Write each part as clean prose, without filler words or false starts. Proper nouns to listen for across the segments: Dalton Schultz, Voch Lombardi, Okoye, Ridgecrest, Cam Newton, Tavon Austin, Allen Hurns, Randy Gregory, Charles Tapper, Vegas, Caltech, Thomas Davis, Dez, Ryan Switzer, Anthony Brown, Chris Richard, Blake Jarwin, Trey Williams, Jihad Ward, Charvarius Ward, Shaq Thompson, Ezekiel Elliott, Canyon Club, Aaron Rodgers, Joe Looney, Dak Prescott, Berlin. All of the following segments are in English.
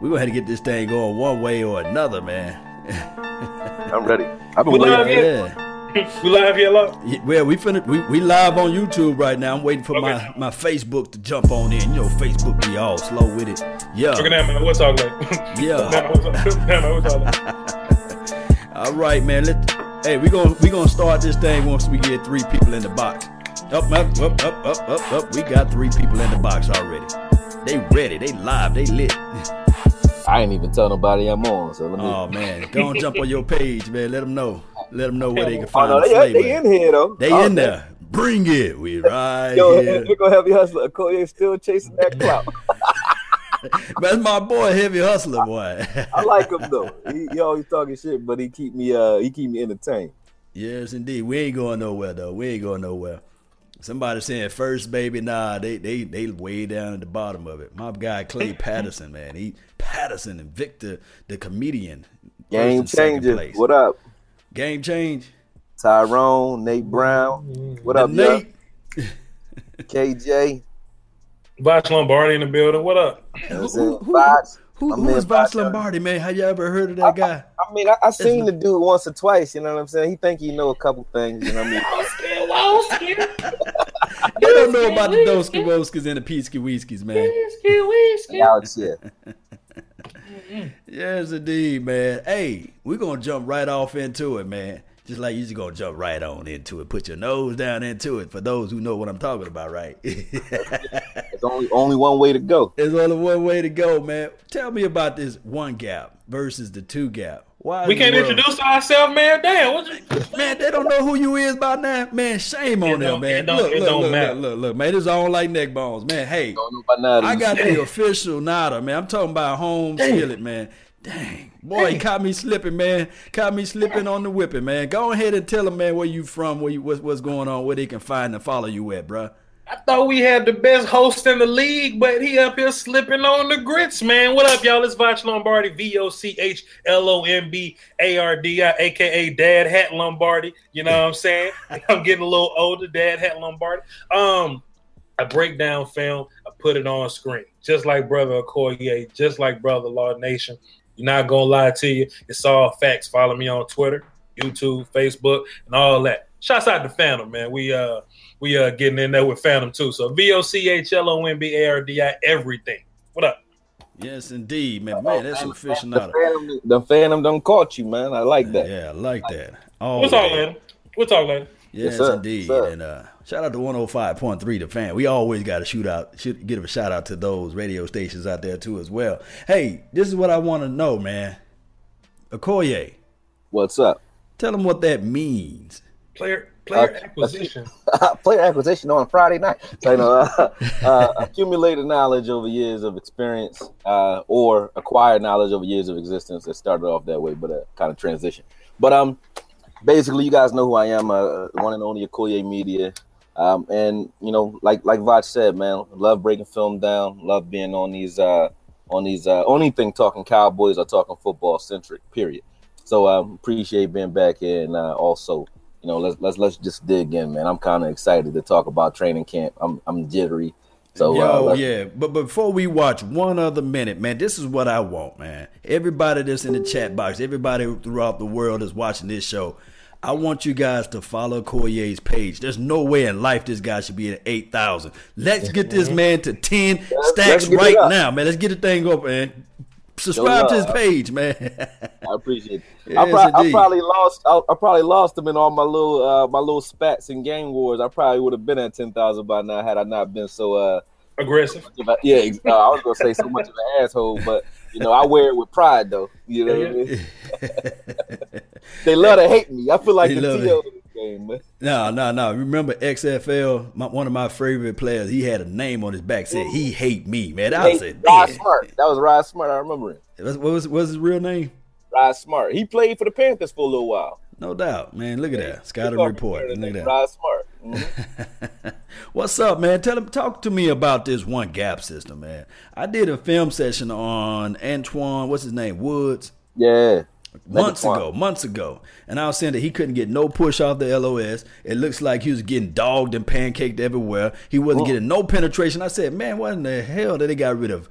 We're going to have to get this thing going one way or another, man. I'm ready. I've been waiting. We live here, Love? Well, we live on YouTube right now. I'm waiting for my Facebook to jump on in. You know, Facebook be all slow with it. Yeah. Check it out, man. What's all that? Yeah. All right, man. Hey, we gonna start this thing once we get three people in the box. Up. We got three people in the box already. They ready. They live. They lit. I ain't even tell nobody I'm on. So let me. Oh man, don't jump on your page, man. Let them know. Let them know where they can find the flavor. They in here though. They in there. Bring it. We right here. Rico Heavy Hustler. Okoye still chasing that clout. That's my boy, Heavy Hustler boy. I like him though. He always talking shit, but he keep me entertained. Yes, indeed. We ain't going nowhere though. We ain't going nowhere. Somebody saying first baby, nah, they way down at the bottom of it. My guy Clay Patterson, man. Patterson and Victor, the comedian. Game changes. What up? Game change. Tyrone, Nate Brown. What up, Nate? KJ. Voch Lombardi in the building. What up? Who is Voch Lombardi, man? Have you ever heard of that guy? I mean, I seen the dude once or twice. You know what I'm saying? He think he know a couple things. You know what I mean? They don't know about the Doski Woskis and the Peasky Wheeskies, man. Yes, indeed, man. Hey, we're going to jump right off into it, man. Just like you're just going to jump right on into it. Put your nose down into it for those who know what I'm talking about, right? There's only one way to go. There's only one way to go, man. Tell me about this one gap versus the two gap. Why we can't introduce ourselves, man. Damn, man, they don't know who you is by now, man. Shame on them, man. Look, man, this is all like neck bones, man. Hey, I got the official nada, man. I'm talking about Holmes Skillet, man. Dang, boy, he caught me slipping, man. Caught me slipping on the whipping, man. Go ahead and tell them, man, where you from, what's going on, where they can find and follow you at, bro. I thought we had the best host in the league, but he up here slipping on the grits, man. What up, y'all? It's Voch Lombardi, VOCHLOMBARDI, a.k.a. Dad Hat Lombardi. You know what I'm saying? I'm getting a little older, Dad Hat Lombardi. I break down film. I put it on screen. Just like Brother Okoye, just like Brother Law Nation. You're not going to lie to you. It's all facts. Follow me on Twitter, YouTube, Facebook, and all that. Shouts out to Phantom, man. We getting in there with Phantom too. So VOCHLOMBARDI everything. What up? Yes, indeed, man. Man, that's some aficionado. The Phantom done caught you, man. I like that. Yeah, I like that. Oh, what's all man? What's all man? Yes, sir. Indeed. Sir. And shout out to 105.3 The Fan. We always got to give a shout out to those radio stations out there too as well. Hey, this is what I want to know, man. Okoye, what's up? Tell them what that means. Player acquisition. Player acquisition on Friday night. So, you know, accumulated knowledge over years of experience, or acquired knowledge over years of existence. It started off that way, but kind of transition. But basically, you guys know who I am. One and only Okoye Media. And you know, like Voch said, man, love breaking film down. Love being on these only thing talking Cowboys or talking football centric. Period. So I appreciate being back here, and also. You know, let's just dig in, man. I'm kind of excited to talk about training camp. I'm jittery. So yeah. But before we watch one other minute, man, this is what I want, man. Everybody that's in the chat box, everybody throughout the world that's watching this show, I want you guys to follow Okoye's page. There's no way in life this guy should be at 8,000. Let's get this man to 10 stacks right now, man. Let's get the thing up, man. Subscribe to his page, man. I appreciate it. Yes, I probably lost him in all my little spats and game wars. I probably would have been at 10,000 by now had I not been so aggressive. I was gonna say so much of an asshole, but you know I wear it with pride though. You know what I mean? They love to hate me. I feel like the deal. No. Remember XFL? One of my favorite players. He had a name on his back. Said he hate me, man. I said, Rod Smart. That was Rod Smart. I remember it. What was his real name? Rod Smart. He played for the Panthers for a little while. No doubt, man. Look at that. Scouting report. Look at that. Rod Smart. Mm-hmm. What's up, man? Talk to me about this one gap system, man. I did a film session on Antoine. What's his name? Woods. Yeah. Months ago. And I was saying that he couldn't get no push off the LOS. It looks like he was getting dogged and pancaked everywhere. He wasn't getting no penetration. I said, man, what in the hell did they got rid of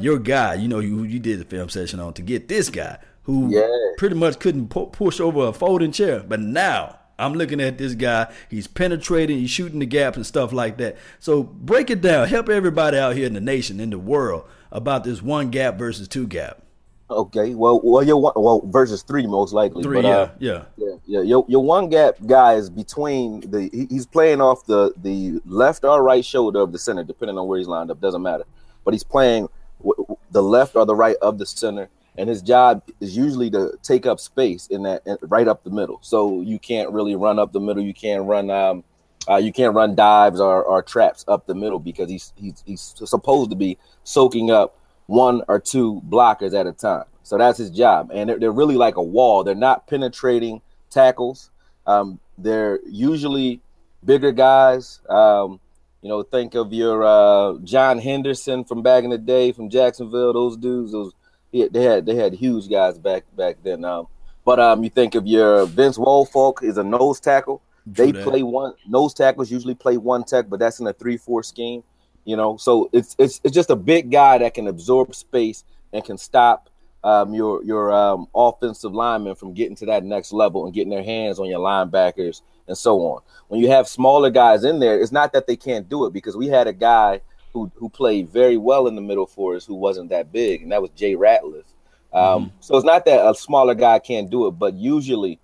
your guy, you know, who you did the film session on, to get this guy who pretty much couldn't push over a folding chair. But now I'm looking at this guy. He's penetrating. He's shooting the gaps and stuff like that. So break it down. Help everybody out here in the nation, in the world, about this one gap versus two gap. Okay, well, versus three most likely. Three, but yeah. Your one gap guy is between he's playing off the left or right shoulder of the center, depending on where he's lined up. Doesn't matter, but he's playing the left or the right of the center, and his job is usually to take up space in that right up the middle. So you can't really run up the middle. You can't run you can't run dives or traps up the middle because he's supposed to be soaking up one or two blockers at a time. So that's his job. And they're really like a wall. They're not penetrating tackles. They're usually bigger guys. Think of your John Henderson from back in the day from Jacksonville. Those dudes, they had huge guys back then. But you think of your Vince Wilfork is a nose tackle. They play one nose tackles usually play one tackle, but that's in a 3-4 scheme. You know, so it's just a big guy that can absorb space and can stop your offensive linemen from getting to that next level and getting their hands on your linebackers and so on. When you have smaller guys in there, it's not that they can't do it, because we had a guy who played very well in the middle for us who wasn't that big, and that was Jay Ratliff. So it's not that a smaller guy can't do it, but usually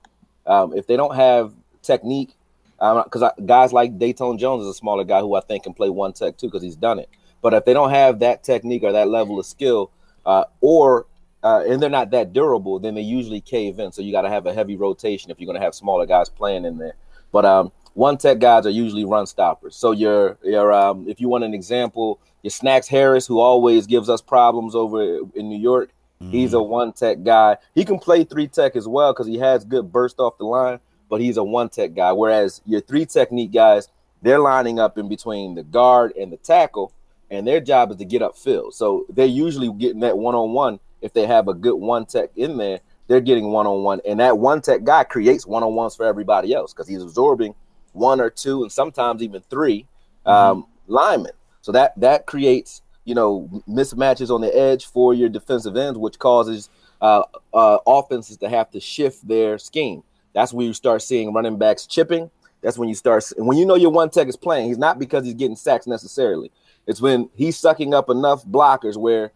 if they don't have technique, because guys like Dayton Jones is a smaller guy who I think can play one tech too, because he's done it. But if they don't have that technique or that level of skill, and they're not that durable, then they usually cave in. So you got to have a heavy rotation if you're going to have smaller guys playing in there. But one tech guys are usually run stoppers. So your if you want an example, your Snacks Harris, who always gives us problems over in New York, he's a one tech guy. He can play three tech as well because he has good burst off the line. But he's a one-tech guy, whereas your three-technique guys, they're lining up in between the guard and the tackle, and their job is to get upfield. So they're usually getting that one-on-one. If they have a good one-tech in there, they're getting one-on-one. And that one-tech guy creates one-on-ones for everybody else because he's absorbing one or two and sometimes even three linemen. So that creates, mismatches on the edge for your defensive ends, which causes offenses to have to shift their scheme. That's where you start seeing running backs chipping. That's when you start – when you know your one tech is playing, he's not because he's getting sacks necessarily. It's when he's sucking up enough blockers where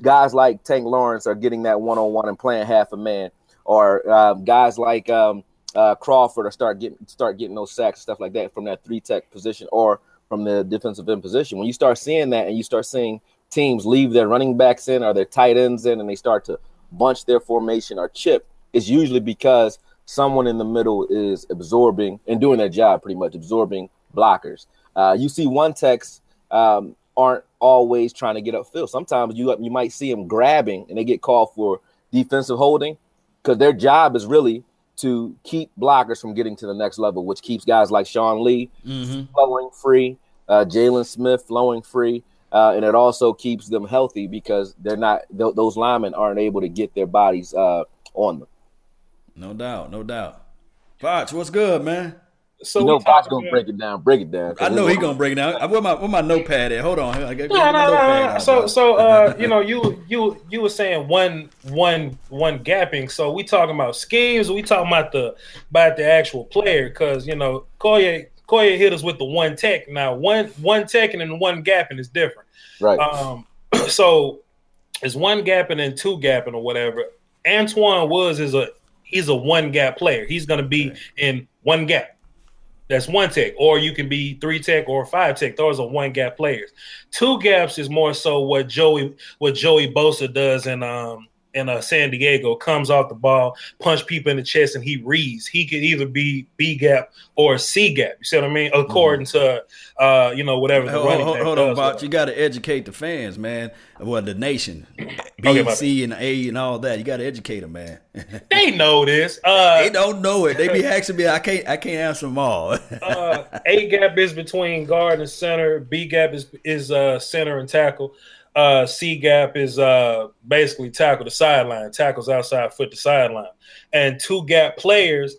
guys like Tank Lawrence are getting that one-on-one and playing half a man, or guys like Crawford are start getting those sacks and stuff like that from that three-tech position or from the defensive end position. When you start seeing that and you start seeing teams leave their running backs in or their tight ends in and they start to bunch their formation or chip, it's usually because – someone in the middle is absorbing and doing their job, pretty much absorbing blockers. You see one techs aren't always trying to get upfield. Sometimes you might see them grabbing and they get called for defensive holding because their job is really to keep blockers from getting to the next level, which keeps guys like Sean Lee flowing free, Jalen Smith flowing free. And it also keeps them healthy because they're not; those linemen aren't able to get their bodies on them. No doubt. Voch, what's good, man? So Voch gonna break it down. I know he's gonna break it down. Where my notepad at? Hold on. I got my notepad. So you were saying one gapping. So we talking about schemes. We talking about the actual player because Okoye hit us with the one tech. Now one teching and one gapping is different, right? So it's one gapping and two gapping or whatever. Antoine Woods is He's a one gap player. He's going to be in one gap. That's one tech. Or you can be three tech or five tech. Those are one gap players. Two gaps is more so what Joey Bosa does in San Diego. Comes off the ball, punch people in the chest, and he reads. He could either be B gap or C gap. You see what I mean? According to whatever the running back does. Hold on, Bob. You got to educate the fans, man. Well, the nation, B and C and A and all that. You got to educate them, man. They know this. They don't know it. They be asking me. I can't answer them all. A gap is between guard and center. B gap is center and tackle. C-gap is basically tackle to sideline, tackles outside foot to sideline. And two-gap players,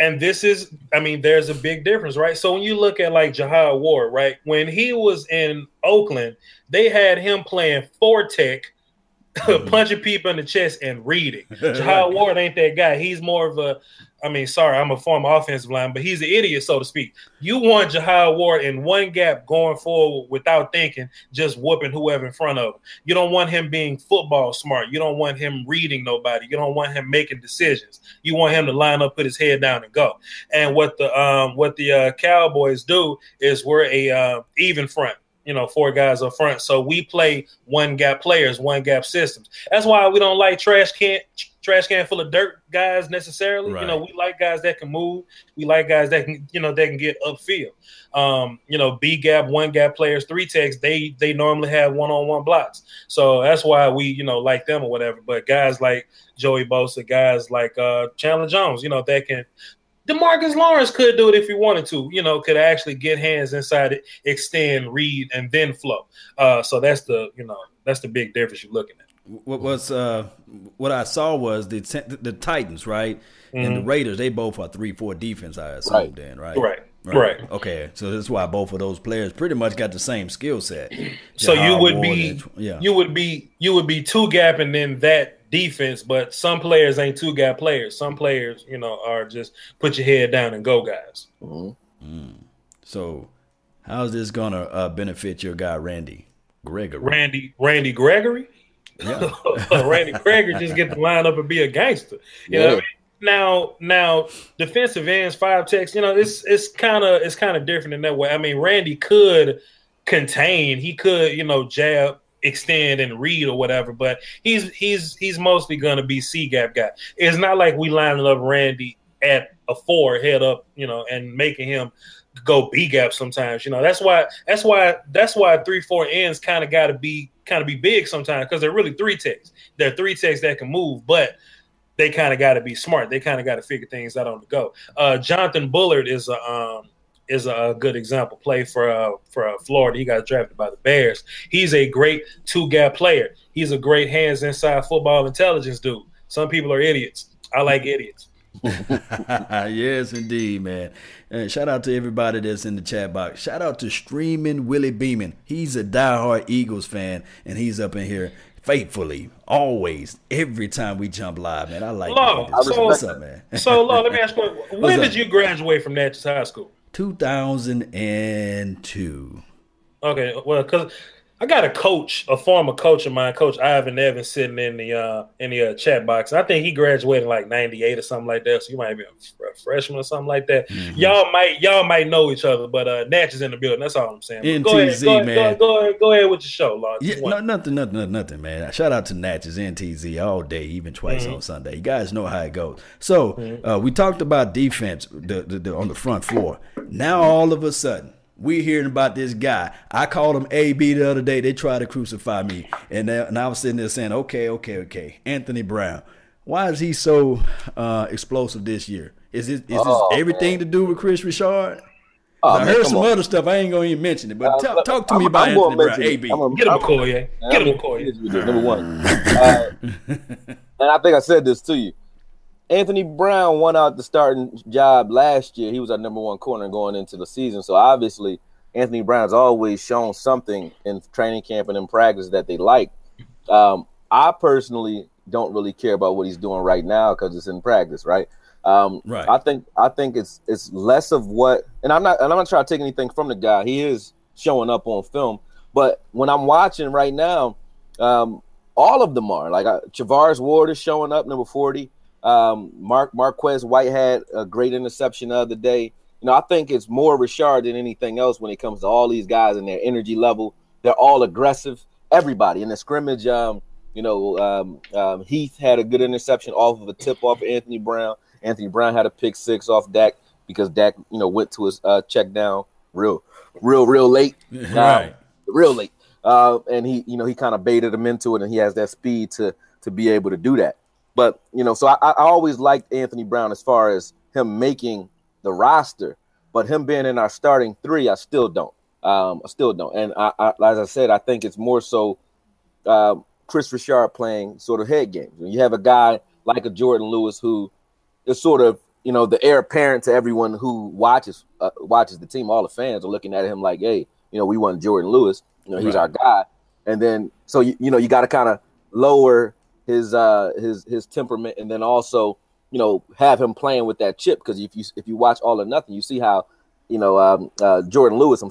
and this is, I mean, there's a big difference, right? So when you look at, like, Jahad Ward, right, when he was in Oakland, they had him playing four-tech, punching people in the chest and reading. Jahad Ward ain't that guy. He's more of a, I mean, sorry, I'm a former offensive lineman, but he's an idiot, so to speak. You want Jahad Ward in one gap going forward without thinking, just whooping whoever in front of him. You don't want him being football smart. You don't want him reading nobody. You don't want him making decisions. You want him to line up, put his head down, and go. And what the Cowboys do is we're a even front. You know, four guys up front. So we play one gap players, one gap systems. That's why we don't like trash can full of dirt guys necessarily. Right. You know, we like guys that can move. We like guys that can, you know, that can get upfield. You know, B gap, one gap players, three techs, they normally have one-on-one blocks. So that's why we, you know, like them or whatever. But guys like Joey Bosa, guys like Chandler Jones, you know, that can. DeMarcus Lawrence could do it if he wanted to, you know, could actually get hands inside it, extend, read, and then flow. So that's the, you know, that's the big difference you're looking at. What was what I saw was the Titans, right, mm-hmm. and the Raiders. They both are 3-4 defense, I assume, right. Then, right? Right. Okay, so that's why both of those players pretty much got the same skill set. So Jahad you would be two gap and then that. Defense, but some players ain't two guy players. Some players, you know, are just put your head down and go guys. Mm-hmm. Mm. So how's this gonna benefit your guy Randy Gregory? Randy Gregory? Yeah. Randy Gregory just get to line up and be a gangster. You know what I mean? Now defensive ends, five techs, you know, it's kinda different in that way. I mean, Randy could contain, he could, you know, jab, extend and read or whatever, but he's mostly going to be C-gap guy. It's not like we lining up Randy at a four head up, you know, and making him go B-gap sometimes, you know. That's why 3-4 ends kind of be big sometimes, because they're really three techs. They're three techs that can move, but they kind of got to be smart. They kind of got to figure things out on the go. Jonathan Bullard is a good example. Play for Florida. He got drafted by the Bears. He's a great two-gap player. He's a great hands inside football intelligence dude. Some people are idiots. I like idiots. Yes, indeed, man. And shout out to everybody that's in the chat box. Shout out to Streaming Willie Beeman. He's a diehard Eagles fan, and he's up in here faithfully, always, every time we jump live, man. I like that. So, what's up, man? So, Law, let me ask you, when did you graduate from Natchez High School? 2002. Okay, well, because I got a former coach of mine, Coach Ivan Evans, sitting in the chat box. And I think he graduated in like 98 or something like that. So you might be a freshman or something like that. Mm-hmm. Y'all might know each other, but Natch is in the building. That's all I'm saying. Go ahead with your show, Lord. Yeah, nothing, man. Shout out to Natch is NTZ all day, even twice mm-hmm. on Sunday. You guys know how it goes. So mm-hmm. We talked about defense the on the front floor. Now all of a sudden, we hearing about this guy. I called him AB the other day. They tried to crucify me. And I was sitting there saying, okay. Anthony Brown. Why is he so explosive this year? Is this everything to do with Chris Richard? I heard some other stuff. I ain't going to even mention it. But talk to me about Anthony Brown, AB. Get him, Okoye. Number one. And I think I said this to you. Anthony Brown won out the starting job last year. He was our number one corner going into the season. So, obviously, Anthony Brown's always shown something in training camp and in practice that they like. I personally don't really care about what he's doing right now because it's in practice, right? Right. I think it's less of what – and I'm not trying to take anything from the guy. He is showing up on film. But when I'm watching right now, all of them are. Like, Charvarius Ward is showing up, number 40. Marquez White had a great interception the other day. You know, I think it's more Richard than anything else when it comes to all these guys and their energy level. They're all aggressive. Everybody in the scrimmage, Heath had a good interception off of a tip off of Anthony Brown. Anthony Brown had a pick six off Dak because Dak, you know, went to his check down real late. Right. Real late. And he, you know, he kind of baited him into it, and he has that speed to be able to do that. But, you know, so I always liked Anthony Brown as far as him making the roster, but him being in our starting three, I still don't. And I, as I said, I think it's more so Chris Richard playing sort of head games. When you have a guy like a Jordan Lewis who is sort of, you know, the heir apparent to everyone who watches the team. All the fans are looking at him like, hey, you know, we want Jordan Lewis. You know, he's right. Our guy. And then so, you know, you got to kind of lower his temperament and then also, you know, have him playing with that chip. Because if you watch All or Nothing, you see how, you know, Jordan Lewis,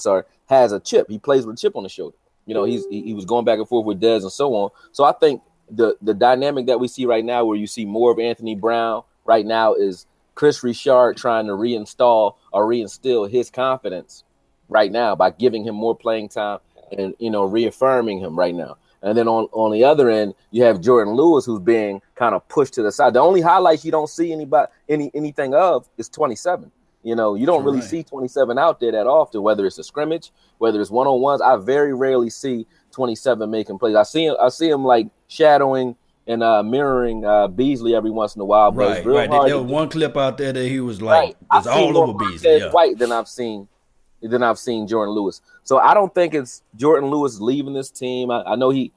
has a chip. He plays with a chip on his shoulder. You know, he was going back and forth with Dez and so on. So I think the dynamic that we see right now where you see more of Anthony Brown right now is Chris Richard trying to reinstall or reinstill his confidence right now by giving him more playing time and, you know, reaffirming him right now. And then on the other end, you have Jordan Lewis who's being kind of pushed to the side. The only highlights you don't see anything of is 27. You know, you don't really see 27 out there that often, whether it's a scrimmage, whether it's one-on-ones. I very rarely see 27 making plays. I see him like shadowing and mirroring Beasley every once in a while. But it's real hard. There was one clip out there that he was like, it's all over Beasley. Yeah. White than I've seen Jordan Lewis. So I don't think it's Jordan Lewis leaving this team. I know he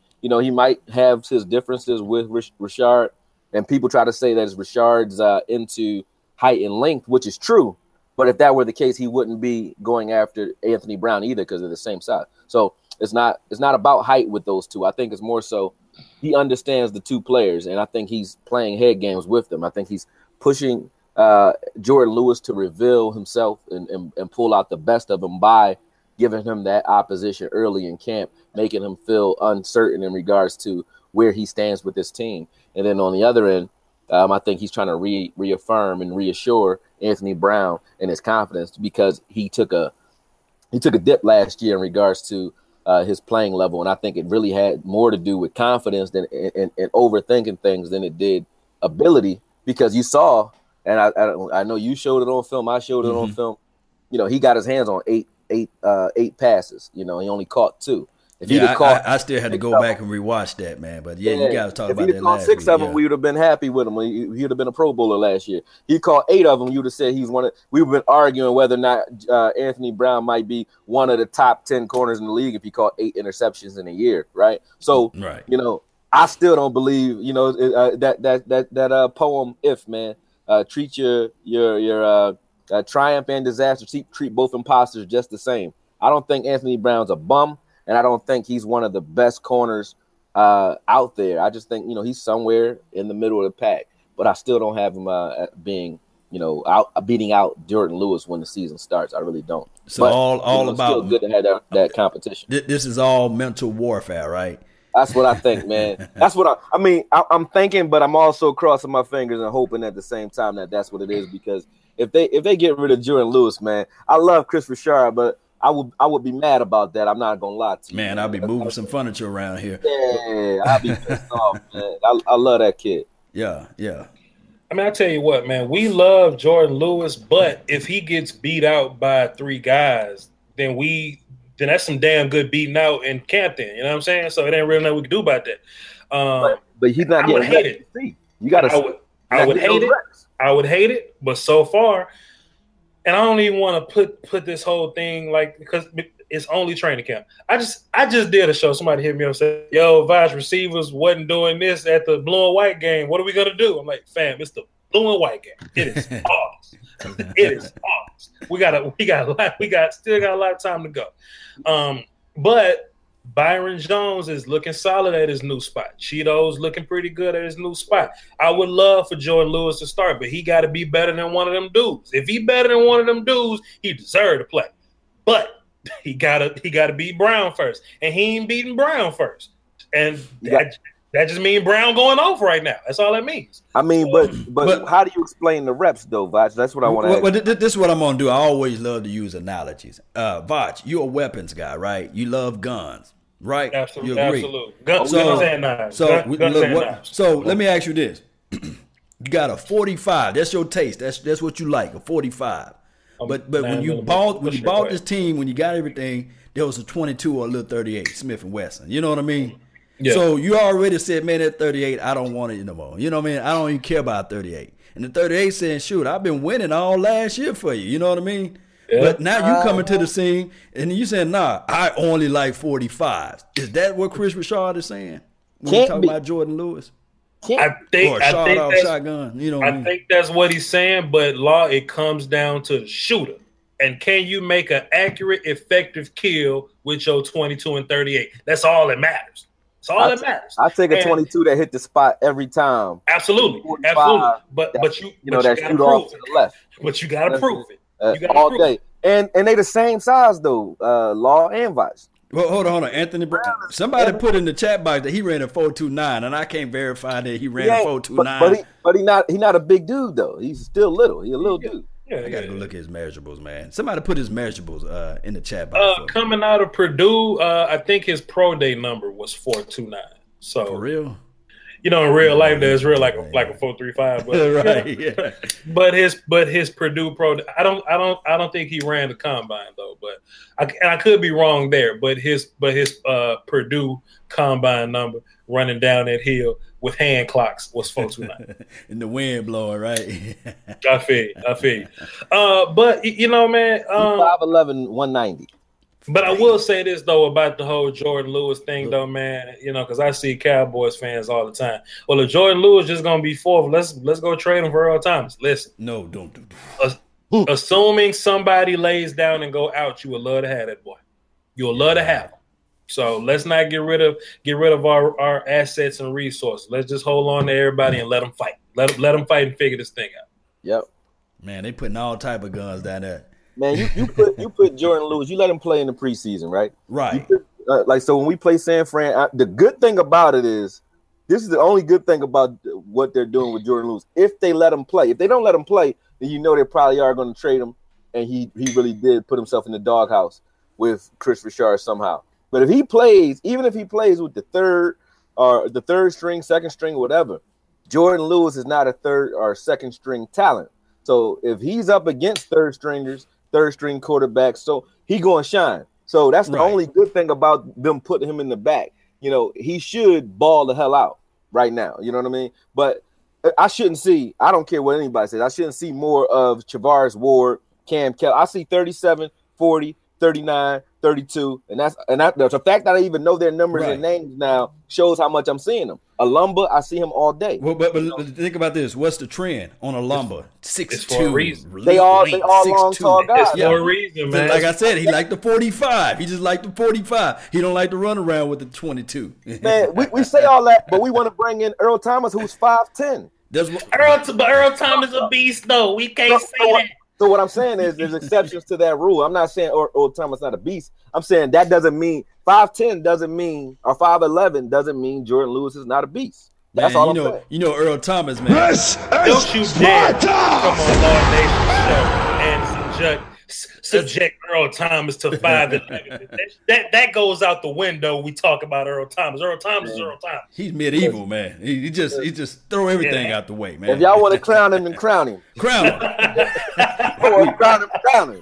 might have his differences with Richard, and people try to say that it's Richard's into height and length, which is true. But if that were the case, he wouldn't be going after Anthony Brown either because they're the same size. So it's not about height with those two. I think it's more so he understands the two players, and I think he's playing head games with them. I think he's pushing Jordan Lewis to reveal himself and pull out the best of him by giving him that opposition early in camp, making him feel uncertain in regards to where he stands with this team. And then on the other end, I think he's trying to reaffirm and reassure Anthony Brown and his confidence because he took a dip last year in regards to his playing level, and I think it really had more to do with confidence than and overthinking things than it did ability. Because you saw, and I know you showed it on film, I showed it on film. You know, he got his hands on eight passes. You know, he only caught two. If he'd have caught, I still had to go back and rewatch that, man. But you guys talk about that. If he'd caught six of them, we would have been happy with him. He'd have been a Pro Bowler last year. He caught eight of them. You'd have said he's one of. We've been arguing whether or not Anthony Brown might be one of the top 10 corners in the league if he caught eight interceptions in a year, right? So, you know, I still don't believe. You know, that poem, "If," man, treat your triumph and disaster. Treat both imposters just the same. I don't think Anthony Brown's a bum. And I don't think he's one of the best corners out there. I just think, you know, he's somewhere in the middle of the pack. But I still don't have him being, you know, beating out Jordan Lewis when the season starts. I really don't. So but, all you know, about it's still good to have that competition. This is all mental warfare, right? That's what I think, man. That's what I'm thinking, but I'm also crossing my fingers and hoping at the same time that that's what it is. Because if they get rid of Jordan Lewis, man, I love Chris Richard, but I would be mad about that. I'm not gonna lie to you. Man, I'll be moving some furniture around here. Yeah, I'll be pissed off, man. I love that kid. Yeah, yeah. I mean, I tell you what, man, we love Jordan Lewis, but if he gets beat out by three guys, then that's some damn good beating out in Campton. You know what I'm saying? So it ain't really nothing we can do about that. But he's not getting hated. You gotta. I would hate it. I would hate it. But so far. And I don't even want to put this whole thing like because it's only training camp. I just did a show. Somebody hit me up and said, "Yo, Voch receivers wasn't doing this at the blue and white game. What are we gonna do?" I'm like, "Fam, it's the blue and white game. It is August. It is August. We still got a lot of time to go." But Byron Jones is looking solid at his new spot. Cheeto's looking pretty good at his new spot. I would love for Jordan Lewis to start, but he got to be better than one of them dudes. If he better than one of them dudes, he deserves to play. But he gotta beat Brown first, and he ain't beating Brown first. And that just means Brown going off right now. That's all that means. I mean, but how do you explain the reps, though, Voch? That's what I want to ask. This is what I'm going to do. I always love to use analogies. Voch, you're a weapons guy, right? You love guns. Right, absolutely. So let me ask you this: you got a 45. That's your taste. That's what you like, a 45. But when you bought this team, when you got everything, there was a 22 or a little 38 Smith and Wesson. You know what I mean? Yeah. So you already said, man, that 38, I don't want it no more. You know what I mean? I don't even care about 38. And the 38 saying, shoot, I've been winning all last year for you. You know what I mean? Yeah. But now you coming to the scene and you saying, nah, I only like 45s. Is that what Chris Richard is saying when we talk about Jordan Lewis? I think that's what he's saying, but Law, it comes down to the shooter. And can you make an accurate, effective kill with your 22 and 38? That's all that matters. That's all that matters. I take a 22 that hit the spot every time. Absolutely. Absolutely. But you gotta prove it. But you gotta prove it. All day. And they the same size though, Law and Vice. Well, hold on. Anthony Brown. Somebody put in the chat box that he ran a 4.29, and I can't verify that he ran a 4.29. But he's not a big dude though. He's still little. He's a little dude. Yeah, I gotta go look at his measurables, man. Somebody put his measurables in the chat box. Coming out of Purdue, I think his pro day number was 4.29. So for real. You know, in real life, that's real like a 4.35, but right, you know, yeah. But his Purdue pro, I don't think he ran the combine though. But I could be wrong there. But his Purdue combine number running down that hill with hand clocks was 4.29, and the wind blowing right. I feel. But you know, man, 5'11", 190. But I will say this, though, about the whole Jordan Lewis thing, though, man, you know, because I see Cowboys fans all the time. Well, if Jordan Lewis just going to be fourth, let's go trade him for Earl Thomas. Listen. No, don't do that. Assuming somebody lays down and go out, you would love to have that boy. You would love to have him. So let's not get rid of our assets and resources. Let's just hold on to everybody and let them fight. Let them fight and figure this thing out. Yep. Man, they putting all type of guns down there. Man, you put Jordan Lewis, you let him play in the preseason, right? Right. So when we play San Fran, the good thing about it is, this is the only good thing about what they're doing with Jordan Lewis. If they let him play, if they don't let him play, then you know they probably are going to trade him, and he really did put himself in the doghouse with Chris Richard somehow. But if he plays, even if he plays with the third string, second string, whatever, Jordan Lewis is not a third or second string talent. So if he's up against third stringers, third string quarterback, so he gonna shine. So that's the only good thing about them putting him in the back. You know, he should ball the hell out right now. You know what I mean? But I don't care what anybody says, I shouldn't see more of Charvarius Ward, Cam Kell. I see 37, 40, 39, 32, the fact that I even know their numbers and names now shows how much I'm seeing them. Alumba, I see him all day. Well, but think about this: what's the trend on Alumba? 6'2". They all long, tall guys. It's for a reason, man. Like I said, he liked the 45. He just liked the 45. He don't like to run around with the 22. Man, we say all that, but we want to bring in Earl Thomas, who's 5'10". Earl Thomas a beast, though. We can't say that. So what I'm saying is there's exceptions to that rule. I'm not saying Earl Thomas not a beast. I'm saying that doesn't mean 5'10 doesn't mean, or 5'11 doesn't mean Jordan Lewis is not a beast. That's man, all I'm saying. You know Earl Thomas, man. This don't you dare come on Law Nation show and subject Earl Thomas to 5'11. That goes out the window. We talk about Earl Thomas. Earl Thomas is Earl Thomas. He's medieval, man. He just throw everything out the way, man. If y'all want to crown him, then crown him. Crown him. crown him.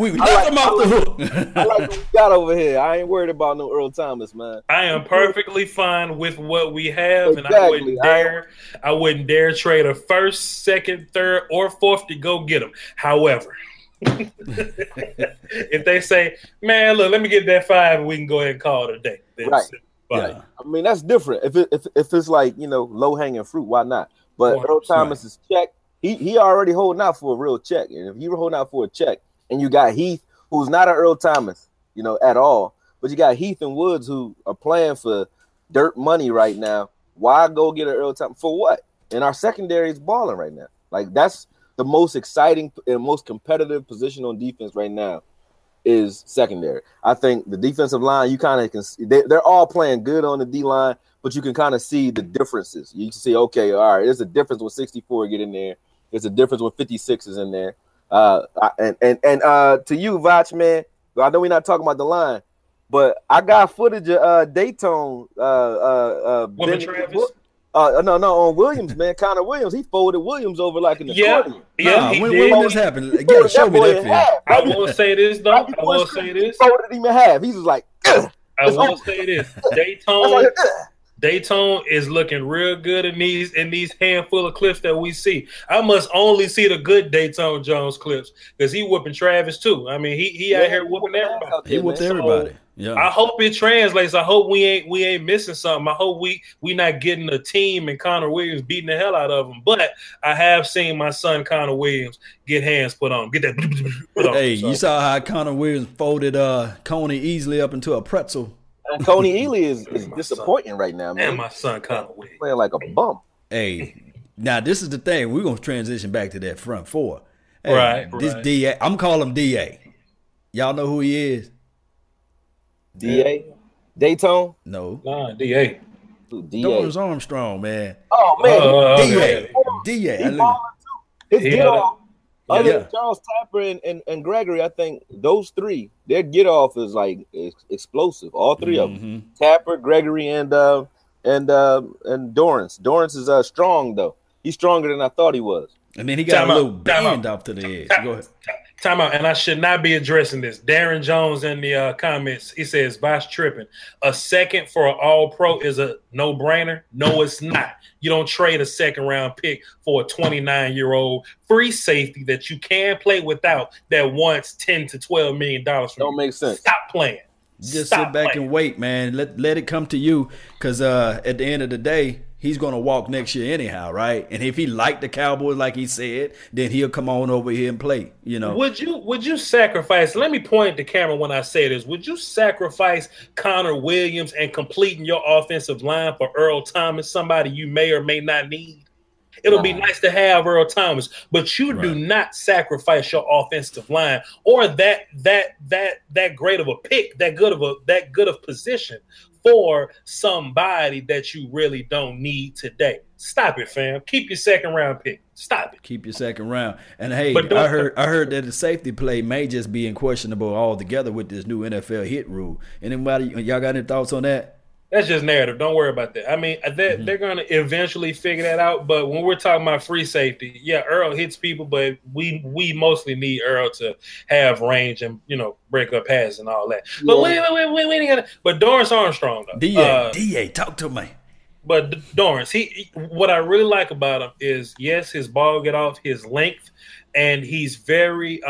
We let him off the hook. I like what we got over here. I ain't worried about no Earl Thomas, man. I am perfectly fine with what we have, exactly. And I wouldn't dare trade a first, second, third, or fourth to go get him. However, if they say, man, look, let me get that 5, we can go ahead and call it a day. Right. Yeah. I mean, that's different. If it's like, you know, low-hanging fruit, why not? But Earl Thomas is check. He already holding out for a real check. And if you were holding out for a check and you got Heath, who's not an Earl Thomas, you know, at all, but you got Heath and Woods who are playing for dirt money right now, why go get an Earl Thomas? For what? And our secondary is balling right now. Like, that's the most exciting and most competitive position on defense right now is secondary. I think the defensive line, you kind of can see they're all playing good on the D-line, but you can kind of see the differences. You can see, okay, all right, there's a difference when 64 get in there. There's a difference when 56 is in there. And to you, Voch, man, I know we're not talking about the line, but I got footage of Dayton. On Williams, man. Conor Williams, he folded Williams over like in the corner. Yeah, he did. When this happened, again, show me that thing. I will say this, though. I will say this. He folded him in half. He was like, I will say this. Dayton, Dayton is looking real good in these handful of clips that we see. I must only see the good Dayton Jones clips because he whooping Travis too. I mean, he out here whooping everybody. He whooped everybody. Yeah. I hope it translates. I hope we ain't missing something. I hope we not getting a team and Conor Williams beating the hell out of him. But I have seen my son Conor Williams get hands put on him. Get that put on him. Hey, so. You saw how Conor Williams folded Coney Ealy up into a pretzel. And Coney Ealy is disappointing son. Right now, man. And my son Conor Williams playing like a bum. Hey, now this is the thing. We're gonna transition back to that front four. Hey, right. This DA, I'm calling him DA. Y'all know who he is. DA? Yeah. Dayton? No. Nah, DA. Dorrance Armstrong, man. Oh, man. DA. DA. His get-off, other than Charles Tapper and Gregory, I think those three, their get-off is, like, explosive, all three of them. Tapper, Gregory, and Dorrance. Dorrance is strong, though. He's stronger than I thought he was. And then he got a little bend off to the edge. Go ahead. Time out, and I should not be addressing this. Darren Jones in the comments, he says, Voch tripping. A second for an all-pro is a no-brainer. No, it's not. You don't trade a second-round pick for a 29-year-old free safety that you can play without that wants $10 to $12 million. Don't make sense. Stop playing. Just sit back and wait, man. Let it come to you because at the end of the day, he's going to walk next year anyhow, right? And if he liked the Cowboys like he said, then he'll come on over here and play, you know. Would you sacrifice – let me point the camera when I say this. Would you sacrifice Conor Williams and completing your offensive line for Earl Thomas, somebody you may or may not need? It'll be nice to have Earl Thomas, but you do not sacrifice your offensive line or that great of a pick, that good of position for somebody that you really don't need today. Stop it, fam. Keep your second round pick. Stop it. Keep your second round. And hey, I heard that the safety play may just be questionable altogether with this new NFL hit rule. Anybody, y'all got any thoughts on that? That's just narrative. Don't worry about that. I mean, they're going to eventually figure that out. But when we're talking about free safety, yeah, Earl hits people, but we mostly need Earl to have range and, you know, break up passes and all that. But we ain't gonna. But Dorrance Armstrong, though. DA, talk to me. But Dorrance, what I really like about him is, yes, his ball get off, his length, and he's very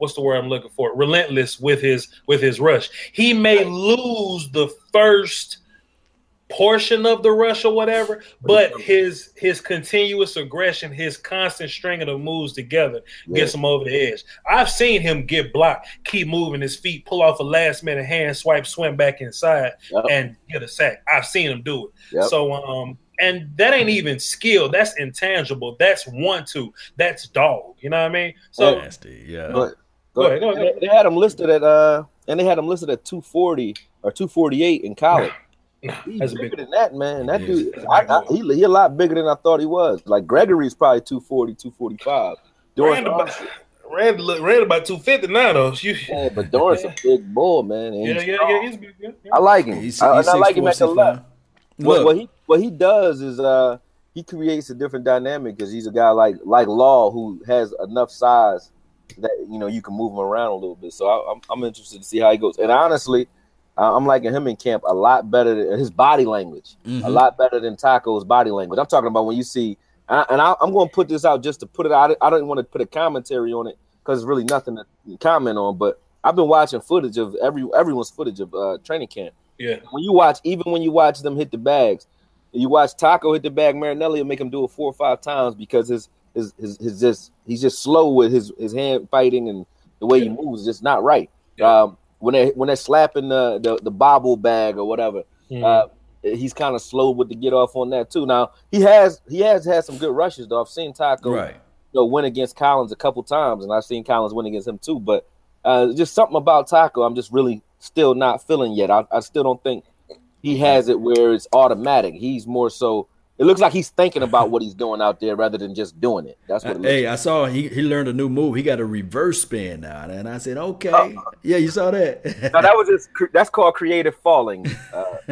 what's the word I'm looking for? Relentless with his rush. He may lose the first portion of the rush or whatever, but his continuous aggression, his constant stringing of moves together gets him over the edge. I've seen him get blocked, keep moving his feet, pull off a last-minute hand swipe, swim back inside, and get a sack. I've seen him do it. Yep. So, and that ain't even skill. That's intangible. That's one-two. That's dog. You know what I mean? So nasty, yeah. Go ahead. They had him listed at 240 or 248 in college. He's bigger than that, man. That dude, he's a lot bigger than I thought he was. Like Gregory's probably 240, 245. Ran about 250 now, though. Yeah, but Dorrance a big bull, man. Yeah, he's big. Yeah. I like him. I like him at the left. What he does is he creates a different dynamic because he's a guy like Law who has enough size that, you know, you can move him around a little bit. So I'm interested to see how he goes. And honestly, I'm liking him in camp a lot better than his body language, a lot better than Taco's body language. I'm talking about when you see – and I'm going to put this out just to put it out. I don't want to put a commentary on it because there's really nothing to comment on. But I've been watching footage of everyone's footage of training camp. Yeah. Even when you watch them hit the bags, you watch Taco hit the bag, Marinelli will make him do it 4 or 5 times because his just he's just slow with his hand fighting and the way he moves is just not right. Yeah. When they're slapping the bobble bag or whatever, he's kind of slow with the get off on that too. Now he has had some good rushes though. I've seen Taco win against Collins a couple times, and I've seen Collins win against him too. But just something about Taco, I'm just really still not feeling yet. I still don't think he has it where it's automatic. He's more so – it looks like he's thinking about what he's doing out there rather than just doing it. That's what it looks like. Hey, I saw he learned a new move. He got a reverse spin now. And I said, okay. Yeah, you saw that. No, that was that's called creative falling. But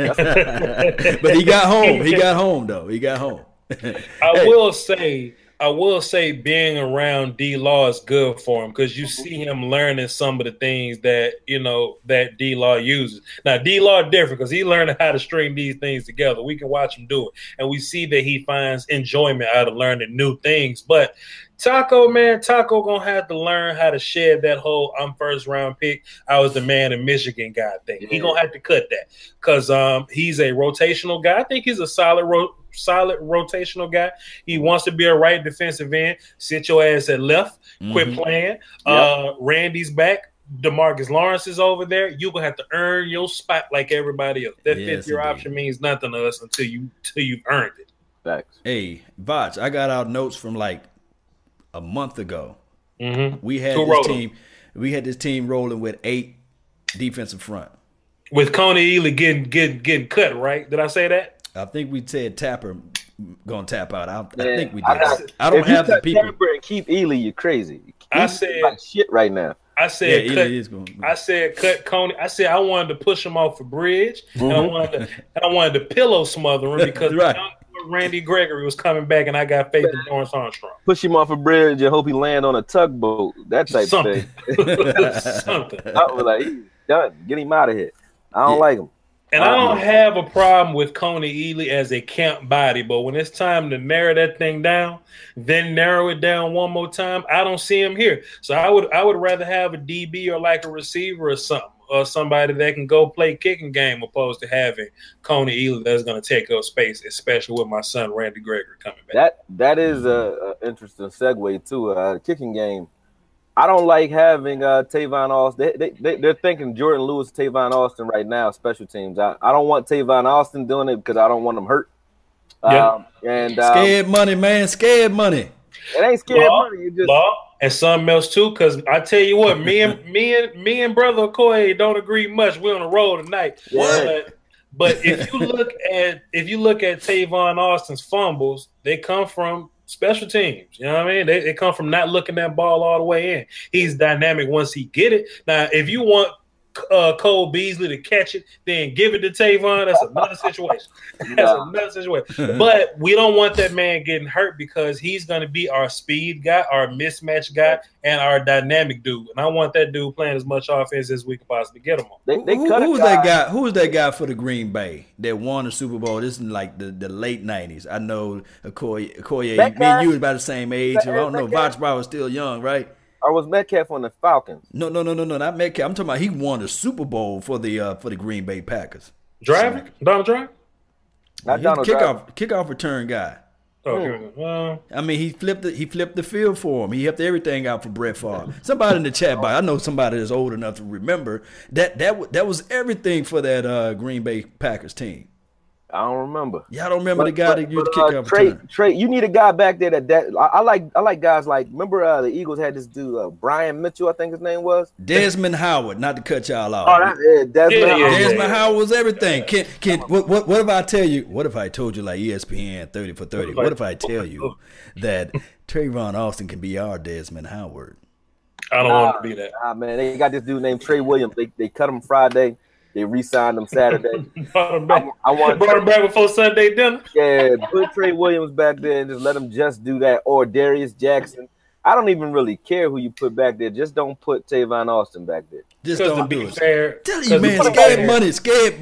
he got home. He got home, though. I will say – I will say being around D-Law is good for him because you see him learning some of the things that, you know, that D-Law uses. Now, D-Law different because he learned how to string these things together. We can watch him do it. And we see that he finds enjoyment out of learning new things. But Taco, man, Taco going to have to learn how to shed that whole I'm first round pick, I was the man in Michigan guy thing. Yeah. He going to have to cut that because he's a rotational guy. I think he's a solid rotational guy. He wants to be a right defensive end. Sit your ass at left. Mm-hmm. Quit playing. Yep. Randy's back. DeMarcus Lawrence is over there. You're going to have to earn your spot like everybody else. That fifth-year option means nothing to us until you've earned it. Facts. Hey, Voch, I got out notes from like a month ago. Mm-hmm. We had this team rolling with 8 defensive front. With Coney Ealy getting cut, right? Did I say that? I think we said Tapper gonna tap out. I think we did. I don't have the people. Tapper and keep Ealy, you're crazy. I said like shit right now. I said cut. I said cut Coney. I said I wanted to push him off a bridge. Mm-hmm. And I wanted to pillow smother him because right. Randy Gregory was coming back, and I got faith in Dorrance Armstrong. Push him off a bridge and hope he land on a tugboat. That type of thing. Something. I was like, he's done. Get him out of here. I don't like him. And I don't have a problem with Coney Ealy as a camp body, but when it's time to narrow that thing down, then narrow it down one more time, I don't see him here. So I would rather have a DB or like a receiver or something, or somebody that can go play kicking game opposed to having Coney Ealy that's going to take up space, especially with my son Randy Gregory coming back. That is an interesting segue to a kicking game. I don't like having Tavon Austin. They're thinking Jordan Lewis, Tavon Austin right now, special teams. I don't want Tavon Austin doing it because I don't want him hurt. Yeah. Scared money, man. Scared money. It ain't scared money. You just and something else too, because I tell you what, me and brother Okoye don't agree much. We're on the road tonight. Yeah. But if you look at Tavon Austin's fumbles, they come from special teams, you know what I mean? They come from not looking that ball all the way in. He's dynamic once he get it. Now, if you want Cole Beasley to catch it, then give it to Tavon. That's another situation. But we don't want that man getting hurt because he's going to be our speed guy, our mismatch guy, and our dynamic dude. And I want that dude playing as much offense as we can possibly get him on. Who was that guy for the Green Bay that won the Super Bowl? This is like the late 90s. I know Okoye, me and you was about the same age. I don't know. Voch was still young, right? Or was Metcalf on the Falcons? No, not Metcalf. I'm talking about he won the Super Bowl for the Green Bay Packers. Driver? Donald Driver? Not Donald Driver. Kickoff return guy. Okay. I mean, he flipped the field for him. He helped everything out for Brett Favre. Somebody in the chat box, I know somebody that's old enough to remember, that was everything for that Green Bay Packers team. I don't remember. Yeah, I don't remember the guy that used kickoff return. Trey, you need a guy back there that I like guys like. Remember the Eagles had this dude Brian Mitchell, I think his name was Desmond Howard. Not to cut y'all off. Oh, Desmond Howard was everything. Yeah. What if I tell you? What if I told you like ESPN 30 for 30? What if I tell you that Trayvon Austin can be our Desmond Howard? I don't want to be that. Nah, man, they got this dude named Trey Williams. They cut him Friday. They re-signed him Saturday. Brought him back before Sunday dinner. Yeah, put Trey Williams back there and just let him just do that. Or Darius Jackson. I don't even really care who you put back there. Just don't put Tavon Austin back there. Just don't do it. Tell you, man, scared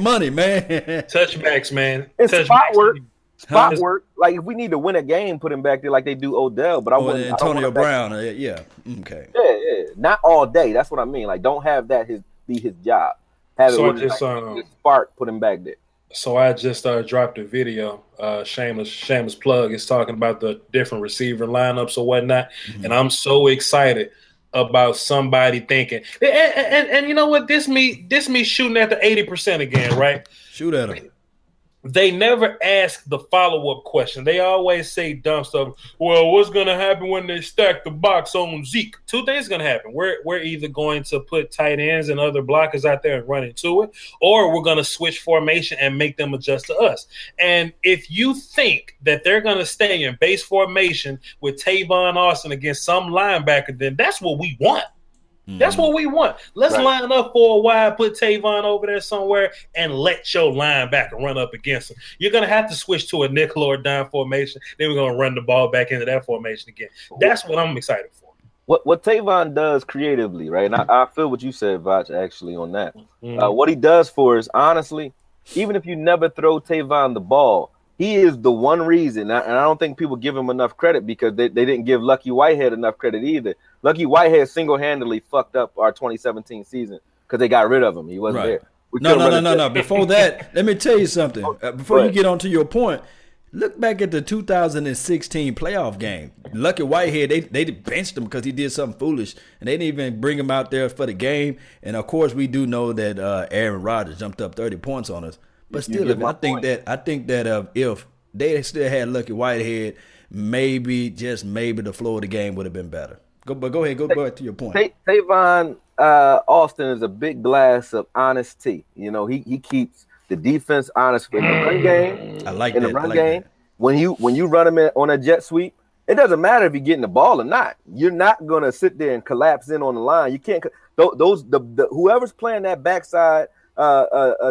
money, man. Touchbacks, man. It's spot work. Spot work. Like, if we need to win a game, put him back there like they do Odell. But I want Antonio Brown. Yeah. Okay. Yeah. Not all day. That's what I mean. Like, don't have that be his job. Put him back there. So I just dropped a video, shameless plug. It's talking about the different receiver lineups or whatnot, and I'm so excited about somebody thinking. And you know what? This me shooting at the 80% again, right? Shoot at him. They never ask the follow-up question. They always say dumb stuff. Well, what's going to happen when they stack the box on Zeke? Two things are going to happen. We're either going to put tight ends and other blockers out there and run into it, or we're going to switch formation and make them adjust to us. And if you think that they're going to stay in base formation with Tavon Austin against some linebacker, then that's what we want. That's what we want. Let's line up for a wide, put Tavon over there somewhere, and let your linebacker run up against him. You're going to have to switch to a nickel or dime formation. Then we're going to run the ball back into that formation again. That's what I'm excited for. What Tavon does creatively, right? And I feel what you said, Voch, actually, on that. What he does for us, honestly, even if you never throw Tavon the ball, he is the one reason, and I don't think people give him enough credit because they didn't give Lucky Whitehead enough credit either. Lucky Whitehead single-handedly fucked up our 2017 season because they got rid of him. He wasn't there. No. Before that, let me tell you something. Before you get on to your point, look back at the 2016 playoff game. Lucky Whitehead, they benched him because he did something foolish, and they didn't even bring him out there for the game. And, of course, we do know that Aaron Rodgers jumped up 30 points on us. But still, I think that if they still had Lucky Whitehead, maybe, just maybe, the flow of the game would have been better. Go ahead to your point. Tavon Austin is a big glass of honest tea. You know, he keeps the defense honest in the run game. I like that. When you run him on a jet sweep, it doesn't matter if you're getting the ball or not. You're not gonna sit there and collapse in on the line. You can't. Those whoever's playing that backside.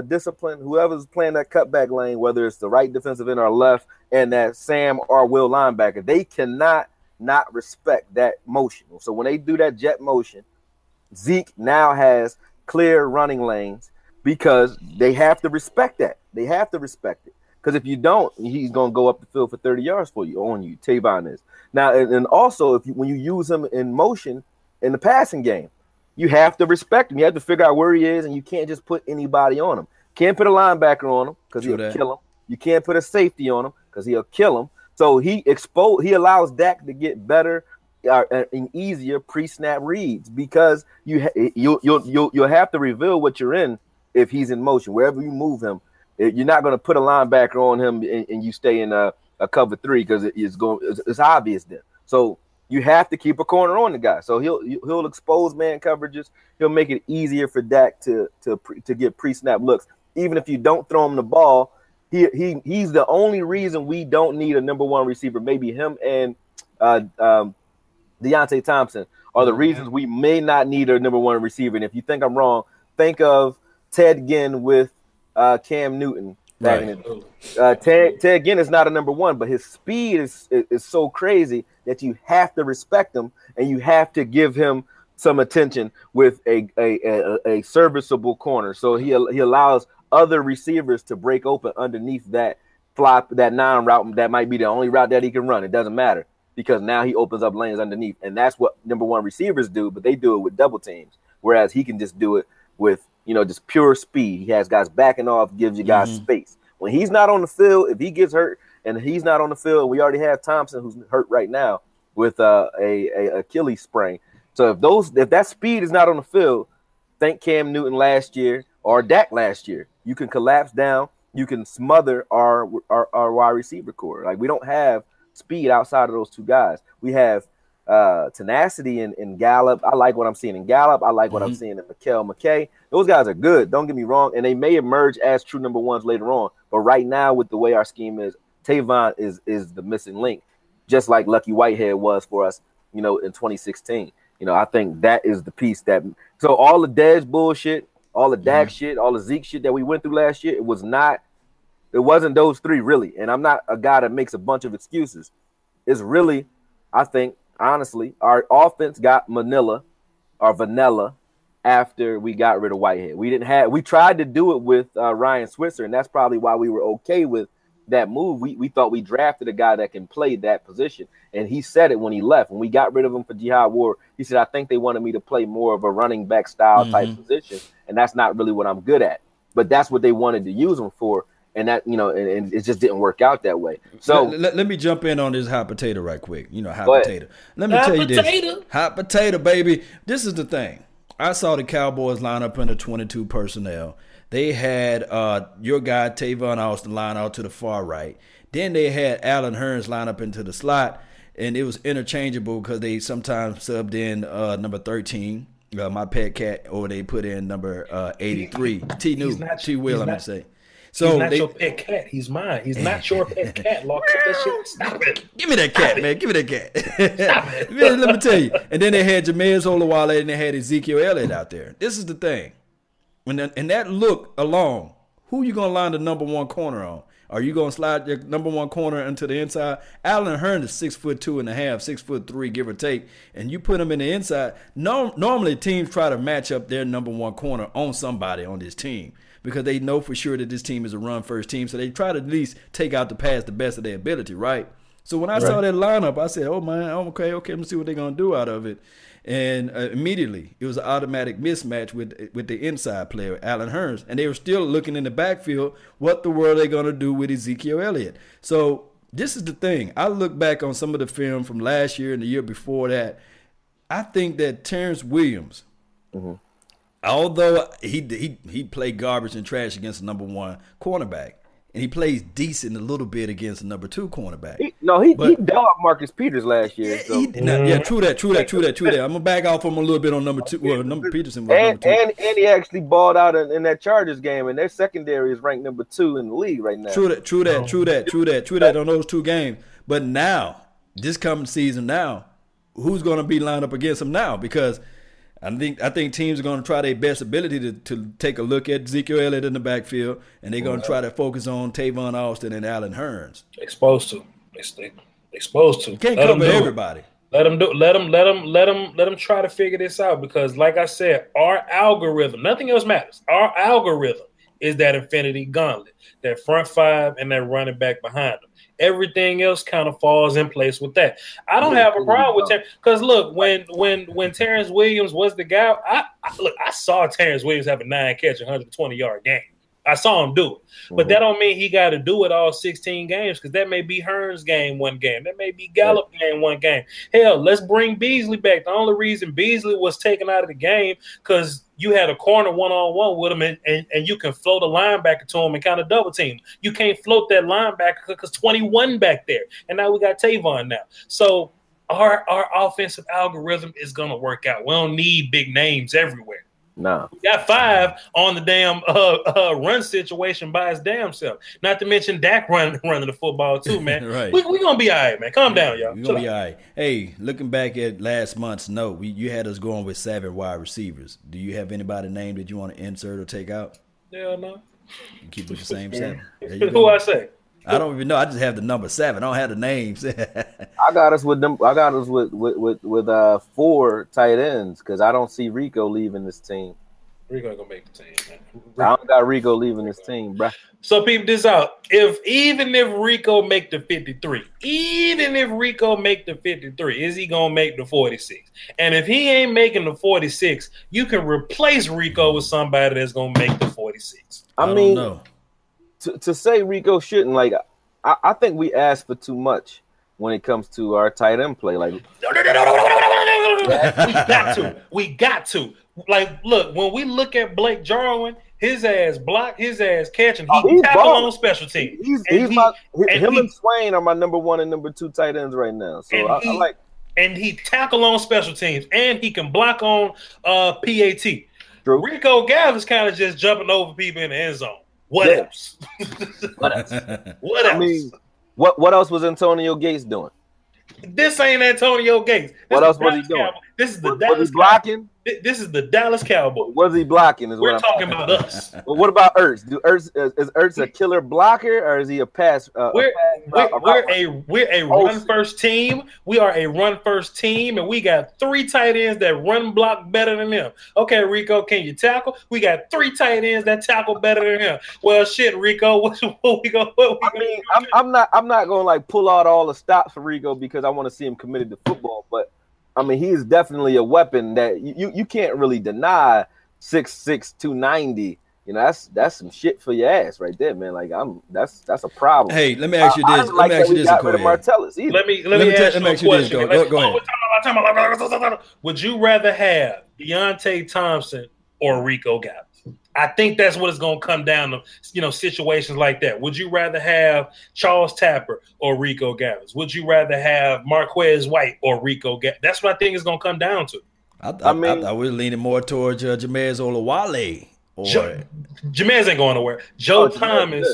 Discipline, whoever's playing that cutback lane, whether it's the right defensive end or left, and that Sam or Will linebacker, they cannot not respect that motion. So when they do that jet motion, Zeke now has clear running lanes because they have to respect that. They have to respect it because if you don't, he's going to go up the field for 30 yards for you, on you, Tavon is. Now, and also, when you use him in motion in the passing game, you have to respect him. You have to figure out where he is, and you can't just put anybody on him. Can't put a linebacker on him because he'll kill him. You can't put a safety on him because he'll kill him. So he allows Dak to get better and easier pre-snap reads because you'll have to reveal what you're in if he's in motion. Wherever you move him, you're not going to put a linebacker on him and you stay in a cover three because it's obvious then. So you have to keep a corner on the guy, so he'll expose man coverages. He'll make it easier for Dak to get pre-snap looks, even if you don't throw him the ball. He's the only reason we don't need a number one receiver. Maybe him and Deontay Thompson are the reasons we may not need a number one receiver. And if you think I'm wrong, think of Ted Ginn with Cam Newton. Ted Ginn is not a number one, but his speed is so crazy that you have to respect him and you have to give him some attention with a serviceable corner. So he allows other receivers to break open underneath that flop, that non-route that might be the only route that he can run. It doesn't matter because now he opens up lanes underneath, and that's what number one receivers do, but they do it with double teams, whereas he can just do it with just pure speed. He has guys backing off, gives you guys space. When he's not on the field, if he gets hurt and he's not on the field, we already have Thompson, who's hurt right now with a Achilles sprain. So if that speed is not on the field, think Cam Newton last year or Dak last year. You can collapse down. You can smother our wide receiver core. Like, we don't have speed outside of those two guys. We have tenacity in Gallup. I like what I'm seeing in Gallup. I like what I'm seeing in Mikhail McKay. Those guys are good. Don't get me wrong. And they may emerge as true number ones later on. But right now, with the way our scheme is, Tavon is the missing link, just like Lucky Whitehead was for us, in 2016. I think that is the piece that. So all the Dez bullshit, all the Dak shit, all the Zeke shit that we went through last year, it wasn't those three really. And I'm not a guy that makes a bunch of excuses. It's really, I think, honestly, our offense got vanilla after we got rid of Whitehead. We tried to do it with Ryan Switzer, and that's probably why we were okay with that move. We thought we drafted a guy that can play that position, and he said it when he left. When we got rid of him for Jihad Ward, he said, I think they wanted me to play more of a running back style type position, and that's not really what I'm good at. But that's what they wanted to use him for, and that and it just didn't work out that way. So let me jump in on this hot potato right quick. Hot potato. Let me tell you this. Hot potato, baby. This is the thing. I saw the Cowboys line up under 22 personnel. They had your guy Tavon Austin line out to the far right. Then they had Allen Hurns line up into the slot, and it was interchangeable because they sometimes subbed in number 13, my pet cat, or they put in number 83, T. Wheel, I'm going to say. So not your pet cat. He's mine. He's not your pet cat. Lock that shit. Stop it. Give me that cat, man. Give me that cat. Stop it. Man, let me tell you. And then they had Jameis Olawale and they had Ezekiel Elliott out there. This is the thing. And that look alone, who you going to line the number one corner on? Are you going to slide your number one corner into the inside? Allen Hurns is 6'2.5", 6'3", give or take, and you put him in the inside. No, normally teams try to match up their number one corner on somebody on this team because they know for sure that this team is a run-first team, so they try to at least take out the pass the best of their ability, right? So when I saw that lineup, I said, oh, man, okay, let me see what they're going to do out of it. And immediately, it was an automatic mismatch with the inside player, Allen Hurns. And they were still looking in the backfield, what the world are they going to do with Ezekiel Elliott? So this is the thing. I look back on some of the film from last year and the year before that. I think that Terrence Williams, although he played garbage and trash against the number one cornerback, and he plays decent a little bit against the number two cornerback. He dogged Marcus Peters last year. So. True that. I'm going to back off him a little bit on number two. Well, number Peterson was number two. And he actually balled out in that Chargers game, and their secondary is ranked number two in the league right now. True that on those two games. But now, this coming season now, who's going to be lined up against him now? Because I think teams are going to try their best ability to take a look at Ezekiel Elliott in the backfield, and they're going to try to focus on Tavon Austin and Allen Hurns. Exposed to. You can't cover everybody. Let them try to figure this out because, like I said, our algorithm, nothing else matters. Our algorithm is that infinity gauntlet, that front five and that running back behind them. Everything else kind of falls in place with that. I don't have a problem with Terrence because look, when Terrence Williams was the guy, I saw Terrence Williams have a 9-catch, 120-yard game. I saw him do it, but that don't mean he got to do it all 16 games because that may be Hurns' game one game, that may be Gallup game one game. Hell, let's bring Beasley back. The only reason Beasley was taken out of the game because you had a corner one-on-one with him, and you can float a linebacker to him and kind of double team. You can't float that linebacker because 21 back there, and now we got Tavon now. So our offensive algorithm is gonna work out. We don't need big names everywhere. No. He got five on the damn run situation by his damn self. Not to mention Dak running the football too, man. Right. We're going to be all right, man. Calm down, y'all. We're going to be all right. Hey, looking back at last month's note, you had us going with 7 wide receivers. Do you have anybody named that you want to insert or take out? Yeah, no. You keep with the same 7. Who I say? I don't even know. I just have the number 7. I don't have the names. I got us with them. I got us with 4 tight ends because I don't see Rico leaving this team. Rico ain't gonna make the team, man. I don't got Rico leaving this team, bro. So peep this out. Even if Rico make the 53, is he gonna make the 46? And if he ain't making the 46, you can replace Rico with somebody that's gonna make the 46. I mean. To say Rico shouldn't, like, I think we ask for too much when it comes to our tight end play. Like, we got to. Like, look, when we look at Blake Jarwin, his ass block, his ass catch, and he tackle on special teams. Him and Swain are my number 1 and number 2 tight ends right now. So I like. And he tackle on special teams, and he can block on PAT. True. Rico Gathers kind of just jumping over people in the end zone. What else? What else? I mean, what else was Antonio Gates doing? This ain't Antonio Gates. What else was he doing? This is the Dallas blocking. This is the Dallas Cowboys. Was he blocking? We're talking about us. Well, what about Ertz? Is Ertz a killer blocker or is he a pass? We're a run first team. We are a run first team, and we got 3 tight ends that run block better than them. Okay, Rico, can you tackle? We got 3 tight ends that tackle better than him. Well, shit, Rico, what we gonna do? I'm not gonna like pull out all the stops for Rico because I want to see him committed to football, but. I mean, he is definitely a weapon that you can't really deny 6'6", 290. You know, that's some shit for your ass right there, man. Like that's a problem. Hey, let me ask you this. Let me ask you this. Go ahead. Would you rather have Deontay Thompson or Rico Gathers? I think that's what it's going to come down to, you know, situations like that. Would you rather have Charles Tapper or Rico Gathers? Would you rather have Marquez White or Rico Gathers? That's what I think it's going to come down to. I mean, I was leaning more towards Jameis Olawale or Jameis ain't going nowhere. Joe Thomas,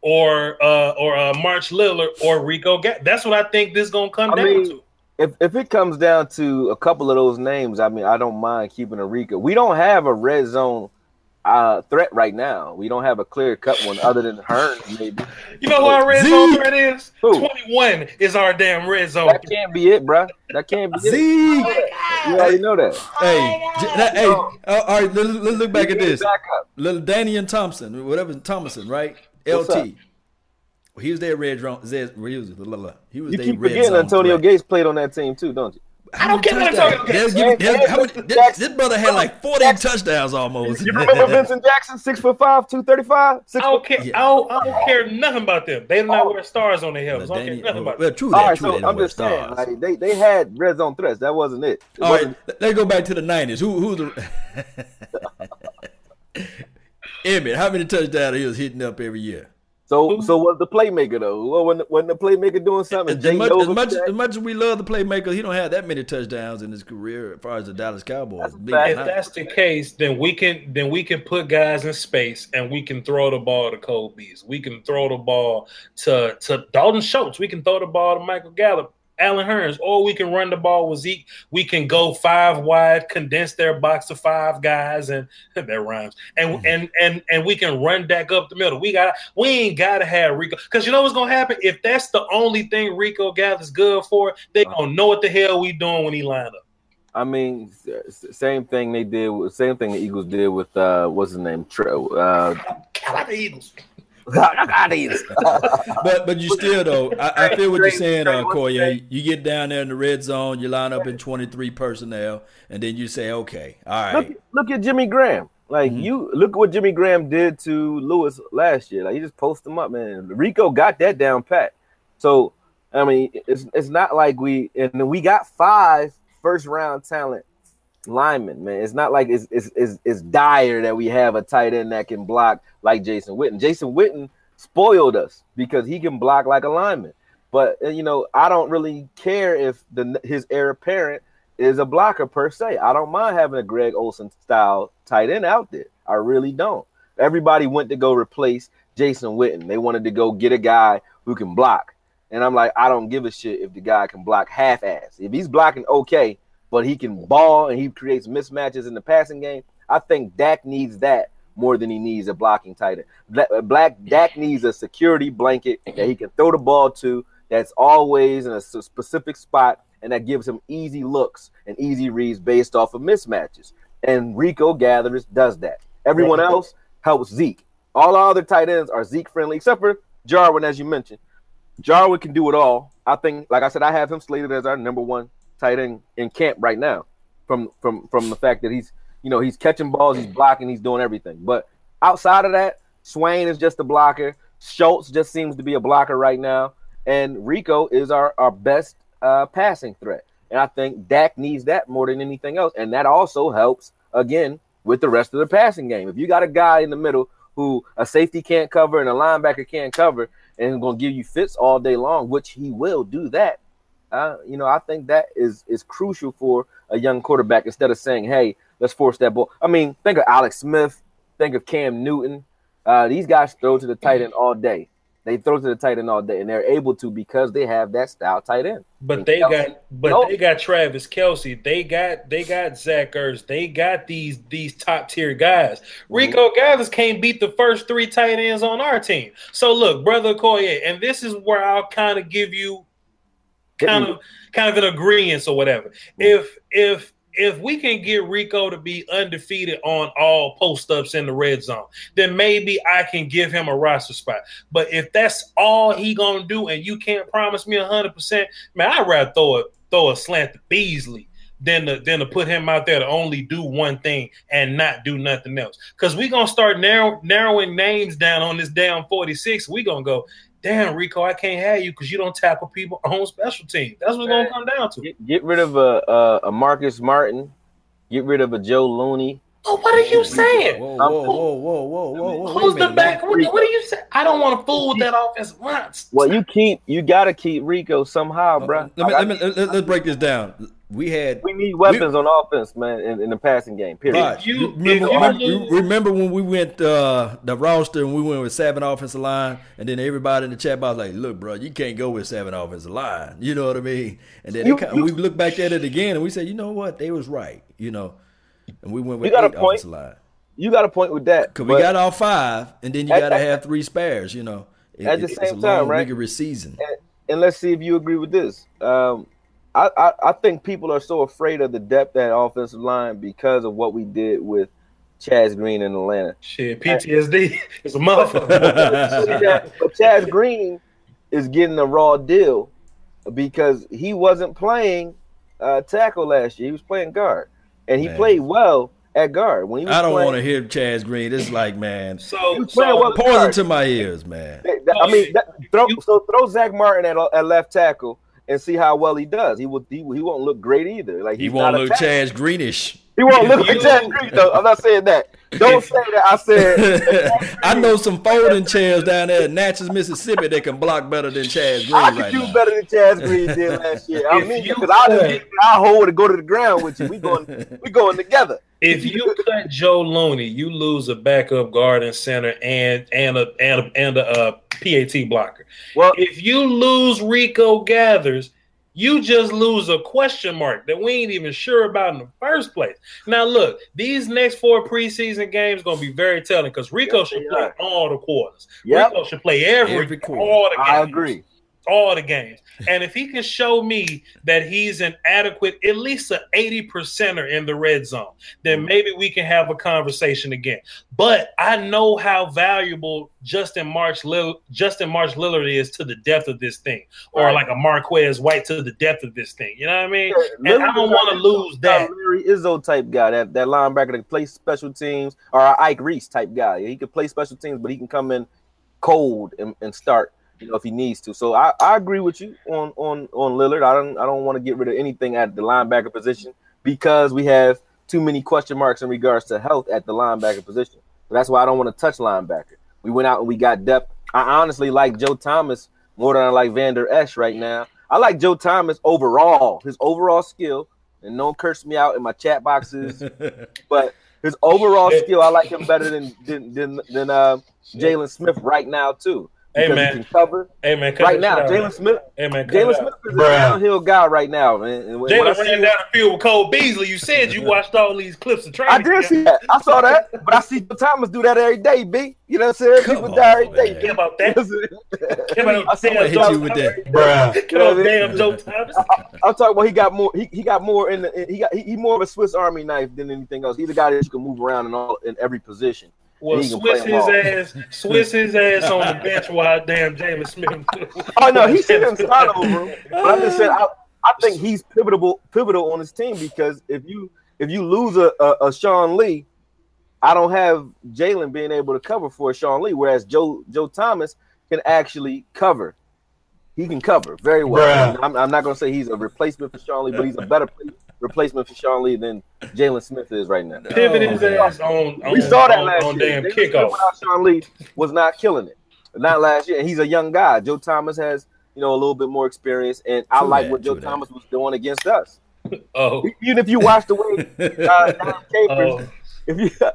or March Lillard or Rico Gathers. That's what I think this is gonna come down to. If it comes down to a couple of those names, I mean, I don't mind keeping a Rico. We don't have a red zone threat right now. We don't have a clear-cut one other than Hurns, maybe. You know who our red zone threat is? Who? 21 is our damn red zone. That can't be it, bro. That can't be Zeke. It. You already know that. All right, let's look back at this. Little Danny and Thompson, whatever Thomason, right? What's LT. Up? He was there red zone. He was there red zone. You keep forgetting Antonio Gates played on that team too, don't you? I don't care about Antonio Gates. This brother had like 40 touchdowns almost. You remember Vincent Jackson, 6'5", 235? I don't care nothing about them. They did not wear stars on their helmets. I don't care nothing about them. Well, true, all right, so I'm just saying, like, they had red zone threats. That wasn't it. All right, let's go back to the 90s. Who's the – Emmett, how many touchdowns he was hitting up every year? So was the playmaker though? Wasn't the playmaker doing something? As much as we love the playmaker, he don't have that many touchdowns in his career as far as the Dallas Cowboys. If that's the case, then we can put guys in space and we can throw the ball to Cole Beasley. We can throw the ball to Dalton Schultz. We can throw the ball to Michael Gallup, Allen Hurns, or we can run the ball with Zeke. We can go five wide, condense their box to five guys, and that rhymes. And we can run back up the middle. We ain't gotta have Rico, because you know what's gonna happen if that's the only thing Rico Gathers good for. They gonna know what the hell we doing when he lined up. I mean, same thing the Eagles did with what's his name? I like the Eagles. but you still though, I feel what you're saying, Okoye. You get down there in the red zone, you line up in 23 personnel, and then you say, okay, all right. Look at Jimmy Graham. Like you look what Jimmy Graham did to Lewis last year. Like he just posted him up, man. Rico got that down pat. So I mean, it's not like we got 5 first round talent linemen, man. It's not like it's dire that we have a tight end that can block like Jason Witten. Jason Witten spoiled us because he can block like a lineman. But, you know, I don't really care if his heir apparent is a blocker per se. I don't mind having a Greg Olsen-style tight end out there. I really don't. Everybody went to go replace Jason Witten. They wanted to go get a guy who can block. And I'm like, I don't give a shit if the guy can block half-ass. If he's blocking okay, but he can ball and he creates mismatches in the passing game, I think Dak needs that more than he needs a blocking tight end. Dak needs a security blanket that he can throw the ball to that's always in a specific spot and that gives him easy looks and easy reads based off of mismatches. And Rico Gathers does that. Everyone else helps Zeke. All our other tight ends are Zeke-friendly, except for Jarwin, as you mentioned. Jarwin can do it all. I think, like I said, I have him slated as our number one tight end in camp right now from the fact that he's, you know, he's catching balls, he's blocking, he's doing everything. But outside of that, Swain is just a blocker. Schultz just seems to be a blocker right now. And Rico is our best passing threat. And I think Dak needs that more than anything else. And that also helps, again, with the rest of the passing game. If you got a guy in the middle who a safety can't cover and a linebacker can't cover and going to give you fits all day long, which he will do that, you know, I think that is crucial for a young quarterback instead of saying, hey, let's force that ball. I mean, think of Alex Smith. Think of Cam Newton. These guys throw to the tight end all day. They throw to the tight end all day, and they're able to because they have that style tight end. But they got Travis Kelce. They got Zach Ertz. They got these top tier guys. Rico Gathers can't beat the first 3 tight ends on our team. So look, brother Okoye, and this is where I'll kind of give you kind of an agreeance or whatever. If we can get Rico to be undefeated on all post-ups in the red zone, then maybe I can give him a roster spot. But if that's all he gonna do and you can't promise me 100%, man, I'd rather throw a slant to Beasley than to put him out there to only do one thing and not do nothing else. Because we're gonna start narrowing names down on this down 46. We're gonna go, damn, Rico, I can't have you because you don't tackle people on special teams. That's what's going to come down to. Get rid of a Marcus Martin. Get rid of a Joe Looney. Oh, what are you saying? Whoa. Who's the back? What are you saying? I don't want to fool with that offense once. Well, you got to keep Rico somehow, bro. Let's break this down. We need weapons on offense, man, in the passing game, period. Right. You remember when we went the roster and we went with 7 offensive line, and then everybody in the chat box was like, look, bro, you can't go with 7 offensive line. You know what I mean? And then we looked back at it again, and we said, you know what? They was right, you know. And we went with 8 offensive line. You got a point with that. Because we got all 5, and then you got to have 3 spares, you know. At the same time, it's a long, rigorous season. And let's see if you agree with this. I think people are so afraid of the depth at offensive line because of what we did with Chaz Green in Atlanta. Shit, PTSD is a motherfucker. But Chaz Green is getting a raw deal because he wasn't playing tackle last year. He was playing guard, and he played well at guard. I don't want to hear Chaz Green. It's like, man, so poison to my ears, man. Throw Zach Martin at left tackle and see how well he does. He won't look great either. Like, he won't look Chaz Greenish. He won't look like Chaz Green, though. I'm not saying that. Don't say that. I said I know some folding chairs down there in Natchez, Mississippi that can block better than Chaz Green I can do better than Chaz Green did last year. I mean, because I'll hold and go to the ground with you. We going together. If you cut Joe Looney, you lose a backup guard and center and a PAT blocker. Well, if you lose Rico Gathers, you just lose a question mark that we ain't even sure about in the first place. Now, look, these next 4 preseason games going to be very telling because Rico should play all the quarters. Yep. Rico should play every quarter. All the games. I agree. All the games. And if he can show me that he's an adequate, at least an 80%er in the red zone, then maybe we can have a conversation again. But I know how valuable Justin March Lillard is to the depth of this thing, or like a Marquez White to the depth of this thing. You know what I mean? Yeah, and I don't want to lose that. Larry Izzo type guy, that linebacker that plays special teams, or Ike Reese type guy. He could play special teams, but he can come in cold and start, you know, if he needs to. So I agree with you on Lillard. I don't want to get rid of anything at the linebacker position because we have too many question marks in regards to health at the linebacker position. So that's why I don't want to touch linebacker. We went out and we got depth. I honestly like Joe Thomas more than I like Vander Esch right now. I like Joe Thomas overall, his overall skill, and don't curse me out in my chat boxes, but his overall skill, I like him better than Jalen Smith right now too. Hey man. He can cover. Hey man, right now, Jalen Smith. Hey man, Jalen Smith is a downhill guy right now, man. Jalen ran down the field with Cole Beasley. You said you watched all these clips of training. I did see that. I saw that, but I see Thomas do that every day, B. You know what I'm saying? People die every day. Care about that? I hit you with that, bruh. Damn, Joe Thomas. I'm talking about he got more of a Swiss Army knife than anything else. He's a guy that you can move around in every position. Well, Swiss his ass on the bench while damn Jalen Smith. Oh no, he should have started over. But I just said I think he's pivotal on his team because if you lose a Sean Lee, I don't have Jalen being able to cover for Sean Lee, whereas Joe Thomas can actually cover. He can cover very well. I'm not going to say he's a replacement for Sean Lee, but he's a better replacement for Sean Lee than Jalen Smith is right now. Pivot his ass on. We saw that last year. Damn kickoff. Without Sean Lee was not killing it. Not last year. And he's a young guy. Joe Thomas has, a little bit more experience, and I like what Joe Thomas was doing against us. Oh, even if you watch the way Capers.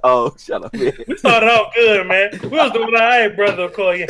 Oh, shut up, man. We started off good, man. We was doing all right, brother Okoye.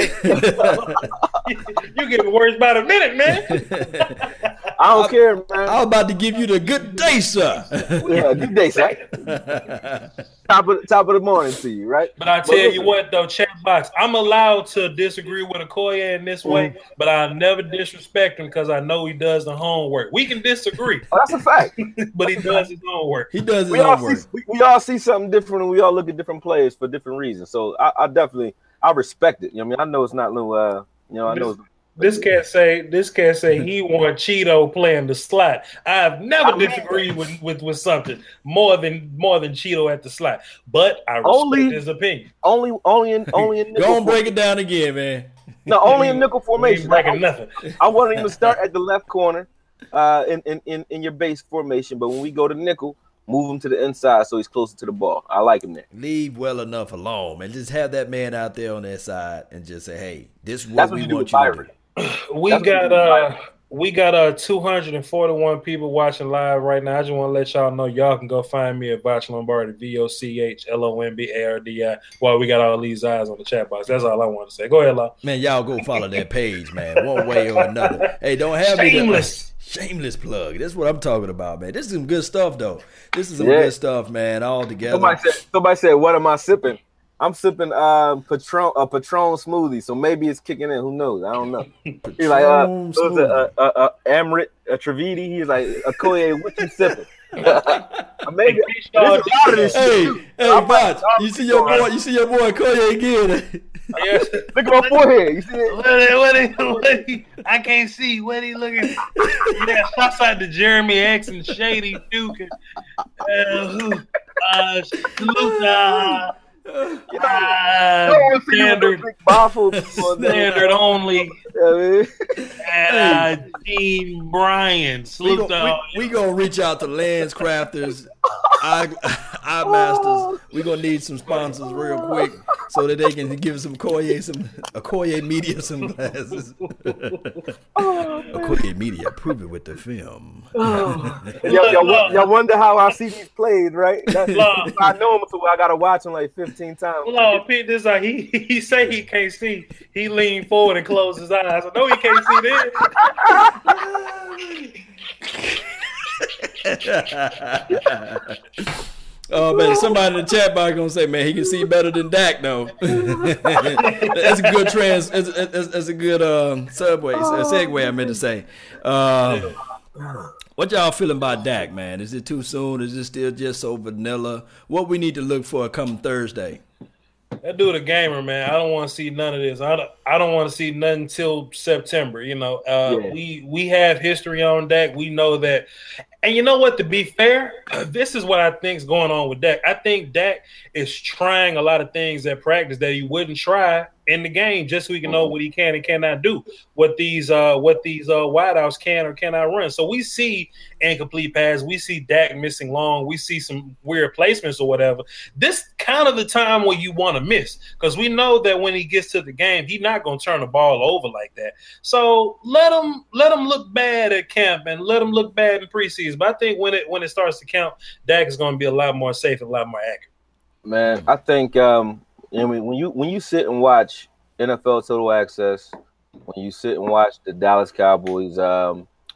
You getting worse by the minute, man. I don't care, man. I was about to give you the good day, sir. Yeah, good day, sir. Top of the morning to you, right? But I tell you what, though, chat box, I'm allowed to disagree with Okoye in this way, but I'll never disrespect him because I know he does the homework. We can disagree. Oh, that's a fact. But he does his own work. He does his own work. We all see something different, and we all look at different players for different reasons. So I definitely respect it. You know what I mean? I know it's not no I know it's This cat say he want Cheeto playing the slot. I've never disagreed with something more than Cheeto at the slot. But I respect his opinion. Only in nickel. Don't break it down again, man. No, only in nickel formation. Breaking nothing. I wouldn't even start at the left corner, in your base formation. But when we go to nickel, move him to the inside so he's closer to the ball. I like him there. Leave well enough alone, man. Just have that man out there on that side and just say, hey, this is what we want you to do. We got We got 241 people watching live right now. I just want to let y'all know y'all can go find me at Voch Lombardi, VOCHLOMBARDI, while we got all these eyes on the chat box. That's all I want to say. Go ahead, Law. Man, y'all go follow that page, man, one way or another. Hey, don't have shameless. Shameless plug. That's what I'm talking about, man. This is some good stuff, though. This is some good stuff, man, all together. Somebody said, what am I sipping? I'm sipping Patron smoothie, so maybe it's kicking in. Who knows? I don't know. He's like, Amrit Trivedi. He's like, Okoye, what you sipping? Maybe this hey, Voch, you see your boy Okoye again. Yes. Look at my forehead. You see it? I can't see. What he looking? Yeah, outside the Jeremy X and Shady Duke. Standard only. And Dean Bryan. We gonna reach out to Lance Crafters, Eye Masters. We gonna need some sponsors real quick so that they can give Okoye Media some glasses. Okoye Media, prove it with the film. Y'all wonder how I see these plays, right? I know them, so I gotta watch them like 15 times. Well, Pete, this out. He say he can't see. He leaned forward and closed his eyes. I know he can't see this. Oh man, somebody in the chat box gonna say, man, he can see better than Dak though. That's a good segue. I meant to say. What y'all feeling about Dak, man? Is it too soon? Is it still just so vanilla? What we need to look for come Thursday? That dude a gamer, man. I don't want to see none of this. I don't want to see nothing till September. You know, we have history on Dak. We know that. And you know what? To be fair, this is what I think is going on with Dak. I think Dak is trying a lot of things at practice that he wouldn't try in the game, just so he can know what he can and cannot do, what these wideouts can or cannot run. So we see incomplete passes, we see Dak missing long, we see some weird placements or whatever. This kind of the time where you want to miss, because we know that when he gets to the game, he's not going to turn the ball over like that. So let him look bad at camp and let him look bad in preseason. But I think when it starts to count, Dak is going to be a lot more safe and a lot more accurate. Man, I think. And when you sit and watch NFL Total Access, when you sit and watch the Dallas Cowboys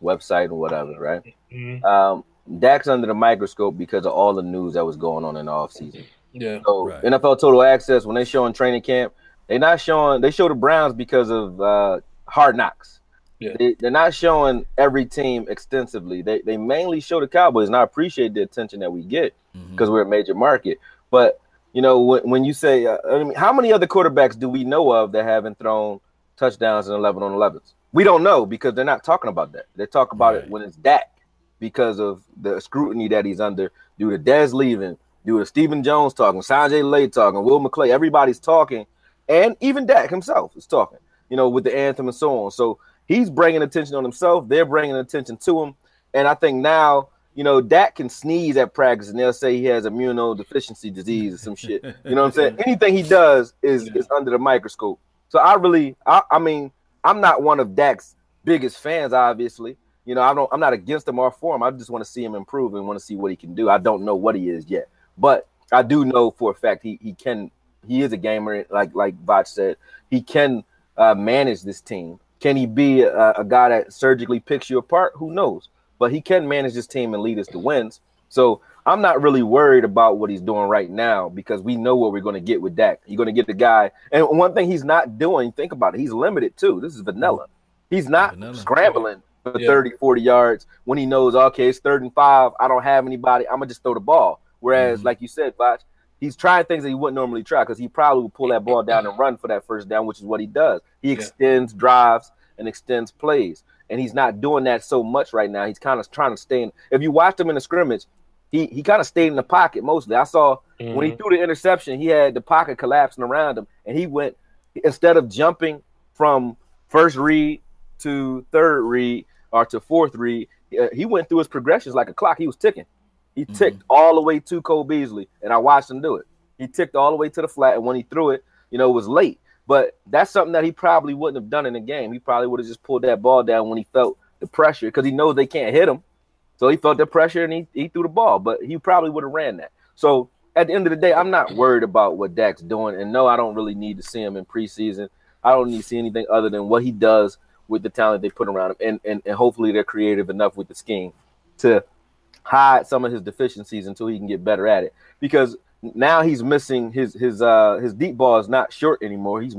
website and whatever, right? Mm-hmm. Dak's under the microscope because of all the news that was going on in the offseason. Yeah. So right. NFL Total Access, when they showing training camp, they show the Browns because of Hard Knocks. Yeah. They're not showing every team extensively. They mainly show the Cowboys, and I appreciate the attention that we get because we're a major market. But you know, when you say, I mean, how many other quarterbacks do we know of that haven't thrown touchdowns in 11-on-11s? We don't know because they're not talking about that. They talk about it when it's Dak because of the scrutiny that he's under due to Dez leaving, due to Stephen Jones talking, Sanjay Lay talking, Will McClay. Everybody's talking, and even Dak himself is talking, you know, with the anthem and so on. So he's bringing attention on himself. They're bringing attention to him. And I think now, you know, Dak can sneeze at practice and they'll say he has immunodeficiency disease or some shit. You know what I'm saying? Anything he does is under the microscope. So I mean, I'm not one of Dak's biggest fans, obviously. You know, I'm not against him or for him. I just want to see him improve and want to see what he can do. I don't know what he is yet, but I do know for a fact he is a gamer. Like Voch said, he can manage this team. Can he be a guy that surgically picks you apart? Who knows? But he can manage this team and lead us to wins. So I'm not really worried about what he's doing right now because we know what we're going to get with Dak. You're going to get the guy. And one thing he's not doing, think about it, he's limited too. This is vanilla. He's not scrambling for 30, 40 yards when he knows, okay, it's 3rd and 5. I don't have anybody. I'm going to just throw the ball. Whereas, like you said, Voch, he's trying things that he wouldn't normally try because he probably would pull that ball down and run for that first down, which is what he does. He extends drives and extends plays. And he's not doing that so much right now. He's kind of trying to stay in. If you watched him in the scrimmage, he kind of stayed in the pocket mostly. I saw when he threw the interception, he had the pocket collapsing around him. And he went, instead of jumping from first read to third read or to fourth read, he went through his progressions like a clock. He was ticking. He ticked all the way to Cole Beasley. And I watched him do it. He ticked all the way to the flat. And when he threw it, you know, it was late. But that's something that he probably wouldn't have done in the game. He probably would have just pulled that ball down when he felt the pressure because he knows they can't hit him. So he felt the pressure and he threw the ball, but he probably would have ran that. So at the end of the day, I'm not worried about what Dak's doing. And no, I don't really need to see him in preseason. I don't need to see anything other than what he does with the talent they put around him. And hopefully they're creative enough with the scheme to hide some of his deficiencies until he can get better at it. Because now he's missing his deep ball is not short anymore. He's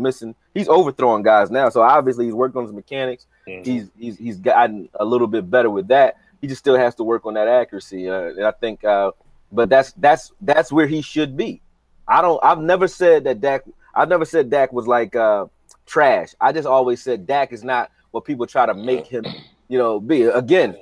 overthrowing guys now. So obviously he's worked on his mechanics. Mm-hmm. He's gotten a little bit better with that. He just still has to work on that accuracy. And I think, but that's where he should be. I've never said Dak was like trash. I just always said Dak is not what people try to make him, be. Again,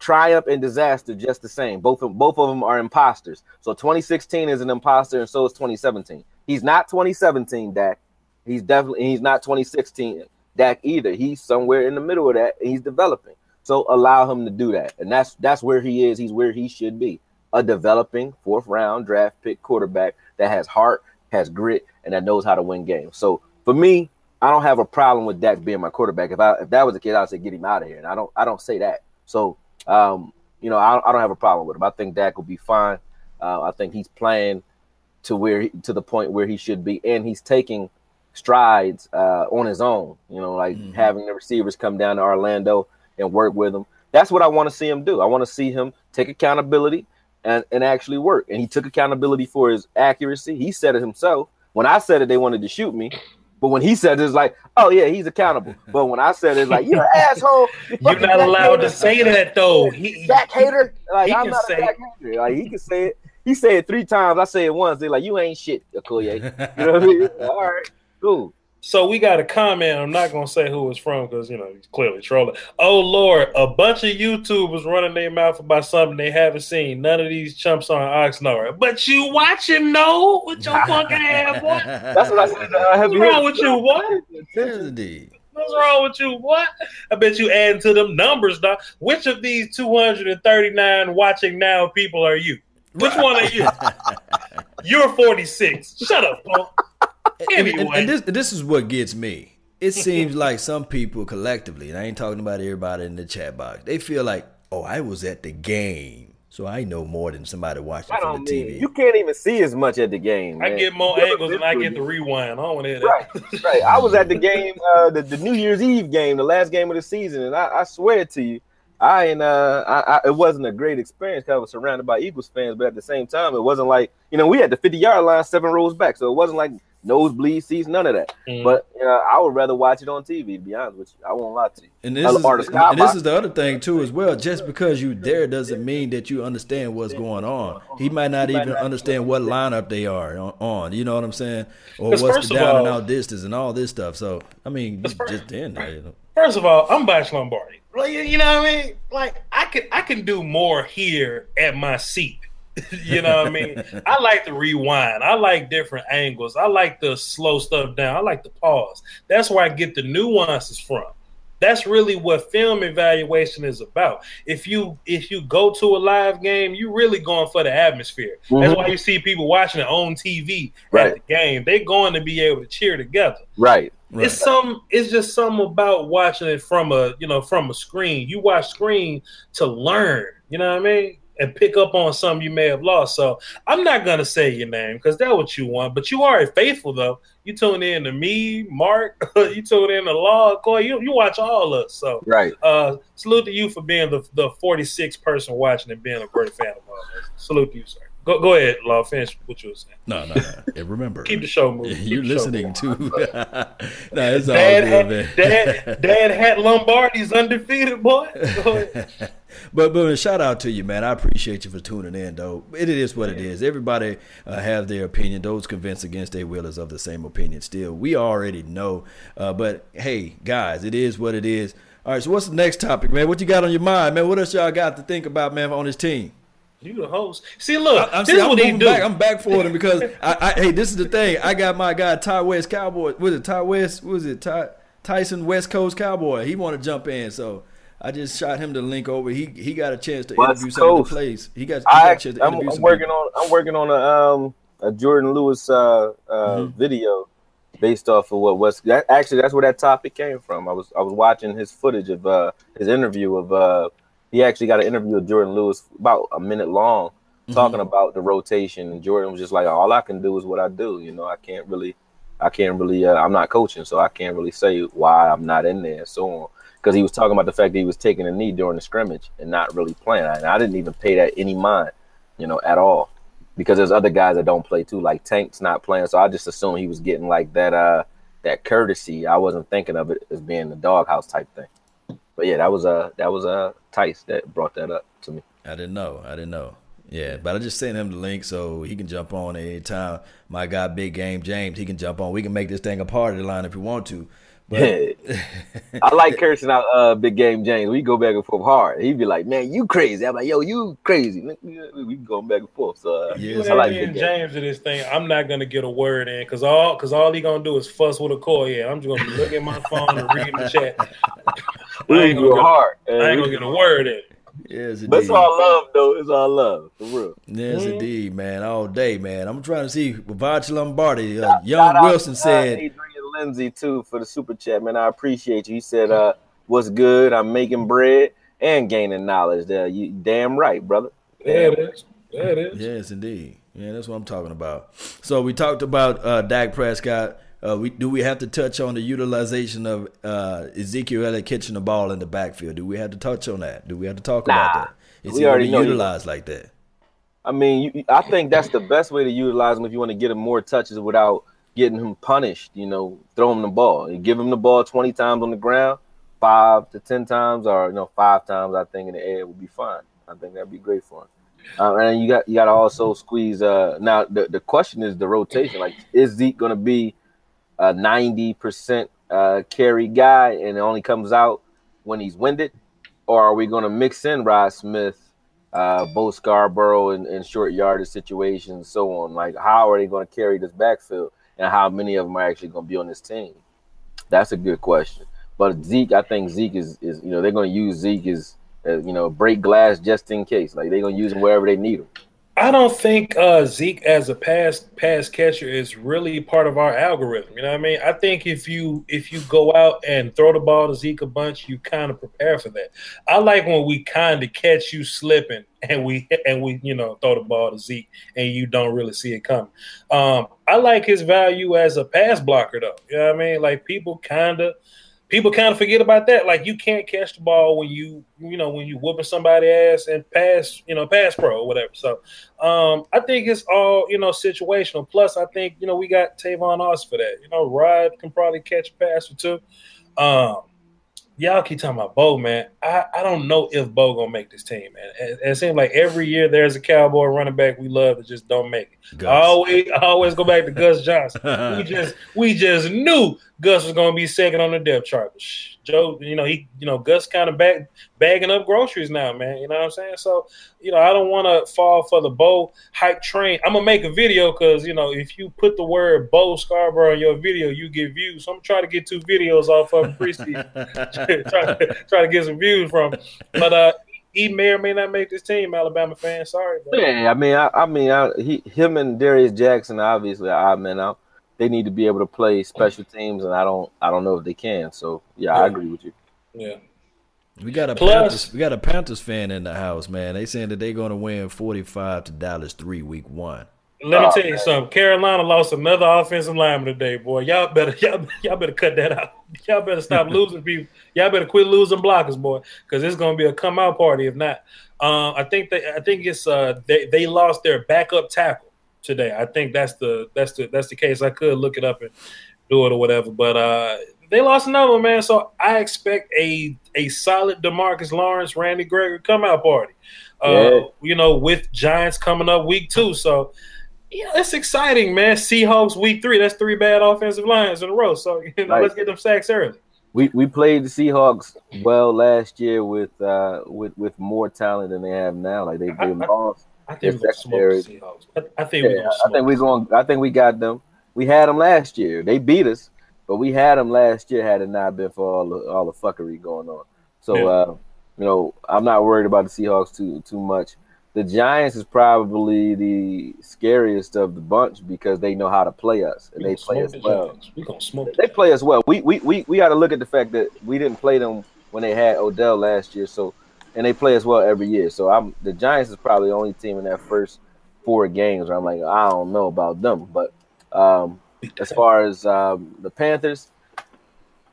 triumph and disaster just the same. Both of them are imposters. So 2016 is an imposter, and so is 2017. He's not 2017 Dak. He's not 2016 Dak either. He's somewhere in the middle of that, and he's developing. So allow him to do that, and that's where he is. He's where he should be, a developing fourth-round draft pick quarterback that has heart, has grit, and that knows how to win games. So for me, I don't have a problem with Dak being my quarterback. If that was the kid, I'd say get him out of here, and I don't say that. So I don't have a problem with him. I think Dak will be fine. I think he's playing to the point where he should be, and he's taking strides on his own. Having the receivers come down to Orlando and work with him. That's what I want to see him do. I want to see him take accountability and actually work. And he took accountability for his accuracy. He said it himself. When I said it, they wanted to shoot me. But when he said it, it's like, oh, yeah, he's accountable. But when I said it, it's like, you're an asshole. You're not allowed to say that, though. Dak hater. Like, I'm not a Dak hater. Like, he can say it. He said it 3 times. I say it once. They're like, you ain't shit, Okoye. You know what I mean? All right, cool. So we got a comment. I'm not going to say who it's from because, he's clearly trolling. Oh, Lord, a bunch of YouTubers running their mouth about something they haven't seen. None of these chumps on Oxnard. But you watch him, no? With your fucking ass, boy. That's what I said. What's wrong with you, what? What's wrong with you, what? I bet you adding to them numbers, dog. Which of these 239 watching now people are you? Which one are you? You're 46. Shut up, punk. Anyway. And this is what gets me. It seems like some people collectively, and I ain't talking about everybody in the chat box, they feel like, oh, I was at the game, so I know more than somebody watching from the TV. You can't even see as much at the game, man. I get more angles and I get the rewind. I don't want to hear that. Right, right. I was at the game, the New Year's Eve game, the last game of the season, and I swear to you, it wasn't a great experience because I was surrounded by Eagles fans, but at the same time, it wasn't like, we had the 50-yard line 7 rows back, so it wasn't like nosebleed seats, none of that. Mm-hmm. But I would rather watch it on TV, to be honest with you. I won't lie to you. And this is the other thing, too, as well. Just because you're there doesn't mean that you understand what's going on. He might not understand what lineup they are on. You know what I'm saying? Or what's the down-and-out distance and all this stuff. So, I mean, just in there. First of all, I'm Voch Lombardi. Like, you know what I mean? Like, I can do more here at my seat. You know what I mean? I like to rewind. I like different angles. I like to slow stuff down. I like to pause. That's where I get the nuances from. That's really what film evaluation is about. If you go to a live game, you're really going for the atmosphere. Mm-hmm. That's why you see people watching it on TV at the game. They're going to be able to cheer together. Right. Right. It's just something about watching it from a screen. You watch screen to learn. You know what I mean? And pick up on something you may have lost. So I'm not going to say your name because that's what you want. But you are faithful, though. You tune in to me, Mark. You tune in to Law, Corey. You watch all of us. So right. Salute to you for being the 46th person watching and being a great fan of all of us. Salute to you, sir. Go ahead, Law. Finish what you were saying. No. Yeah, remember. Keep the show moving. You're listening to. No, it's all good, man. Dad had Lombardi's undefeated, boy. Go ahead. But shout out to you, man. I appreciate you for tuning in, though. It is what it is. Everybody have their opinion. Those convinced against their will is of the same opinion still. We already know. But, hey, guys, it is what it is. All right, so what's the next topic, man? What you got on your mind, man? What else y'all got to think about, man, on this team? You the host. See, look, I'm what he do. I'm back for him because, hey, this is the thing. I got my guy Ty West Cowboy. Tyson West Coast Cowboy. He want to jump in, so I just shot him the link over. He got a chance to interview some of the plays. I'm working on a Jordan Lewis video based off of what Wes. Actually, that's where that topic came from. I was watching his footage of his interview of he actually got an interview with Jordan Lewis about a minute long, talking about the rotation, and Jordan was just like, all I can do is what I do. You know, I can't really I'm not coaching, so I can't really say why I'm not in there and so on. Because he was talking about the fact that he was taking a knee during the scrimmage and not really playing. And I didn't even pay that any mind, you know, at all. Because there's other guys that don't play too, like Tank's not playing. So I just assumed he was getting like that courtesy. I wasn't thinking of it as being the doghouse type thing. But yeah, that was Tice that brought that up to me. I didn't know. Yeah, but I just sent him the link so he can jump on at any time. My guy, Big Game James, he can jump on. We can make this thing a part of the line if we want to. But I like cursing out Big Game James. We go back and forth hard. He'd be like, "Man, you crazy." I'm like, "Yo, you crazy." We go back and forth. So yes, I like Big James to this thing. I'm not gonna get a word in because all he gonna do is fuss with Okoye. I'm just gonna be looking at my phone and reading the chat. We ain't gonna go hard. I ain't gonna get a word in. Yes, indeed. But it's all love, though. It's all love, for real. Yes, indeed, man. All day, man. I'm trying to see Voch Lombardi. Young Wilson said. Adrian Lindsay, too, for the super chat, man. I appreciate you. He said, what's good? I'm making bread and gaining knowledge. You damn right, brother. There it is. Yes, indeed. Yeah, that's what I'm talking about. So we talked about Dak Prescott. Do we have to touch on the utilization of Ezekiel Elliott catching the ball in the backfield? Do we have to touch on that? Do we have to talk about that? Is he already utilized like that? I mean, I think that's the best way to utilize him if you want to get him more touches without getting him punished. You know, throw him the ball. You give him the ball 20 times on the ground, 5 to 10 times, or 5 times, I think, in the air would be fine. I think that'd be great for him. And you got to also squeeze. Now, the question is the rotation. Like, is Zeke going to be a 90% carry guy and it only comes out when he's winded? Or are we going to mix in Rod Smith, Bo Scarborough in short yardage situations and so on? Like, how are they going to carry this backfield and how many of them are actually going to be on this team? That's a good question. But Zeke, I think Zeke is they're going to use Zeke as break glass just in case. Like, they're going to use him wherever they need him. I don't think Zeke as a pass catcher is really part of our algorithm. You know what I mean? I think if you go out and throw the ball to Zeke a bunch, you kind of prepare for that. I like when we kind of catch you slipping and we throw the ball to Zeke and you don't really see it coming. I like his value as a pass blocker though. You know what I mean? Like people kind of forget about that. Like, you can't catch the ball when you whooping somebody's ass and pass pro or whatever. So I think it's all, situational. Plus, I think, we got Tavon Austin for that. Rod can probably catch a pass or two. Y'all keep talking about Bo, man. I don't know if Bo going to make this team, man. It seems like every year there's a Cowboy running back we love that just don't make it. I always go back to Gus Johnson. We just knew Gus was going to be second on the depth chart. Joe, Gus kind of bagging up groceries now, man. You know what I'm saying? So, I don't want to fall for the Bo hype train. I'm going to make a video because, if you put the word Bo Scarborough in your video, you get views. So I'm trying to get 2 videos off of preseason. try to get some views from him. But he may or may not make this team, Alabama fans. Sorry. Bro. Yeah, him and Darius Jackson obviously are odd men out. They need to be able to play special teams, and I don't know if they can. So yeah. I agree with you. Yeah. We got a Panthers fan in the house, man. They saying that they're gonna win 45-3 week 1. Let me tell you something. Carolina lost another offensive lineman today, boy. Y'all better cut that out. Y'all better stop losing people. Y'all better quit losing blockers, boy, because it's gonna be a come out party if not. I think it's they lost their backup tackle today. I think that's the case. I could look it up and do it or whatever, but they lost another one, man. So I expect a solid DeMarcus Lawrence, Randy Gregory come out party. With Giants coming up week 2, so. Yeah, that's exciting, man. Seahawks week 3. That's 3 bad offensive lines in a row. So let's get them sacks early. We played the Seahawks well last year with more talent than they have now. Like they lost. I think we're going to smoke the Seahawks. I think we got them. We had them last year. They beat us, but we had them last year. Had it not been for all the fuckery going on, so I'm not worried about the Seahawks too much. the Giants is probably the scariest of the bunch because they know how to play us, and they play us well. We gonna smoke. They play us well. We got to look at the fact that we didn't play them when they had Odell last year. So, and they play us well every year. So the Giants is probably the only team in that first four games where I'm like, I don't know about them. But as far as the Panthers,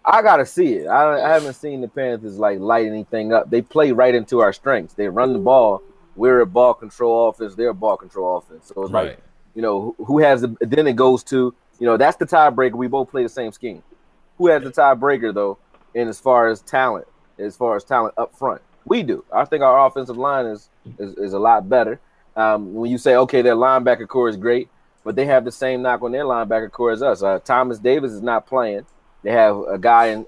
I gotta see it. I haven't seen the Panthers like light anything up. They play right into our strengths. They run the ball. We're a ball control offense. They're a ball control offense. So it's right. Like, you know, who has the? Then it goes to, you know, that's the tiebreaker. We both play the same scheme. Who has the tiebreaker though? And as far as talent up front, we do. I think our offensive line is a lot better. When you say, okay, their linebacker core is great, but they have the same knock on their linebacker core as us. Thomas Davis is not playing. They have a guy in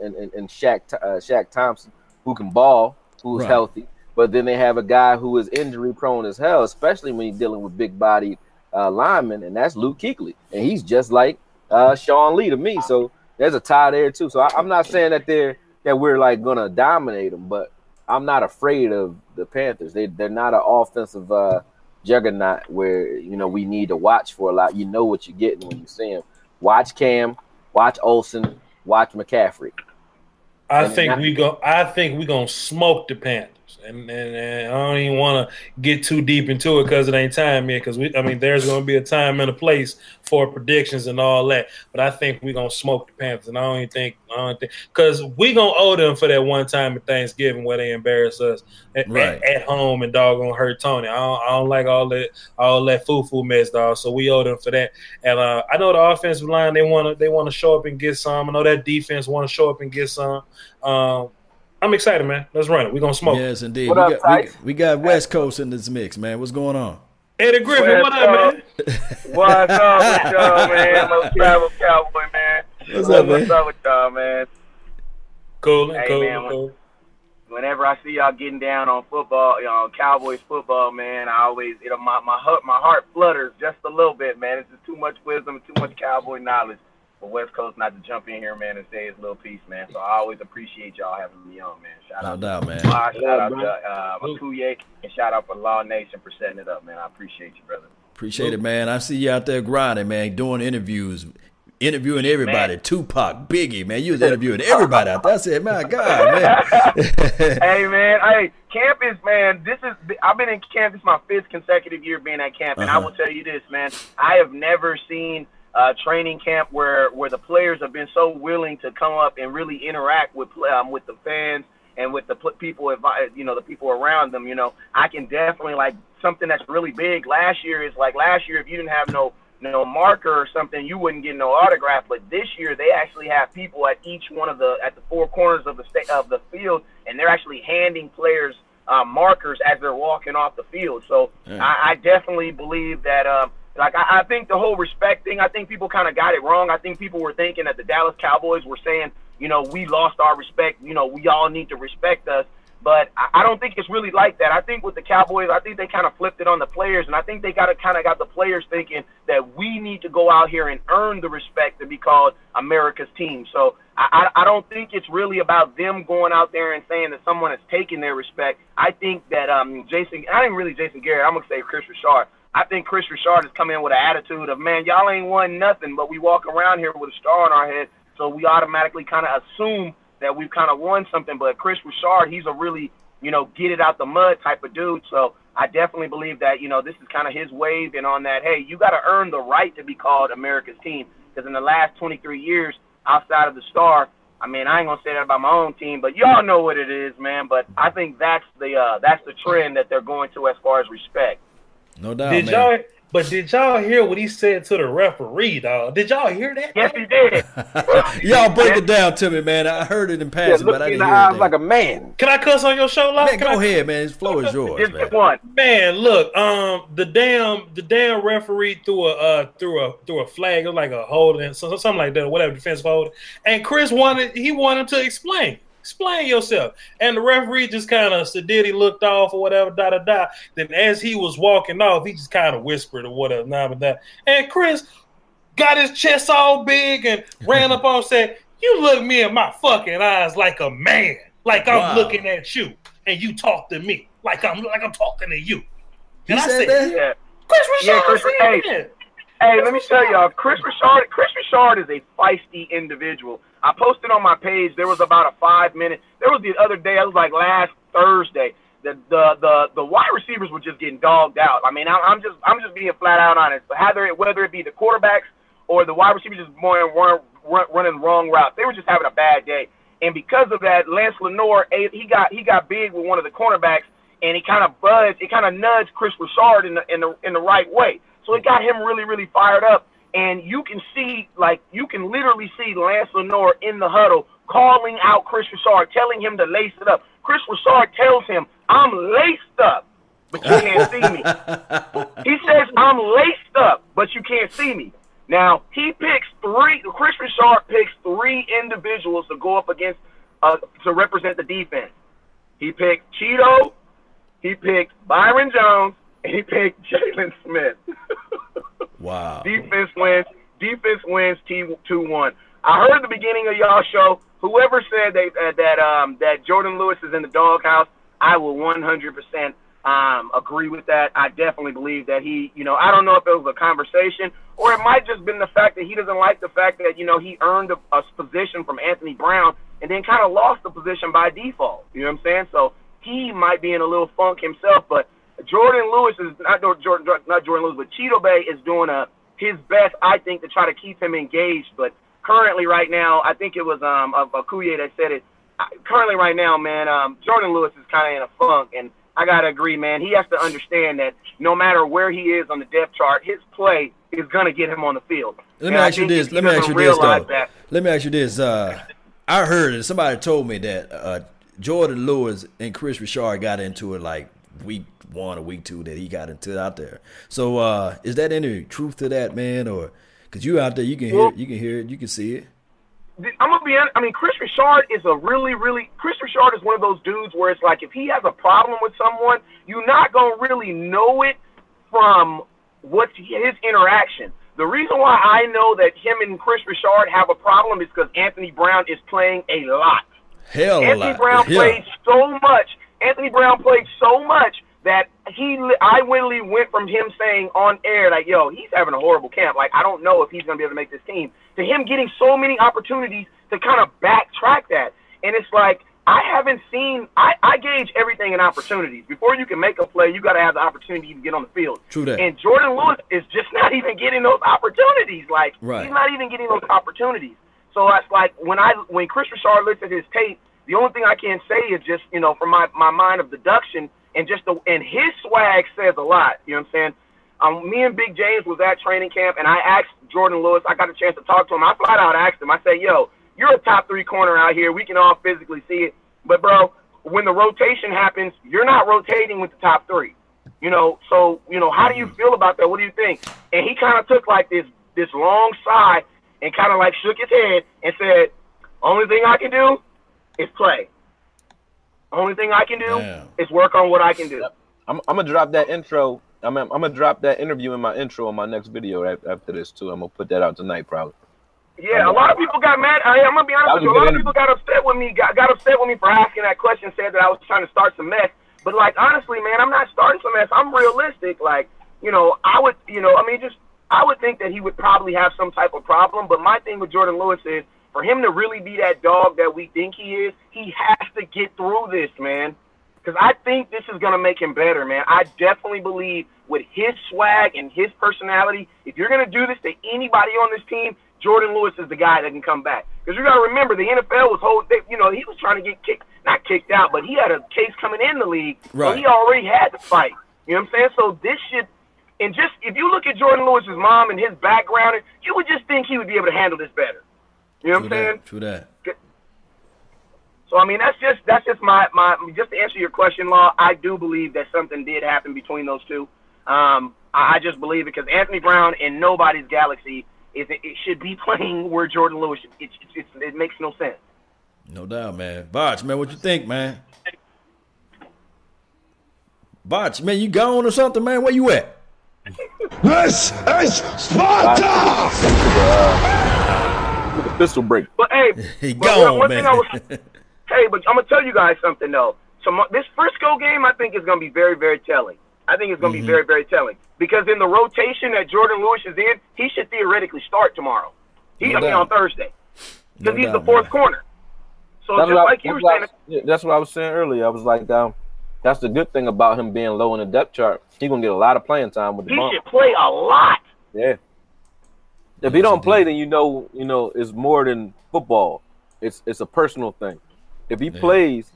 Shaq Thompson who can ball, who's right. Healthy. But then they have a guy who is injury-prone as hell, especially when you're dealing with big-bodied linemen, and that's Luke Kuechly. And he's just like Sean Lee to me. So there's a tie there, too. So I'm not saying that we're, like, going to dominate them, but I'm not afraid of the Panthers. They're not an offensive juggernaut where, you know, we need to watch for a lot. You know what you're getting when you see them. Watch Cam, watch Olsen, watch McCaffrey. I think we're gonna smoke the Panthers, and I don't even want to get too deep into it because it ain't time yet. Because there's gonna be a time and a place for predictions and all that. But I think we're gonna smoke the Panthers, and I don't think because we're gonna owe them for that one time at Thanksgiving where they embarrassed us at home and doggone hurt Tony. I don't like all that foo-foo mess, dog. So we owe them for that. And I know the offensive line they wanna show up and get some. I know that defense wanna show up and get some. I'm excited, man. Let's run it. We're going to smoke. Yes, indeed. We got West Coast in this mix, man. What's going on? Eddie Griffin, what up, man? What's up with y'all, man? No travel cowboy, man. What's up with y'all, man? Cool. Whenever I see y'all getting down on football, on Cowboys football, man, I always, my heart flutters just a little bit, man. It's just too much wisdom, too much cowboy knowledge. But West Coast not to jump in here, man, and say his little piece, man. So I always appreciate y'all having me on, man. Shout out, man. Shout out to Okoye, and shout out for Law Nation for setting it up, man. I appreciate you, brother. Appreciate it, man. I see you out there grinding, man, doing interviews, interviewing everybody. Man. Tupac, Biggie, man. You was interviewing everybody out there. I said, my God, man. Hey, man. Hey, campus, man. I've been in camp. This is my fifth consecutive year being at camp, and I will tell you this, man. I have never seen training camp where the players have been so willing to come up and really interact with the fans and with the people, you know, the people around them. You know, I can definitely like something that's really big. Last year, if you didn't have no marker or something, you wouldn't get no autograph. But this year, they actually have people at each one of the four corners of the field, and they're actually handing players markers as they're walking off the field. So I definitely believe that. Like, I think the whole respect thing, I think people kind of got it wrong. I think people were thinking that the Dallas Cowboys were saying, you know, we lost our respect. You know, we all need to respect us. But I don't think it's really like that. I think with the Cowboys, I think they kind of flipped it on the players, and I think they got the players thinking that we need to go out here and earn the respect to be called America's team. So I don't think it's really about them going out there and saying that someone has taken their respect. I think that Jason Garrett, I'm going to say Chris Richard. I think Chris Richard has come in with an attitude of, man, y'all ain't won nothing, but we walk around here with a star on our head, so we automatically kind of assume that we've kind of won something. But Chris Richard, he's a really, you know, get it out the mud type of dude. So I definitely believe that, you know, this is kind of his wave and on that, hey, you got to earn the right to be called America's team. Because in the last 23 years outside of the star, I mean, I ain't going to say that about my own team, but y'all know what it is, man. But I think that's the trend that they're going to as far as respect. No doubt, man. Did y'all hear what he said to the referee, dog? Did y'all hear that? Yes, he did. Y'all break it down to me, man. I heard it in passing, but I didn't hear it. Eyes like a man. Can I cuss on your show, Locke? Man, go ahead, man. This floor is yours, man. Man, look, the damn referee threw a flag. It was like a holding, something like that, or whatever, defensive hold. And Chris wanted him to explain. Explain yourself. And the referee just kind of sedately looked off or whatever, da-da-da. Then as he was walking off, he just kind of whispered or whatever, da-da-da. And Chris got his chest all big and ran up on and said, you look me in my fucking eyes like a man, like I'm looking at you, and you talk to me like I'm talking to you. Did I say that? Yeah. Chris Richard. Yeah, Chris, hey, let me tell y'all, Chris Richard is a feisty individual. I posted on my page, there was about a 5-minute, there was the other day, I was like last Thursday, the wide receivers were just getting dogged out. I mean, I'm just being flat out honest. Whether it be the quarterbacks or the wide receivers just running wrong routes, they were just having a bad day. And because of that, Lance Lenore, he got big with one of the cornerbacks, and he kind of buzzed, it kind of nudged Chris Richard in the right way. So it got him really, really fired up. And you can see, like, you can literally see Lance Lenore in the huddle calling out Chris Richard, telling him to lace it up. Chris Richard tells him, I'm laced up, but you can't see me. He says, I'm laced up, but you can't see me. Now, Chris Richard picks three individuals to go up against, to represent the defense. He picked Cheeto, he picked Byron Jones, and he picked Jalen Smith. Wow. Defense wins 2-1. I heard at the beginning of y'all show, whoever said that Jordan Lewis is in the doghouse, I will 100% agree with that. I definitely believe that he, you know, I don't know if it was a conversation or it might just been the fact that he doesn't like the fact that, you know, he earned a position from Anthony Brown and then kind of lost the position by default. You know what I'm saying? So he might be in a little funk himself, but but Cheeto Bay is doing his best, I think, to try to keep him engaged. But currently, right now, I think it was Okoye that said it. Currently, right now, man, Jordan Lewis is kind of in a funk, and I gotta agree, man. He has to understand that no matter where he is on the depth chart, his play is gonna get him on the field. Let me ask you this. I heard it. Somebody told me that Jordan Lewis and Chris Richard got into it like week 1 or week 2 that he got into out there. So is that any truth to that, man? Or because you out there, you can hear it, you can see it. I'm gonna be honest. I mean, Chris Richard is one of those dudes where it's like if he has a problem with someone, you're not gonna really know it from what's his interaction. The reason why I know that him and Chris Richard have a problem is because Anthony Brown is playing a lot. Anthony Brown played so much that I literally went from him saying on air, like, yo, he's having a horrible camp. Like, I don't know if he's going to be able to make this team, to him getting so many opportunities to kind of backtrack that. And it's like, I gauge everything in opportunities. Before you can make a play, you got to have the opportunity to get on the field. True that. And Jordan Lewis is just not even getting those opportunities. Like, He's not even getting those opportunities. So it's like when Chris Richard looks at his tape, the only thing I can say is just, you know, from my mind of deduction, and just and his swag says a lot. You know what I'm saying? Me and Big James was at training camp, and I asked Jordan Lewis. I got a chance to talk to him. I flat out asked him. I said, yo, you're a top 3 corner out here. We can all physically see it. But, bro, when the rotation happens, you're not rotating with the top 3. You know, so, you know, how do you feel about that? What do you think? And he kind of took, like, this long sigh and kind of, like, shook his head and said, only thing I can do is play. Only thing I can do is work on what I can do. I'm gonna drop that intro. I'm gonna drop that interview in my intro on my next video after this too. I'm gonna put that out tonight, probably. Yeah, a lot of people got mad. I'm gonna be honest with you. A lot of people got upset with me. Got upset with me for asking that question. Said that I was trying to start some mess. But like honestly, man, I'm not starting some mess. I'm realistic. Like you know, I would think that he would probably have some type of problem. But my thing with Jordan Lewis is, for him to really be that dog that we think he is, he has to get through this, man. Because I think this is going to make him better, man. I definitely believe with his swag and his personality, if you're going to do this to anybody on this team, Jordan Lewis is the guy that can come back. Because you got to remember, the NFL was he was trying to get not kicked out, but he had a case coming in the league. Right. So he already had to fight. You know what I'm saying? So this shit, and just if you look at Jordan Lewis's mom and his background, you would just think he would be able to handle this better. You know what I'm saying? True that. So I mean, that's just my just to answer your question, Law. I do believe that something did happen between those two. I just believe it because Anthony Brown in nobody's galaxy it should be playing where Jordan Lewis. It makes no sense. No doubt, man. Voch, man, what you think, man? Voch, man, you gone or something, man? Where you at? This is Sparta. With a pistol break. But hey, but I'm gonna tell you guys something though. So this Frisco game, I think, is gonna be very, very telling. I think it's going to be very, very telling. Because in the rotation that Jordan Lewis is in, he should theoretically start tomorrow. He's going to be on Thursday. Because he's the fourth corner. So that's just like you were saying. That's what I was saying earlier. I was like, that's the good thing about him being low in the depth chart. He's going to get a lot of playing time with the bump. He should play a lot. Yeah. If he don't play, then you know, it's more than football. It's a personal thing. If he plays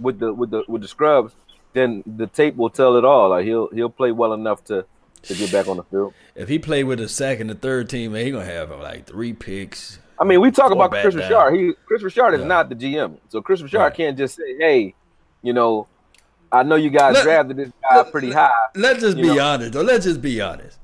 with the scrubs, then the tape will tell it all. Like he'll play well enough to get back on the field. If he played with the second and the third team, man, he's gonna have like 3 picks. I mean, we talk about Chris Richard. Chris Richard is not the GM, so Chris Richard can't just say, "Hey, you know, I know you guys drafted this guy pretty high." Let's just be honest, though. Let's just be honest.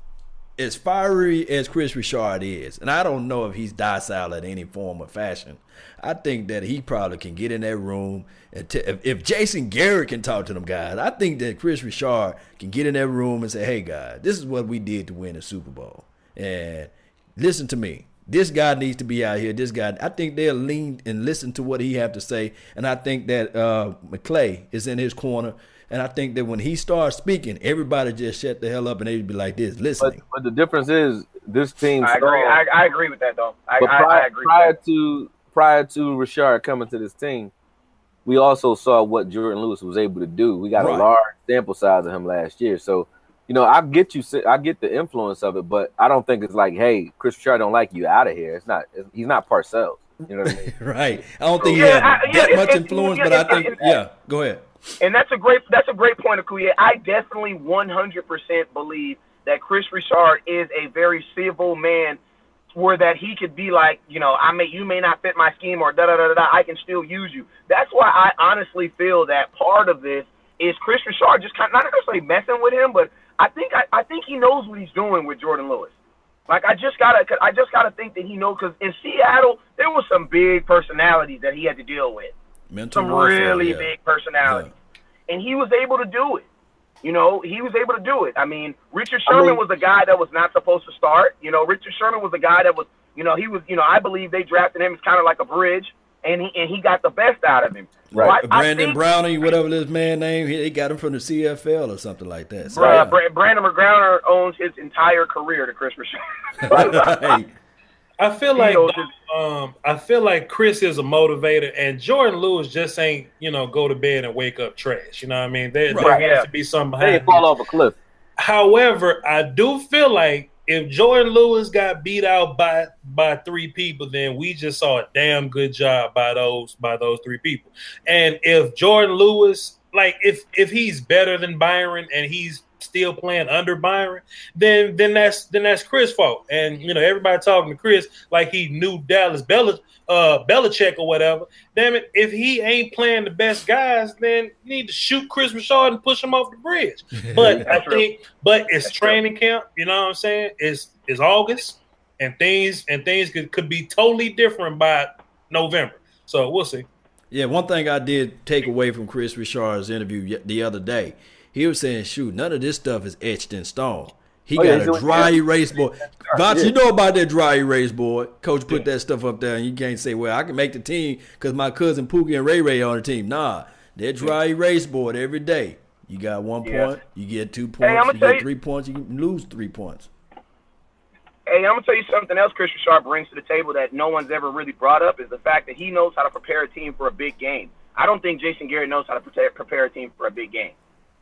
As fiery as Chris Richard is, and I don't know if he's docile in any form or fashion, I think that he probably can get in that room. And if Jason Garrett can talk to them guys, I think that Chris Richard can get in that room and say, "Hey, guys, this is what we did to win the Super Bowl. And listen to me. This guy needs to be out here. This guy." I think they'll lean and listen to what he have to say. And I think that McClay is in his corner. And I think that when he starts speaking, everybody just shut the hell up and they'd be like this, listening. But the difference is this team. I agree with that, though. I agree. Prior to Richard coming to this team, we also saw what Jordan Lewis was able to do. We got a large sample size of him last year, so you know I get the influence of it, but I don't think it's like, hey, Chris Richard don't like you, out of here. It's not. He's not Parcells. You know what I mean? Right. I don't think he had that much influence, but I think Go ahead. And that's a great point, Okoye. I definitely 100% believe that Chris Richard is a very civil man, where that he could be like, you know, you may not fit my scheme or I can still use you. That's why I honestly feel that part of this is Chris Richard just kind of, not necessarily messing with him, but I think he knows what he's doing with Jordan Lewis. Like I just gotta think that he knows, because in Seattle there were some big personalities that he had to deal with. Mental some warfare, really big personality. Yeah. And he was able to do it. You know, he was able to do it. I mean, Richard Sherman was a guy that was not supposed to start. You know, Richard Sherman was a guy that was, you know, he was, you know, I believe they drafted him as kind of like a bridge, and he got the best out of him. Right. So Brandon Browning, whatever this man name, they got him from the CFL or something like that. So, Brandon McGrowner owns his entire career to Chris Richard. Right. I feel like Chris is a motivator, and Jordan Lewis just ain't, you know, go to bed and wake up trash. You know what I mean? There has to be something behind. They didn't fall off a cliff. However, I do feel like if Jordan Lewis got beat out by 3 people, then we just saw a damn good job by those 3 people. And if Jordan Lewis, like if he's better than Byron and he's still playing under Byron, then that's Chris' fault. And you know, everybody talking to Chris like he knew Dallas Belichick or whatever. Damn it, if he ain't playing the best guys, then you need to shoot Chris Richard and push him off the bridge. But it's training camp, you know what I'm saying? It's August, and things could be totally different by November. So we'll see. Yeah, one thing I did take away from Chris Richard's interview the other day, he was saying, shoot, none of this stuff is etched in stone. He got a dry erase board. Voch, you know about that dry erase board. Coach put that stuff up there, and you can't say, well, I can make the team because my cousin Pookie and Ray Ray are on the team. Nah, that dry erase board every day. You got 1 point, you get 2 points, you get 3 points, you can lose 3 points. Hey, I'm going to tell you something else Chris Richard brings to the table that no one's ever really brought up is the fact that he knows how to prepare a team for a big game. I don't think Jason Garrett knows how to prepare a team for a big game.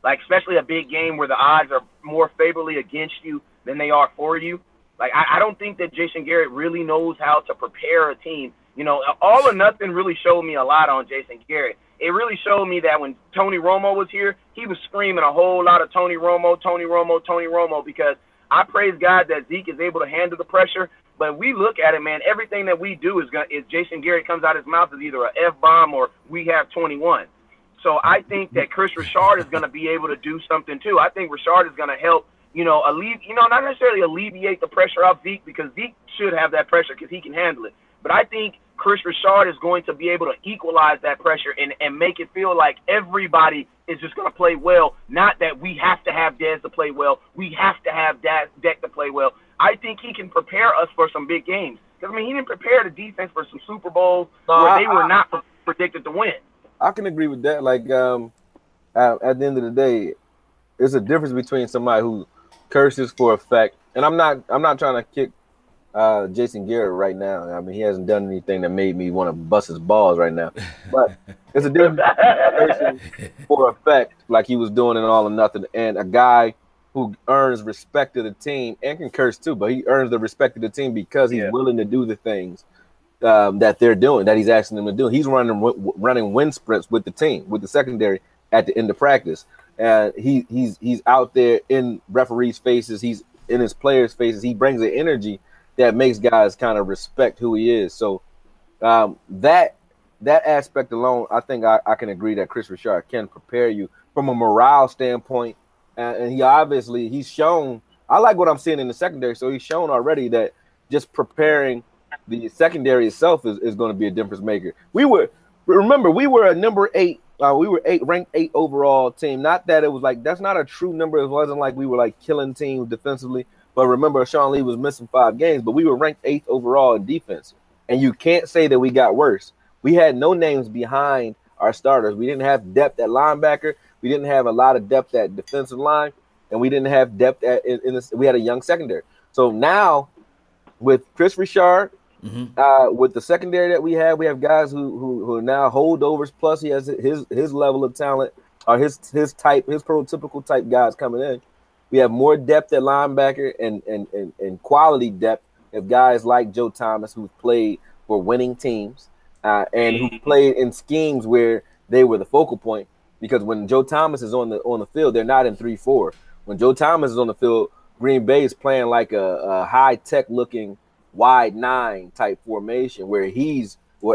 Like, especially a big game where the odds are more favorably against you than they are for you. Like, I don't think that Jason Garrett really knows how to prepare a team. You know, All or Nothing really showed me a lot on Jason Garrett. It really showed me that when Tony Romo was here, he was screaming a whole lot of Tony Romo, because I praise God that Zeke is able to handle the pressure. But we look at it, man, everything that we do is Jason Garrett comes out of his mouth is either an F-bomb or we have 21. So I think that Chris Richard is going to be able to do something too. I think Richard is going to help, you know, not necessarily alleviate the pressure off Zeke, because Zeke should have that pressure because he can handle it. But I think Chris Richard is going to be able to equalize that pressure and make it feel like everybody is just going to play well. Not that we have to have Dez to play well. We have to have Dak to play well. I think he can prepare us for some big games. Because, I mean, he didn't prepare the defense for some Super Bowls where they were not predicted to win. I can agree with that. Like, at the end of the day, It's a difference between somebody who curses for a fact, and I'm not trying to kick Jason Garrett right now. I mean, he hasn't done anything that made me want to bust his balls right now. But it's a difference between cursing for a fact, like he was doing in All or Nothing, and a guy who earns respect of the team and can curse too, but he earns the respect of the team because he's willing to do the things that they're doing, that he's asking them to do. He's running wind sprints with the team, with the secondary at the end of practice. And he's out there in referees' faces. He's in his players' faces. He brings an energy that makes guys kind of respect who he is. So that aspect alone, I think I can agree that Chris Richard can prepare you from a morale standpoint. And he obviously, he's shown, I like what I'm seeing in the secondary. So he's shown already that just preparing the secondary itself is going to be a difference maker. We were a number 8, ranked 8 overall team. Not that it was like, that's not a true number. It wasn't like we were like killing teams defensively. But remember, Sean Lee was missing 5 games, but we were ranked 8th overall in defense. And you can't say that we got worse. We had no names behind our starters. We didn't have depth at linebacker. We didn't have a lot of depth at defensive line, and we didn't have depth we had a young secondary. So now with Chris Richard, with the secondary that we have guys who are now holdovers. Plus, he has his level of talent or his type, his prototypical type guys coming in. We have more depth at linebacker and quality depth of guys like Joe Thomas, who played for winning teams and who played in schemes where they were the focal point. Because when Joe Thomas is on the field, they're not in 3-4. When Joe Thomas is on the field, Green Bay is playing like a high-tech looking wide 9 type formation where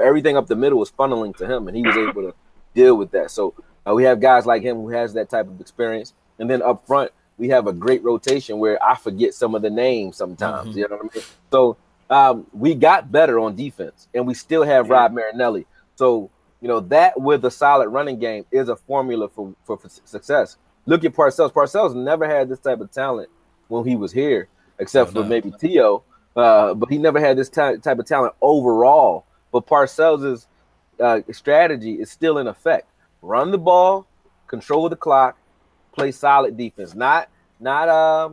everything up the middle is funneling to him, and he was able to deal with that. So we have guys like him who has that type of experience. And then up front, we have a great rotation where I forget some of the names sometimes. You know what I mean? So we got better on defense, and we still have Rob Marinelli. So you know, that with a solid running game is a formula for success. Look at Parcells. Parcells never had this type of talent when he was here, except for maybe Tio. But he never had this type of talent overall. But Parcells' strategy is still in effect. Run the ball, control the clock, play solid defense. Not a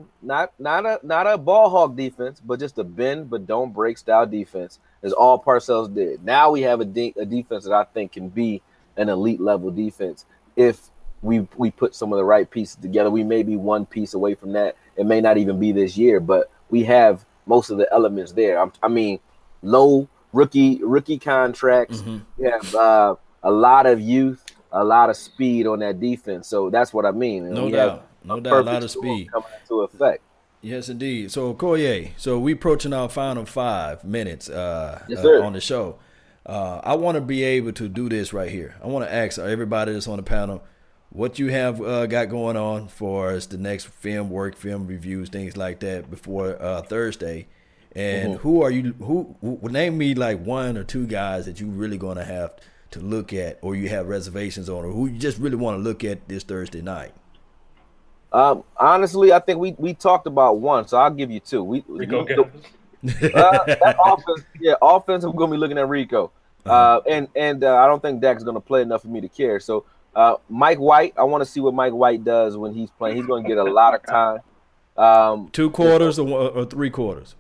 ball hog defense, but just a bend but don't break style defense. Is all Parcells did. Now we have a defense that I think can be an elite level defense if we put some of the right pieces together. We may be one piece away from that. It may not even be this year, but we have most of the elements there. I mean, low rookie contracts. We have a lot of youth, a lot of speed on that defense. So that's what I mean. And no doubt, a lot of speed coming into effect. Yes, indeed. So, Okoye, we approaching our final 5 minutes on the show. I want to be able to do this right here. I want to ask everybody that's on the panel what you have got going on for us, the next film reviews, things like that before Thursday. And who are you – who name me like one or two guys that you really going to have to look at or you have reservations on or who you just really want to look at this Thursday night. Honestly, I think we talked about one, so I'll give you two. Rico Gathers. That offense, we're going to be looking at Rico. I don't think Dak's going to play enough for me to care. So Mike White, I want to see what Mike White does when he's playing. He's going to get a lot of time. 2 quarters or 3 quarters?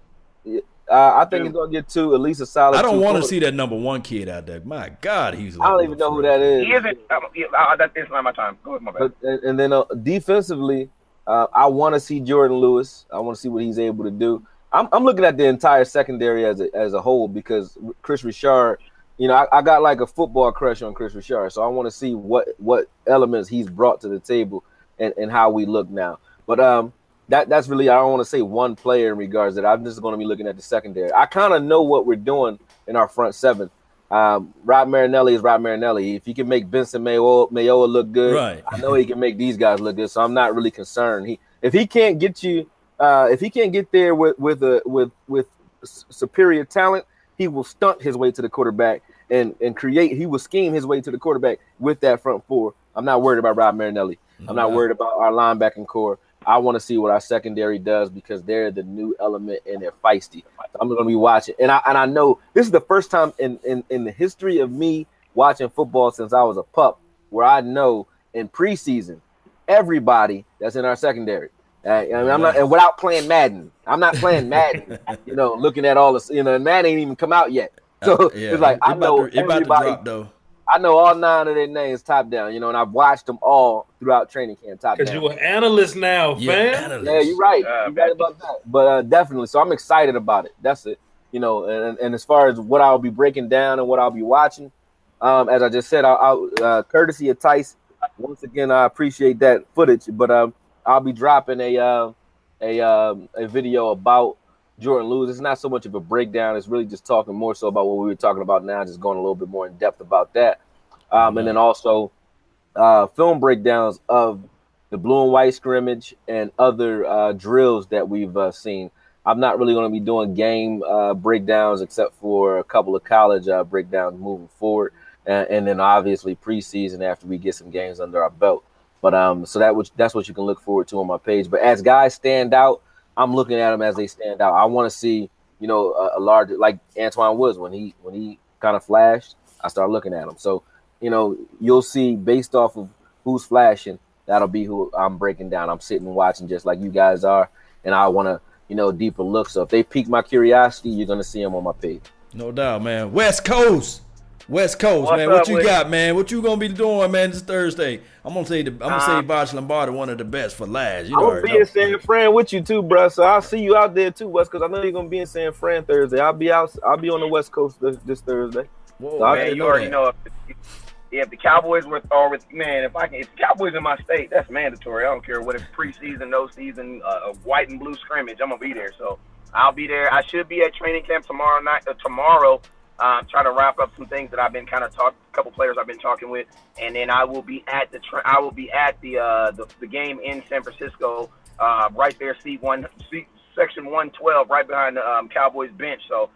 I think he's going to get 2, at least a solid. I don't want to see that number 1 kid out there. My God, he's. I don't even know who that is. He isn't. That's not my time. Go ahead, my bad. And then defensively, I want to see Jordan Lewis. I want to see what he's able to do. I'm looking at the entire secondary as a whole because Chris Richard. You know, I got like a football crush on Chris Richard, so I want to see what elements he's brought to the table and how we look now. But That's really, I don't want to say one player in regards to that. I'm just going to be looking at the secondary. I kind of know what we're doing in our front seven. Rob Marinelli is Rob Marinelli. If he can make Benson Mayowa look good, right. I know he can make these guys look good. So I'm not really concerned. If he can't get there with superior talent, he will stunt his way to the quarterback he will scheme his way to the quarterback with that front four. I'm not worried about Rob Marinelli. I'm not worried about our linebacking core. I want to see what our secondary does because they're the new element and they're feisty. I'm going to be watching. And I know this is the first time in the history of me watching football since I was a pup where I know in preseason everybody that's in our secondary. And without playing Madden. I'm not playing Madden, you know, looking at all this, you know, and Madden ain't even come out yet. So it's like, I know everybody. Drop, though. I know all 9 of their names top down, you know, and I've watched them all throughout training camp top down. Because you're an analyst now, fam. Yeah, you're right. You're right about that. But definitely. So I'm excited about it. That's it. You know, and as far as what I'll be breaking down and what I'll be watching, as I just said, I'll courtesy of Tice, once again, I appreciate that footage. But I'll be dropping a video about Jordan Lewis. It's not so much of a breakdown. It's really just talking more so about what we were talking about now, just going a little bit more in depth about that. And then also film breakdowns of the blue and white scrimmage and other drills that we've seen. I'm not really going to be doing game breakdowns except for a couple of college breakdowns moving forward. And then obviously preseason after we get some games under our belt. But so that's what you can look forward to on my page. But as guys stand out, I'm looking at them as they stand out. I want to see, you know, a larger, like Antoine Woods, when he kind of flashed, I start looking at him. So, you know, you'll see based off of who's flashing, that'll be who I'm breaking down. I'm sitting and watching just like you guys are, and I want to, you know, deeper look. So if they pique my curiosity, you're going to see them on my page. No doubt, man. West Coast, what's man. What you got, man? What you gonna be doing, man? This Thursday, I'm gonna say Voch Lombardi one of the best for last. You know, I'm gonna be in San Fran with you too, bro. So I'll see you out there too, West, because I know you're gonna be in San Fran Thursday. I'll be on the West Coast this Thursday. Whoa, so man, you already know. If the Cowboys were, or man, if the Cowboys in my state, that's mandatory. I don't care what it's preseason, no season, a white and blue scrimmage. I'm gonna be there, so I'll be there. I should be at training camp tomorrow night. Trying to wrap up some things that I've been kind of a couple players I've been talking with, and then I will be at the game in San Francisco, right there, section 112, right behind the Cowboys bench. So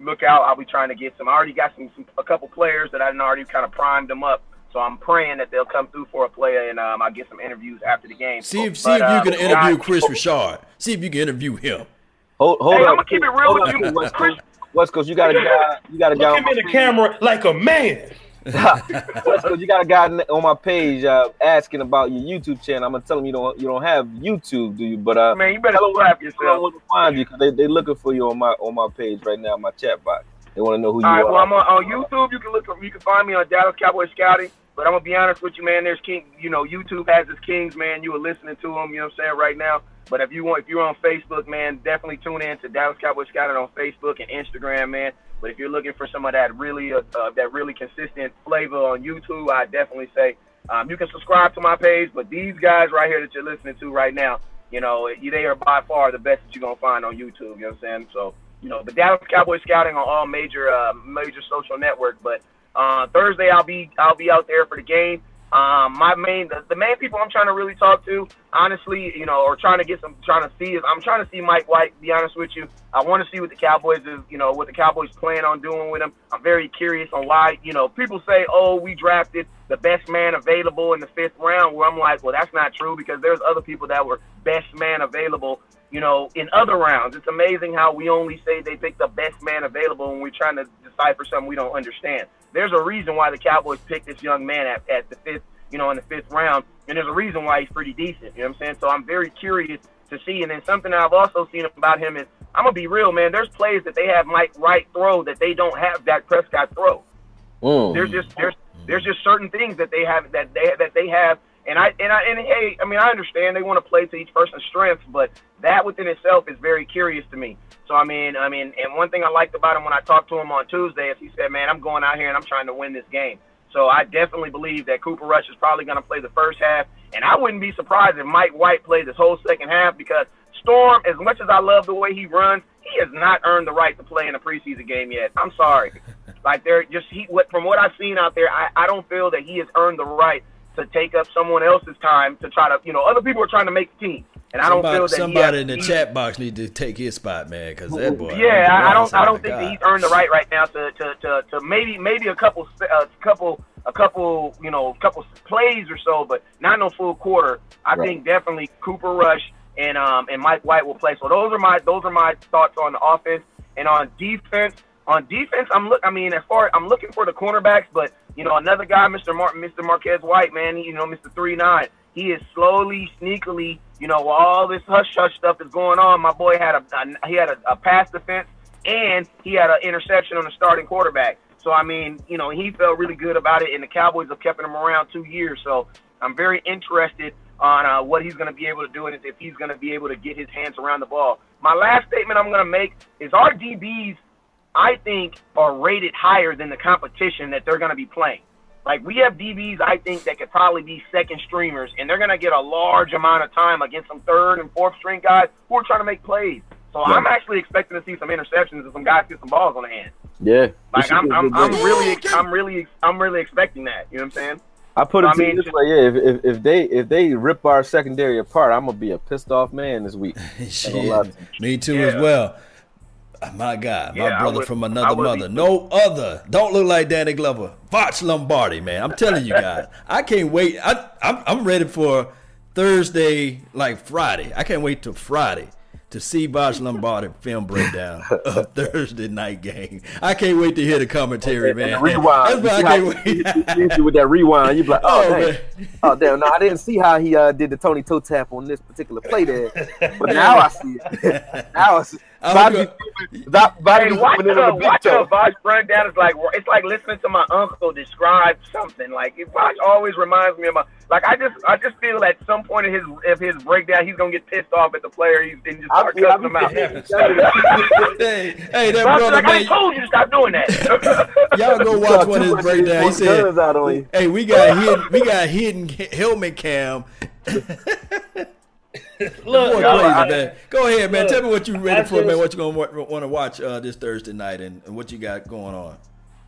look out! I'll be trying to get some. I already got some a couple players that I already kind of primed them up. So I'm praying that they'll come through for a play, and I'll get some interviews after the game. See if you can interview Chris Richard. See if you can interview him. Hold on. I'm gonna keep it real with you, Chris. West Coast, you got a guy. Look him in the camera like a man. West Coast, you got a guy on my page asking about your YouTube channel. I'm gonna tell him you don't have YouTube, do you? But man, you better slap yourself. I want to find you because they're looking for you on my page right now, my chat box. They want to know who you are. All right, well, I'm on YouTube. You can find me on Dallas Cowboys Scouting. But I'm gonna be honest with you, man. There's king. You know, YouTube has its kings, man. You are listening to them. You know what I'm saying right now. But if you're on Facebook, man, definitely tune in to Dallas Cowboys Scouting on Facebook and Instagram, man. But if you're looking for some of that really consistent flavor on YouTube, I definitely say you can subscribe to my page. But these guys right here that you're listening to right now, you know, they are by far the best that you're gonna find on YouTube. You know what I'm saying? So you know, the Dallas Cowboys Scouting on all major social networks. But Thursday I'll be out there for the game. The main people I'm trying to really talk to, honestly, you know, or I'm trying to see Mike White, to be honest with you. I want to see what the Cowboys is, you know, what the Cowboys plan on doing with him. I'm very curious on why, you know, people say, oh, we drafted the best man available in the 5th round, where I'm like, well, that's not true because there's other people that were best man available, you know, in other rounds. It's amazing how we only say they picked the best man available when we're trying to decipher something we don't understand. There's a reason why the Cowboys picked this young man at the 5th, you know, in the 5th round, and there's a reason why he's pretty decent. You know what I'm saying? So I'm very curious to see. And then something that I've also seen about him is, I'm gonna be real, man. There's plays that they have Mike White throw that they don't have Dak Prescott throw. Whoa. There's just certain things that they have that they have. And I understand they want to play to each person's strengths, but that within itself is very curious to me. So I mean, and one thing I liked about him when I talked to him on Tuesday is he said, "Man, I'm going out here and I'm trying to win this game." So I definitely believe that Cooper Rush is probably going to play the first half, and I wouldn't be surprised if Mike White played this whole second half because Storm, as much as I love the way he runs, he has not earned the right to play in a preseason game yet. I'm sorry, like from what I've seen out there, I don't feel that he has earned the right to take up someone else's time to try to, you know, other people are trying to make the team, and I don't feel that somebody in the chat box need to take his spot, man, because that boy. Yeah, I don't think that he's earned the right now to maybe a couple plays or so, but not no full quarter. I think definitely Cooper Rush and Mike White will play. So those are my thoughts on the offense and on defense. On defense, I'm looking for the cornerbacks, but you know, another guy, Mr. Marquez White, man, you know, Mr. 3-9. he is slowly, sneakily, you know, all this hush-hush stuff is going on. My boy had a pass defense, and he had an interception on the starting quarterback. So, I mean, you know, he felt really good about it, and the Cowboys have kept him around 2 years. So I'm very interested on what he's going to be able to do and if he's going to be able to get his hands around the ball. My last statement I'm going to make is our DBs, I think, are rated higher than the competition that they're going to be playing. Like, we have DBs, I think, that could probably be second streamers, and they're going to get a large amount of time against some third and fourth string guys who are trying to make plays. So yeah. I'm actually expecting to see some interceptions and some guys get some balls on the hand. Yeah, like I'm really expecting that. You know what I'm saying? I put it to you this way, yeah. If they rip our secondary apart, I'm gonna be a pissed off man this week. Me too, yeah. As well. My God, my brother from another mother. No other. Don't look like Danny Glover. Voch Lombardi, man. I'm telling you guys, I can't wait. I'm ready for Thursday, like Friday. I can't wait till Friday to see Voch Lombardi film breakdown of Thursday night game. I can't wait to hear the commentary, man. And the rewind. That's why I can't wait. With that rewind, you'd be like, oh, damn. Oh, damn. No, I didn't see how he did the Tony toe tap on this particular play there. But now I see it. Now I see it. Watch Voch rundown is like, it's like listening to my uncle describe something. Like, Voch always reminds me of my, like, I just feel at some point in his breakdown, he's gonna get pissed off at the player. He's and just start cussing him out. hey, that brother, like, man, I told you to stop doing that. Y'all go watch one of his breakdown. He said, "Hey, we got hidden helmet cam." Look, man. Go ahead, man. Tell me what you ready for, man. What you gonna want to watch this Thursday night, and what you got going on.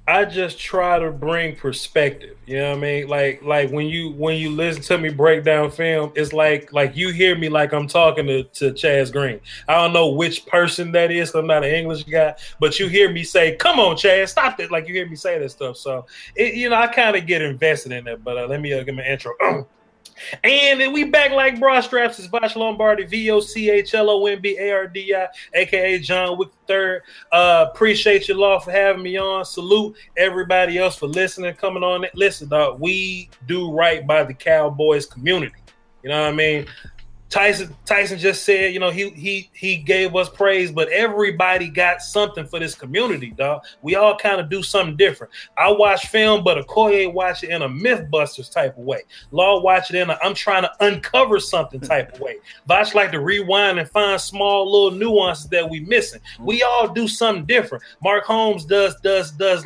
I just try to bring perspective. You know what I mean? Like when you listen to me break down film, it's like you hear me like I'm talking to Chaz Green. I don't know which person that is, 'cause I'm not an English guy, but you hear me say, "Come on, Chaz, stop it!" Like you hear me say that stuff. So I kind of get invested in that. But let me give my intro. And then we back like bra straps. It's Voch Lombardi, VOCHLOMBARDI, a.k.a. John Wick III. Appreciate you, Law, for having me on. Salute everybody else for listening, coming on. Listen, dog, we do right by the Cowboys community. You know what I mean? Tyson just said, you know, he gave us praise, but everybody got something for this community, dog. We all kind of do something different. I watch film, but Okoye watch it in a Mythbusters type of way. Law watch it in a I'm trying to uncover something type of way. Voch like to rewind and find small little nuances that we missing. We all do something different. Mark Holmes does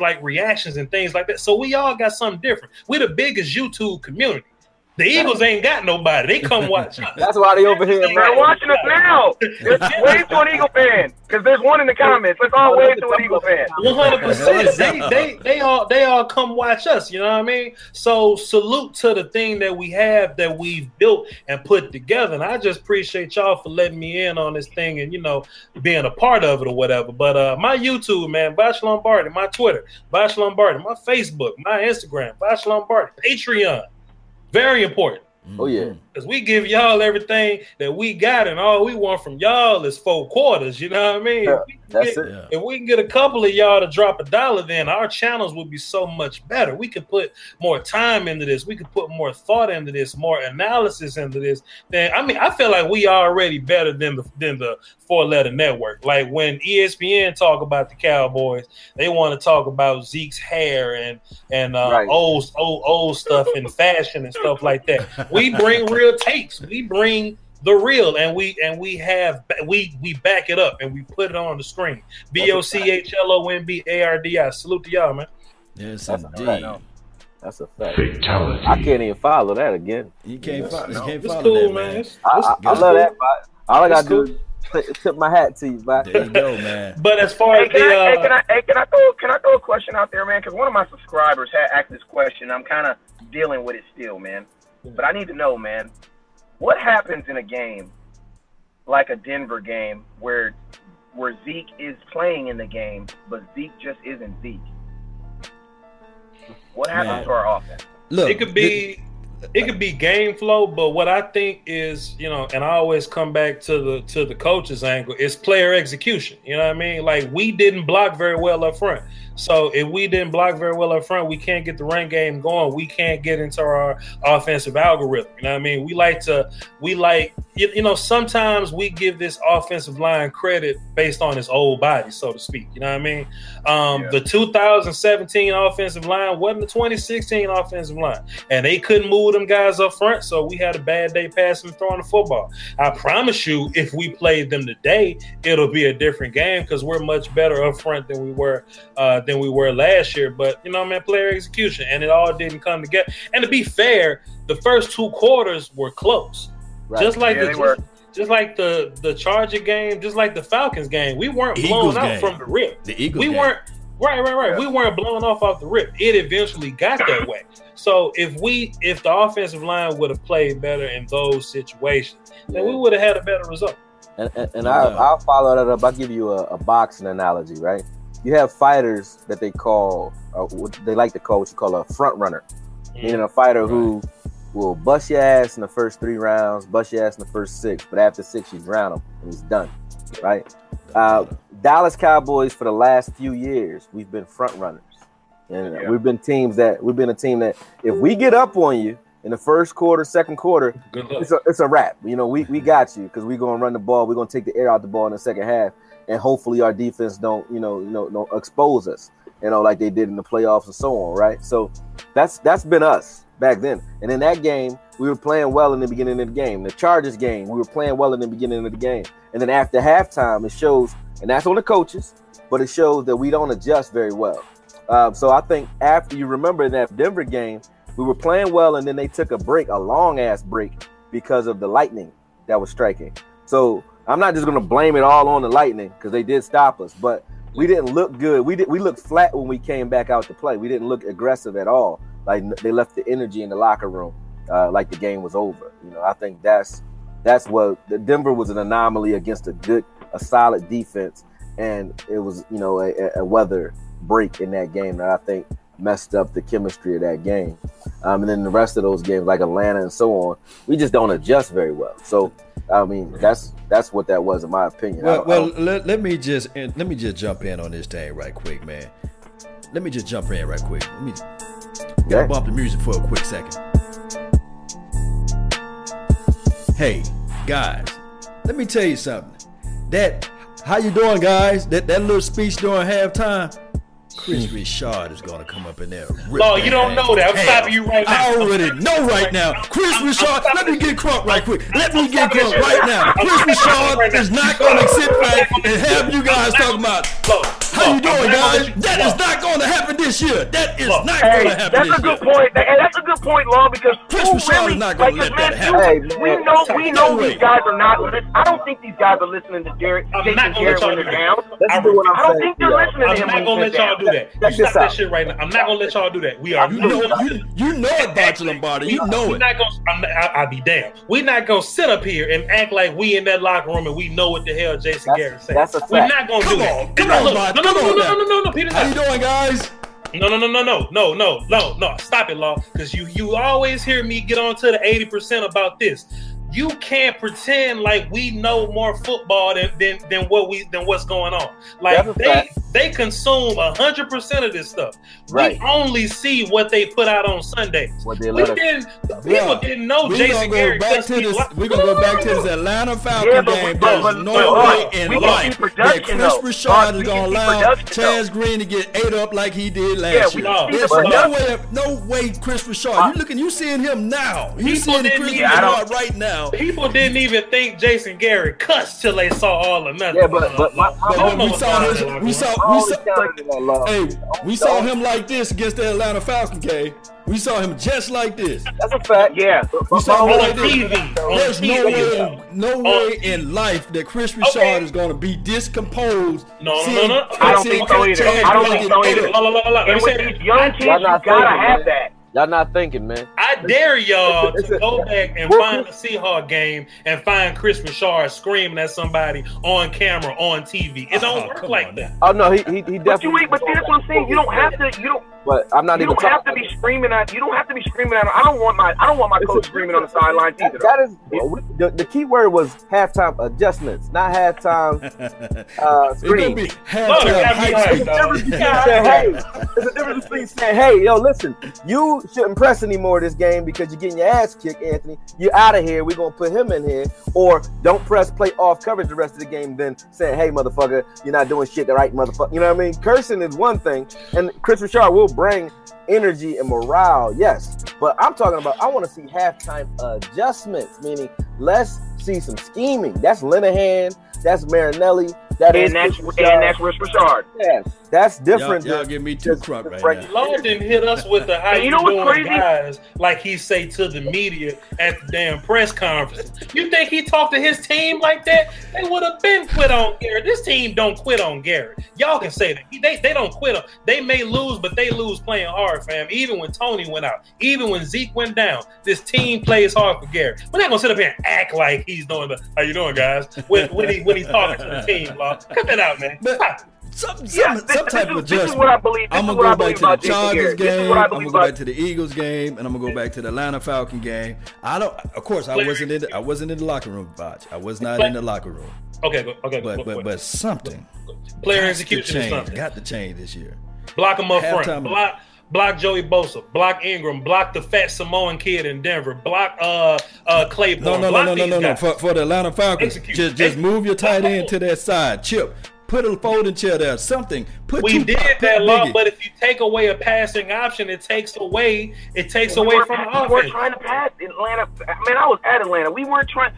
like reactions and things like that. So we all got something different. We're the biggest YouTube community. The Eagles ain't got nobody. They come watch us. That's why they over here. They're watching us now. Wave to an Eagle fan, because there's one in the comments. Let's all wave to an Eagle fan. 100%. They all come watch us. You know what I mean? So salute to the thing that we have, that we've built and put together. And I just appreciate y'all for letting me in on this thing and, you know, being a part of it or whatever. But my YouTube, man, Voch Lombardi, my Twitter, Voch Lombardi, my Facebook, my Instagram, Voch Lombardi, Patreon. Very important. Oh, yeah. Because we give y'all everything that we got, and all we want from y'all is 4 quarters. You know what I mean? Yeah, that's it. Yeah. If we can get a couple of y'all to drop $1, then our channels would be so much better. We could put more time into this. We could put more thought into this, more analysis into this. Then, I mean, I feel like we already better than the 4-letter network. Like when ESPN talk about the Cowboys, they want to talk about Zeke's hair and right. old stuff and fashion and stuff like that. We bring real takes. We bring the real, and we back it up, and we put it on the screen. VOCHLOMBARDI. Salute to y'all, man. Yes, that's indeed. That's a fact. Fatality. I can't even follow that again. You can't follow. No. It's follow cool, that, man. I love that. All I gotta do is tip my hat to you, bro. There you go, man. But as far as can I throw a question out there, man? Because one of my subscribers had asked this question. I'm kind of dealing with it still, man. But I need to know, man, what happens in a game like a Denver game where Zeke is playing in the game, but Zeke just isn't Zeke? What happens to our offense? Look, it could be it could be game flow, but what I think is, you know, and I always come back to the coach's angle, is player execution. You know what I mean? Like, we didn't block very well up front. So if we didn't block very well up front, we can't get the run game going. We can't get into our offensive algorithm. You know what I mean? We like, sometimes we give this offensive line credit based on its old body, so to speak. You know what I mean? The 2017 offensive line wasn't the 2016 offensive line, and they couldn't move them guys up front. So we had a bad day passing and throwing the football. I promise you, if we played them today, it'll be a different game because we're much better up front than we were last year. But, you know, man, player execution, and it all didn't come together. And to be fair, the first two quarters were close. Right. Just like the Charger game, just like the Falcons game, we weren't blown out from the rip. The Eagles game. Right. Yeah. We weren't blown off the rip. It eventually got that way. So if the offensive line would have played better in those situations, then we would have had a better result. And I'll follow that up. I'll give you a boxing analogy, right? You have fighters that they call, they like to call what you call a front runner, meaning a fighter who will bust your ass in the first 3 rounds, bust your ass in the first 6, but after 6, you drown him and he's done, right? Dallas Cowboys, for the last few years, we've been front runners, and we've been a team that if we get up on you in the first quarter, second quarter, it's a wrap. You know, we got you because we're gonna run the ball, we're gonna take the air out the ball in the second half, and hopefully our defense don't don't expose us, you know, like they did in the playoffs and so on, right? So that's been us back then. And in that game, we were playing well in the beginning of the game. The Chargers game, we were playing well in the beginning of the game. And then after halftime, it shows, and that's on the coaches, but it shows that we don't adjust very well. So I think after, you remember in that Denver game, we were playing well, and then they took a break, a long-ass break, because of the lightning that was striking. So I'm not just going to blame it all on the lightning because they did stop us, but we didn't look good. We looked flat when we came back out to play. We didn't look aggressive at all. Like, they left the energy in the locker room, like the game was over. You know, I think that's what the Denver was, an anomaly against a solid defense, and it was a weather break in that game that I think messed up the chemistry of that game. And then the rest of those games, like Atlanta and so on, we just don't adjust very well. So I mean, that's what that was, in my opinion. Let me just jump in on this thing right quick, man. Let me just jump in right quick. Gotta bump the music for a quick second. Hey, guys, let me tell you something. How you doing, guys? That little speech during halftime, Chris Richard is going to come up in there. No, you don't know that. I'm stopping you right now. I already know right now. Chris Richard, let me get crunk right quick. Let me get crunk right now. Chris Richard is not going to sit back and have you guys talking about, how you doing, guys? That is not going to happen this year. That is not going to happen this year. That's a good point. And that's a good point, Law, because Chris Richard is not going to let that happen. We know these guys are not listening. I don't think these guys are listening to Jason Garrett when they're down. I don't think they're listening to him. I'm not going to let y'all do that. You stop that shit right now. I'm not going to let y'all do that. We are. You know it, Voch Lombardi. You know it. I'll be damned. We're not going to sit up here and act like we in that locker room and we know what the hell Jason Garrett said. That's a fact. We're not going to do that. No, Peter. How you doing, guys? No. Stop it, Law, because you always hear me get on to the 80% about this. You can't pretend like we know more football than what's going on. Like, they consume 100% of this stuff. Right. We only see what they put out on Sundays. People didn't know Jason Garrett. We're gonna go back to this Atlanta Falcon game. There's no way in life that Chris Richard is gonna allow Chaz Green to get ate up like he did last year. There's no way, Chris Richard. You seeing him now? You seeing Chris Richard right now? People didn't even think Jason Garrett cussed till they saw all or nothing. Yeah, but we saw him like this against the Atlanta Falcons game. We saw him just like this. That's a fact. Yeah. We saw him like this. There's no way in life that Chris Richard is going to be discomposed. No. I don't think so either. And with these young kids, you got to have that. Y'all not thinking, man. I dare y'all to go back and find the Seahawks game and find Chris Richard screaming at somebody on camera, on TV. It don't work like that. Oh no, he definitely. But see, that's what I'm saying. You don't have to. You don't. But I'm not even. You don't have to be screaming at him. I don't want my coach screaming on the sidelines either. That is the key word was halftime adjustments, not halftime screams. It's a difference between saying, "Hey, yo, listen, you shouldn't press anymore this game because you're getting your ass kicked, Anthony. You're out of here. We're gonna put him in here," or "Don't press, play off coverage the rest of the game." Then saying, "Hey, motherfucker, you're not doing shit the right, motherfucker." You know what I mean? Cursing is one thing, and Chris Richard will bring energy and morale, yes, but I'm talking about I want to see halftime adjustments, meaning let's see some scheming. That's Linehan, that's Marinelli, that's Chris Richard. Yes, that's different. Y'all give me two crop right now. London hit us with the how you doing, crazy? Guys, like he say to the media at the damn press conference. You think he talked to his team like that? They would have been quit on Garrett. This team don't quit on Garrett. Y'all can say that. They don't quit on. They may lose, but they lose playing hard, fam. Even when Tony went out, even when Zeke went down, this team plays hard for Garrett. We're not going to sit up here and act like he's doing the how you doing, guys, when he's talking to the team, Law. Cut that out, man. But some type of adjustment. This is what I believe. I'm going to go back to the Chargers game. I'm going to go back to the Eagles game, and I'm going to go back to the Atlanta Falcon game. I wasn't in the locker room, Voch. I was not in the locker room. Okay. But something. Player execution is something. Got to change this year. Block him up front. Block Joey Bosa, block Ingram, block the fat Samoan kid in Denver, block Claiborne. No. For the Atlanta Falcons, just move your tight end to that side. Chip, put a folding chair there. Something. But if you take away a passing option, it takes away from the offense. We weren't trying to pass Atlanta. Man, I was at Atlanta. We weren't trying.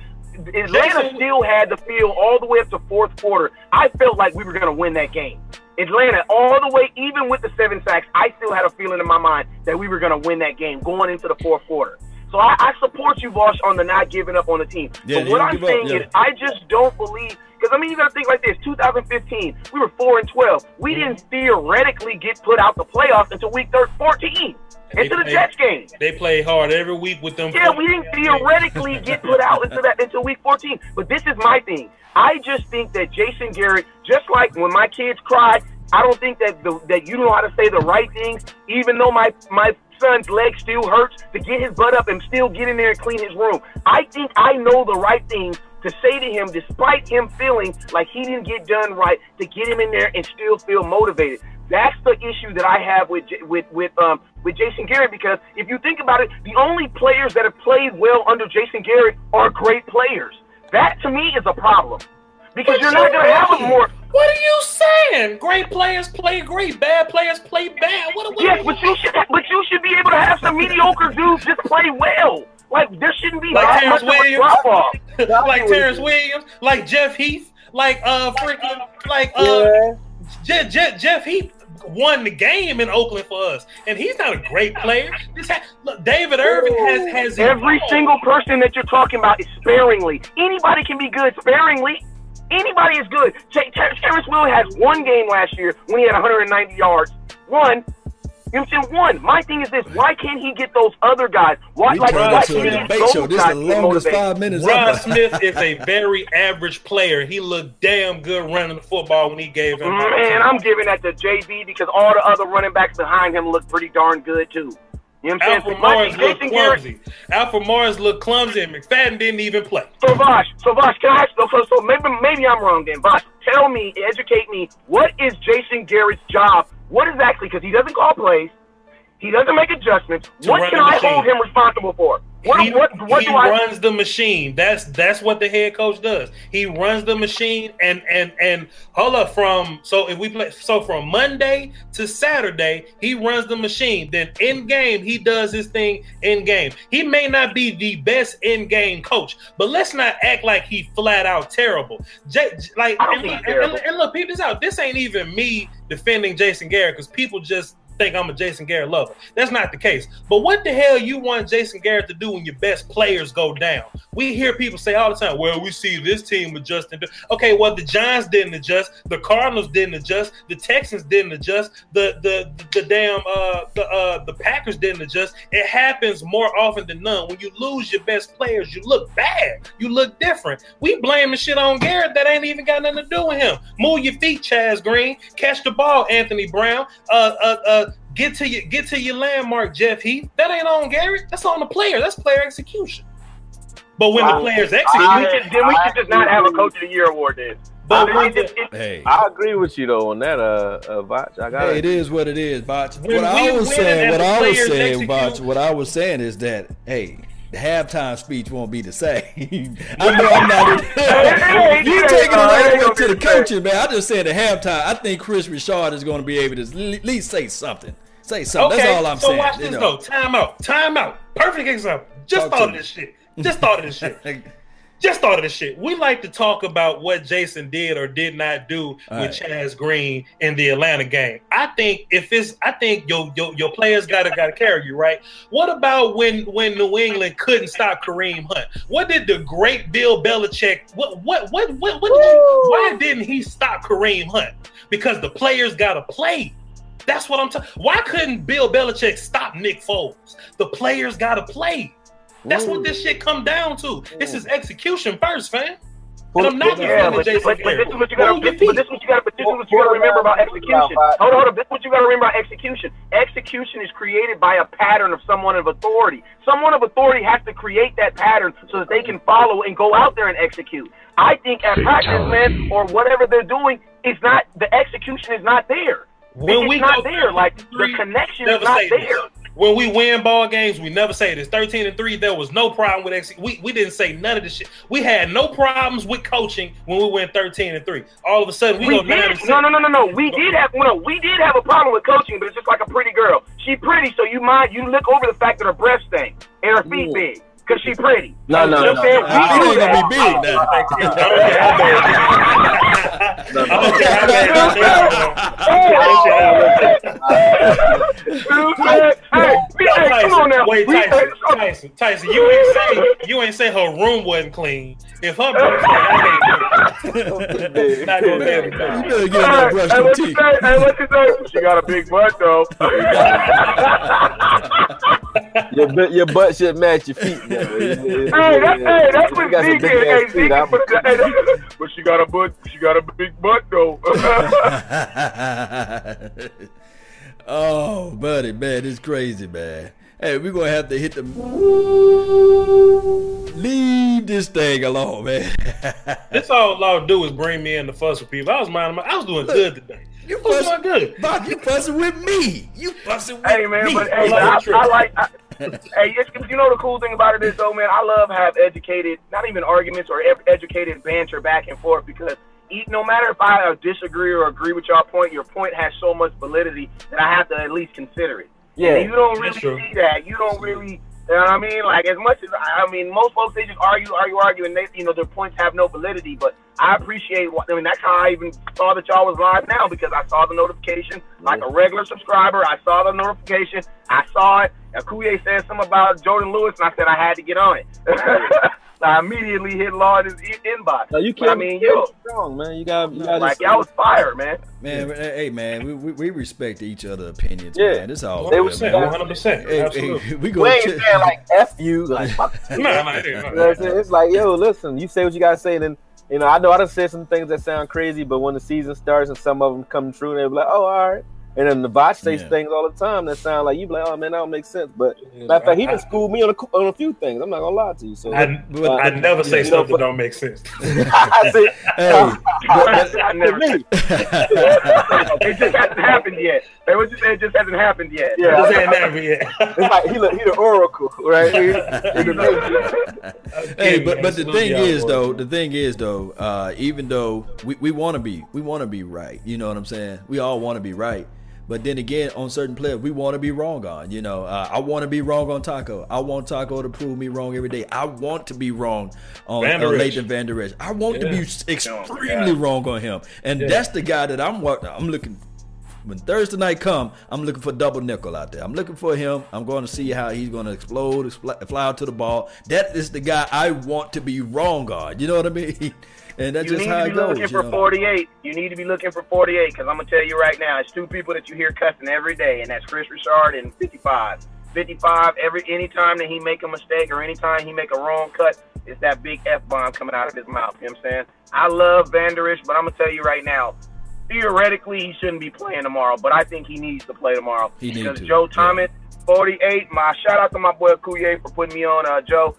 Atlanta still had the field all the way up to fourth quarter. I felt like we were going to win that game. Atlanta, all the way, even with the 7 sacks, I still had a feeling in my mind that we were going to win that game going into the fourth quarter. So I support you, Voch, on the not giving up on the team. Yeah, but what I'm saying is I just don't believe – because, I mean, you got to think like this. 2015, we were 4-12. We didn't theoretically get put out the playoffs until week 14. Into the Jets game. They play hard every week with them. Yeah, we didn't theoretically get put out until week 14. But this is my thing. I just think that Jason Garrett, just like when my kids cried, I don't think that you know how to say the right things, even though my son's leg still hurts, to get his butt up and still get in there and clean his room. I think I know the right things to say to him, despite him feeling like he didn't get done right, to get him in there and still feel motivated. That's the issue that I have with Jason Garrett, because if you think about it, the only players that have played well under Jason Garrett are great players. That to me is a problem, because you're not going to have them more. What are you saying? Great players play great, bad players play bad. But you should be able to have some mediocre dudes just play well. Like there shouldn't be like Terrence Williams, like Terrence Williams, like Jeff Heath, Jeff Heath won the game in Oakland for us, and he's not a great player. Look, David Irving has every single person that you're talking about is sparingly. Anybody can be good sparingly. Anybody is good. Terrence Williams has one game last year when he had 190 yards. One. You know what I'm saying? One. My thing is this. Why can't he get those other guys? Why can't he get those guys? This is the longest 5 minutes. Ron Smith is a very average player. He looked damn good running the football when he gave him. Man, I'm giving that to JB because all the other running backs behind him look pretty darn good, too. You know what I'm saying? Alfred Morris looked clumsy, and McFadden didn't even play. So Voch, can I ask you? So maybe I'm wrong then. Voch, tell me, educate me, what is Jason Garrett's job? What exactly? Because he doesn't call plays. He doesn't make adjustments. What can I hold him responsible for? He runs the machine. That's what the head coach does. He runs the machine and hold up from Monday to Saturday, he runs the machine. Then in game, he does his thing in game. He may not be the best in game coach, but let's not act like he flat out terrible. Look, peep this out. This ain't even me defending Jason Garrett because people just think I'm a Jason Garrett lover. That's not the case. But what the hell you want Jason Garrett to do when your best players go down? We hear people say all the time, well, we see this team adjusting. Okay, well, the Giants didn't adjust. The Cardinals didn't adjust. The Texans didn't adjust. The Packers didn't adjust. It happens more often than none. When you lose your best players, you look bad. You look different. We blame the shit on Garrett that ain't even got nothing to do with him. Move your feet, Chaz Green. Catch the ball, Anthony Brown. Get to your landmark, Jeff Heath. That ain't on Garrett. That's on the player. That's player execution. But when the players execute, then we should just not have a Coach of the Year award then. I agree with you though on that, Voch. It is what it is, Voch. What I was saying is that, hey, the halftime speech won't be the same. I know I'm not. You taking it right away to the coaches, man. I just said the halftime. I think Chris Richard is going to be able to at least say something. Say something. Okay, that's all I'm saying. So watch this though. Time out. Perfect example. Just thought of this shit. We like to talk about what Jason did or did not do with Chaz Green in the Atlanta game. I think your players gotta carry you, right? What about when New England couldn't stop Kareem Hunt? What did the great Bill Belichick? Why didn't he stop Kareem Hunt? Because the players gotta play. That's what I'm talking. Why couldn't Bill Belichick stop Nick Foles? The players gotta play. That's what this shit come down to. This is execution first, fam. And I'm not defending Jason Garrett. But this is what you gotta remember about execution. Hold on. This is what you gotta remember about execution. Execution is created by a pattern of someone of authority. Someone of authority has to create that pattern so that they can follow and go out there and execute. I think at practice, man, or whatever they're doing, it's not the execution is not there. The connection is not there. When we win ball games, we never say this. 13-3, there was no problem with execution. We didn't say none of this shit. We had no problems with coaching when we went 13-3. All of a sudden, we go 9-6. No. We did have a problem with coaching, but it's just like a pretty girl. She pretty, so you look over the fact that her breasts stink and her feet big. Cause she pretty. No. She ain't gonna be big now. Tyson, you ain't say her room wasn't clean. If her breath ain't big, not gonna be big. You better get her brush your teeth. Hey, what you say? She got a big butt though. Your butt should match your feet. That's what Zeke is. But she got a big butt though. Oh, buddy, man, it's crazy, man. Hey, we're gonna have to leave this thing alone, man. That's all I'll do is bring me in to fuss with people. I was doing good today. You fussing with me. You fussing with me. You know the cool thing about it is though, man, I love have educated, not even arguments or educated banter back and forth, because no matter if I disagree or agree with your point, has so much validity that I have to at least consider it. Yeah, and you don't really see that. You don't really, you know what I mean? Like as much as most folks, they just argue, and they, their points have no validity. But I appreciate that's how I even saw that y'all was live now, because I saw the notification like a regular subscriber. I saw the notification. I saw it. Okoye said something about Jordan Lewis, and I said I had to get on it. So I immediately hit Law in his inbox. No, you can't. Strong, man. You got. Like y'all was fire, man. Man, hey, man, we respect each other's opinions. Yeah, man. It's all. They were 100%. Hey, we ain't saying like F you, like fuck. No. It's like, yo, listen, you say what you gotta say, and then. I know I done said some things that sound crazy, but when the season starts and some of them come true, they'll be like, oh, all right. And then the Voch says things all the time that sound like, you be like, oh, man, that don't make sense. But matter of fact, he done schooled me on a few things. I'm not going to lie to you. So I never say stuff that don't make sense. I say, I never. It just hasn't happened yet. They were just saying it just hasn't happened yet. Yeah, it just hasn't happened yet. It's like, he the oracle, right? Hey, but the thing is, though, even though we want to be right, you know what I'm saying? We all want to be right. But then again, on certain players, we want to be wrong on. I want to be wrong on Taco. I want Taco to prove me wrong every day. I want to be wrong on Leighton Vander Esch. I want to be extremely wrong on him. And that's the guy that I'm looking for. When Thursday night come, I'm looking for double nickel out there. I'm looking for him. I'm going to see how he's going to explode, fly out to the ball. That is the guy I want to be wrong on. You know what I mean? And that's just how it goes. You need to be looking for 48, because I'm going to tell you right now, it's two people that you hear cussing every day, and that's Chris Richard and 55. 55, anytime that he make a mistake or anytime he make a wrong cut, it's that big F-bomb coming out of his mouth. You know what I'm saying? I love Vander Esch, but I'm going to tell you right now, theoretically he shouldn't be playing tomorrow, but I think he needs to play tomorrow. Because Joe Thomas, 48, my shout out to my boy Okoye for putting me on, Joe.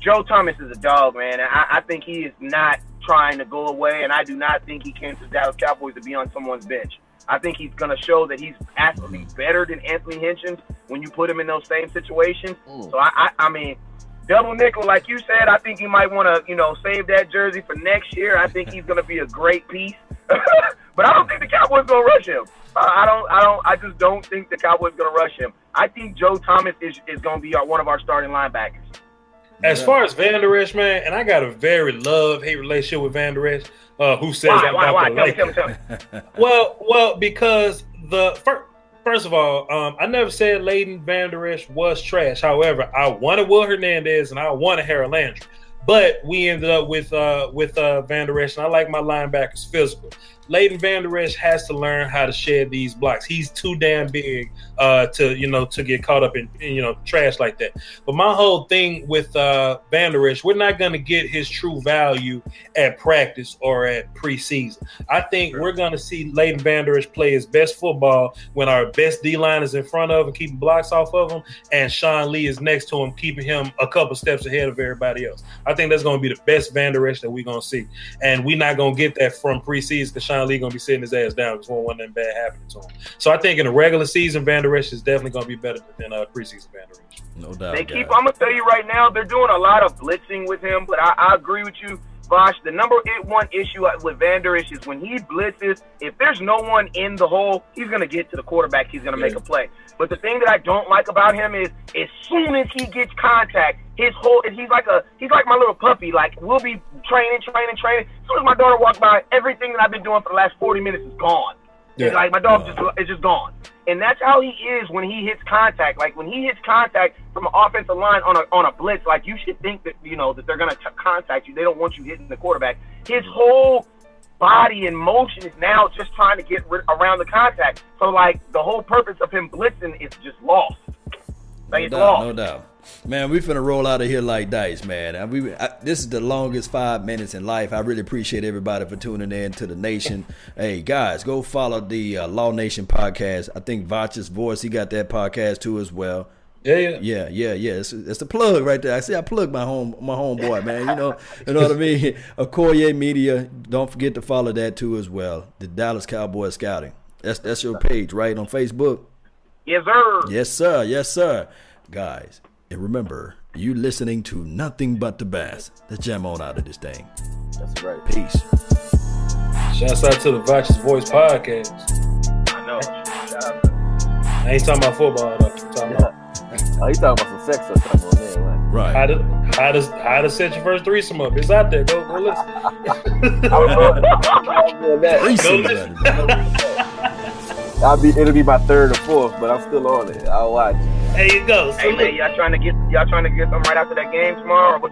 Joe Thomas is a dog, man, and I think he is not trying to go away, and I do not think he came to the Dallas Cowboys to be on someone's bench. I think he's going to show that he's actually better than Anthony Hitchens when you put him in those same situations. So, I mean, double nickel, like you said, I think he might want to, you know, save that jersey for next year. I think he's going to be a great piece. But I don't think the Cowboys going to rush him. I just don't think the Cowboys going to rush him. I think Joe Thomas is going to be one of our starting linebackers. As far as Vander Esch, man, and I got a very love-hate relationship with Vander Esch. Who says that? Why? Tell me. Well, because first of all, I never said Leighton Vander Esch was trash. However, I wanted Will Hernandez and I wanted Harold Landry, but we ended up with Vander Esch, and I like my linebackers physical. Leighton Vander Esch has to learn how to shed these blocks. He's too damn big to get caught up in trash like that. But my whole thing with Vander Esch, we're not going to get his true value at practice or at preseason. I think we're going to see Leighton Vander Esch play his best football when our best D-line is in front of him, keeping blocks off of him, and Sean Lee is next to him, keeping him a couple steps ahead of everybody else. I think that's going to be the best Vander Esch that we're going to see. And we're not going to get that from preseason because Sean Lee gonna be sitting his ass down because we don't want nothing bad happening to him. So I think in the regular season, Vander Esch is definitely gonna be better than preseason Vander Esch. No doubt. I'm gonna tell you right now, they're doing a lot of blitzing with him, but I agree with you, Voch. The number one issue with Vander Esch is when he blitzes, if there's no one in the hole, he's gonna get to the quarterback. He's gonna make a play. But the thing that I don't like about him is, as soon as he gets contact, he's like my little puppy. Like, we'll be training. As soon as my daughter walks by, everything that I've been doing for the last 40 minutes is gone. Yeah. It's like my dog is just gone. And that's how he is when he hits contact. Like, when he hits contact from an offensive line on a blitz, like, you should think that, you know, that they're going to contact you. They don't want you hitting the quarterback. His whole body in motion is now just trying to get around the contact. So, like, the whole purpose of him blitzing is just lost. Like, it's lost. No doubt. Man, we finna roll out of here like dice, man. This is the longest 5 minutes in life. I really appreciate everybody for tuning in to the Nation. Hey, guys, go follow the Law Nation podcast. I think Voch's voice, he got that podcast too as well. Yeah. It's the plug right there. I see I plugged my homeboy, man. You know what I mean? Okoye Media. Don't forget to follow that too as well. The Dallas Cowboys Scouting. That's your page, right, on Facebook? Yes, sir. Yes, sir. Guys. And remember, you listening to nothing but the best. Let's jam on out of this thing. That's right. Peace. Shouts out to the Voch's Voice podcast. I know. I ain't talking about football though. I ain't talking about some sex or something on there, right? How to set your first threesome up. It's out there. Go listen. It'll be my third or fourth, but I'm still on it. I'll watch. There you go. Hey man, y'all trying to get something right after that game tomorrow? Or what?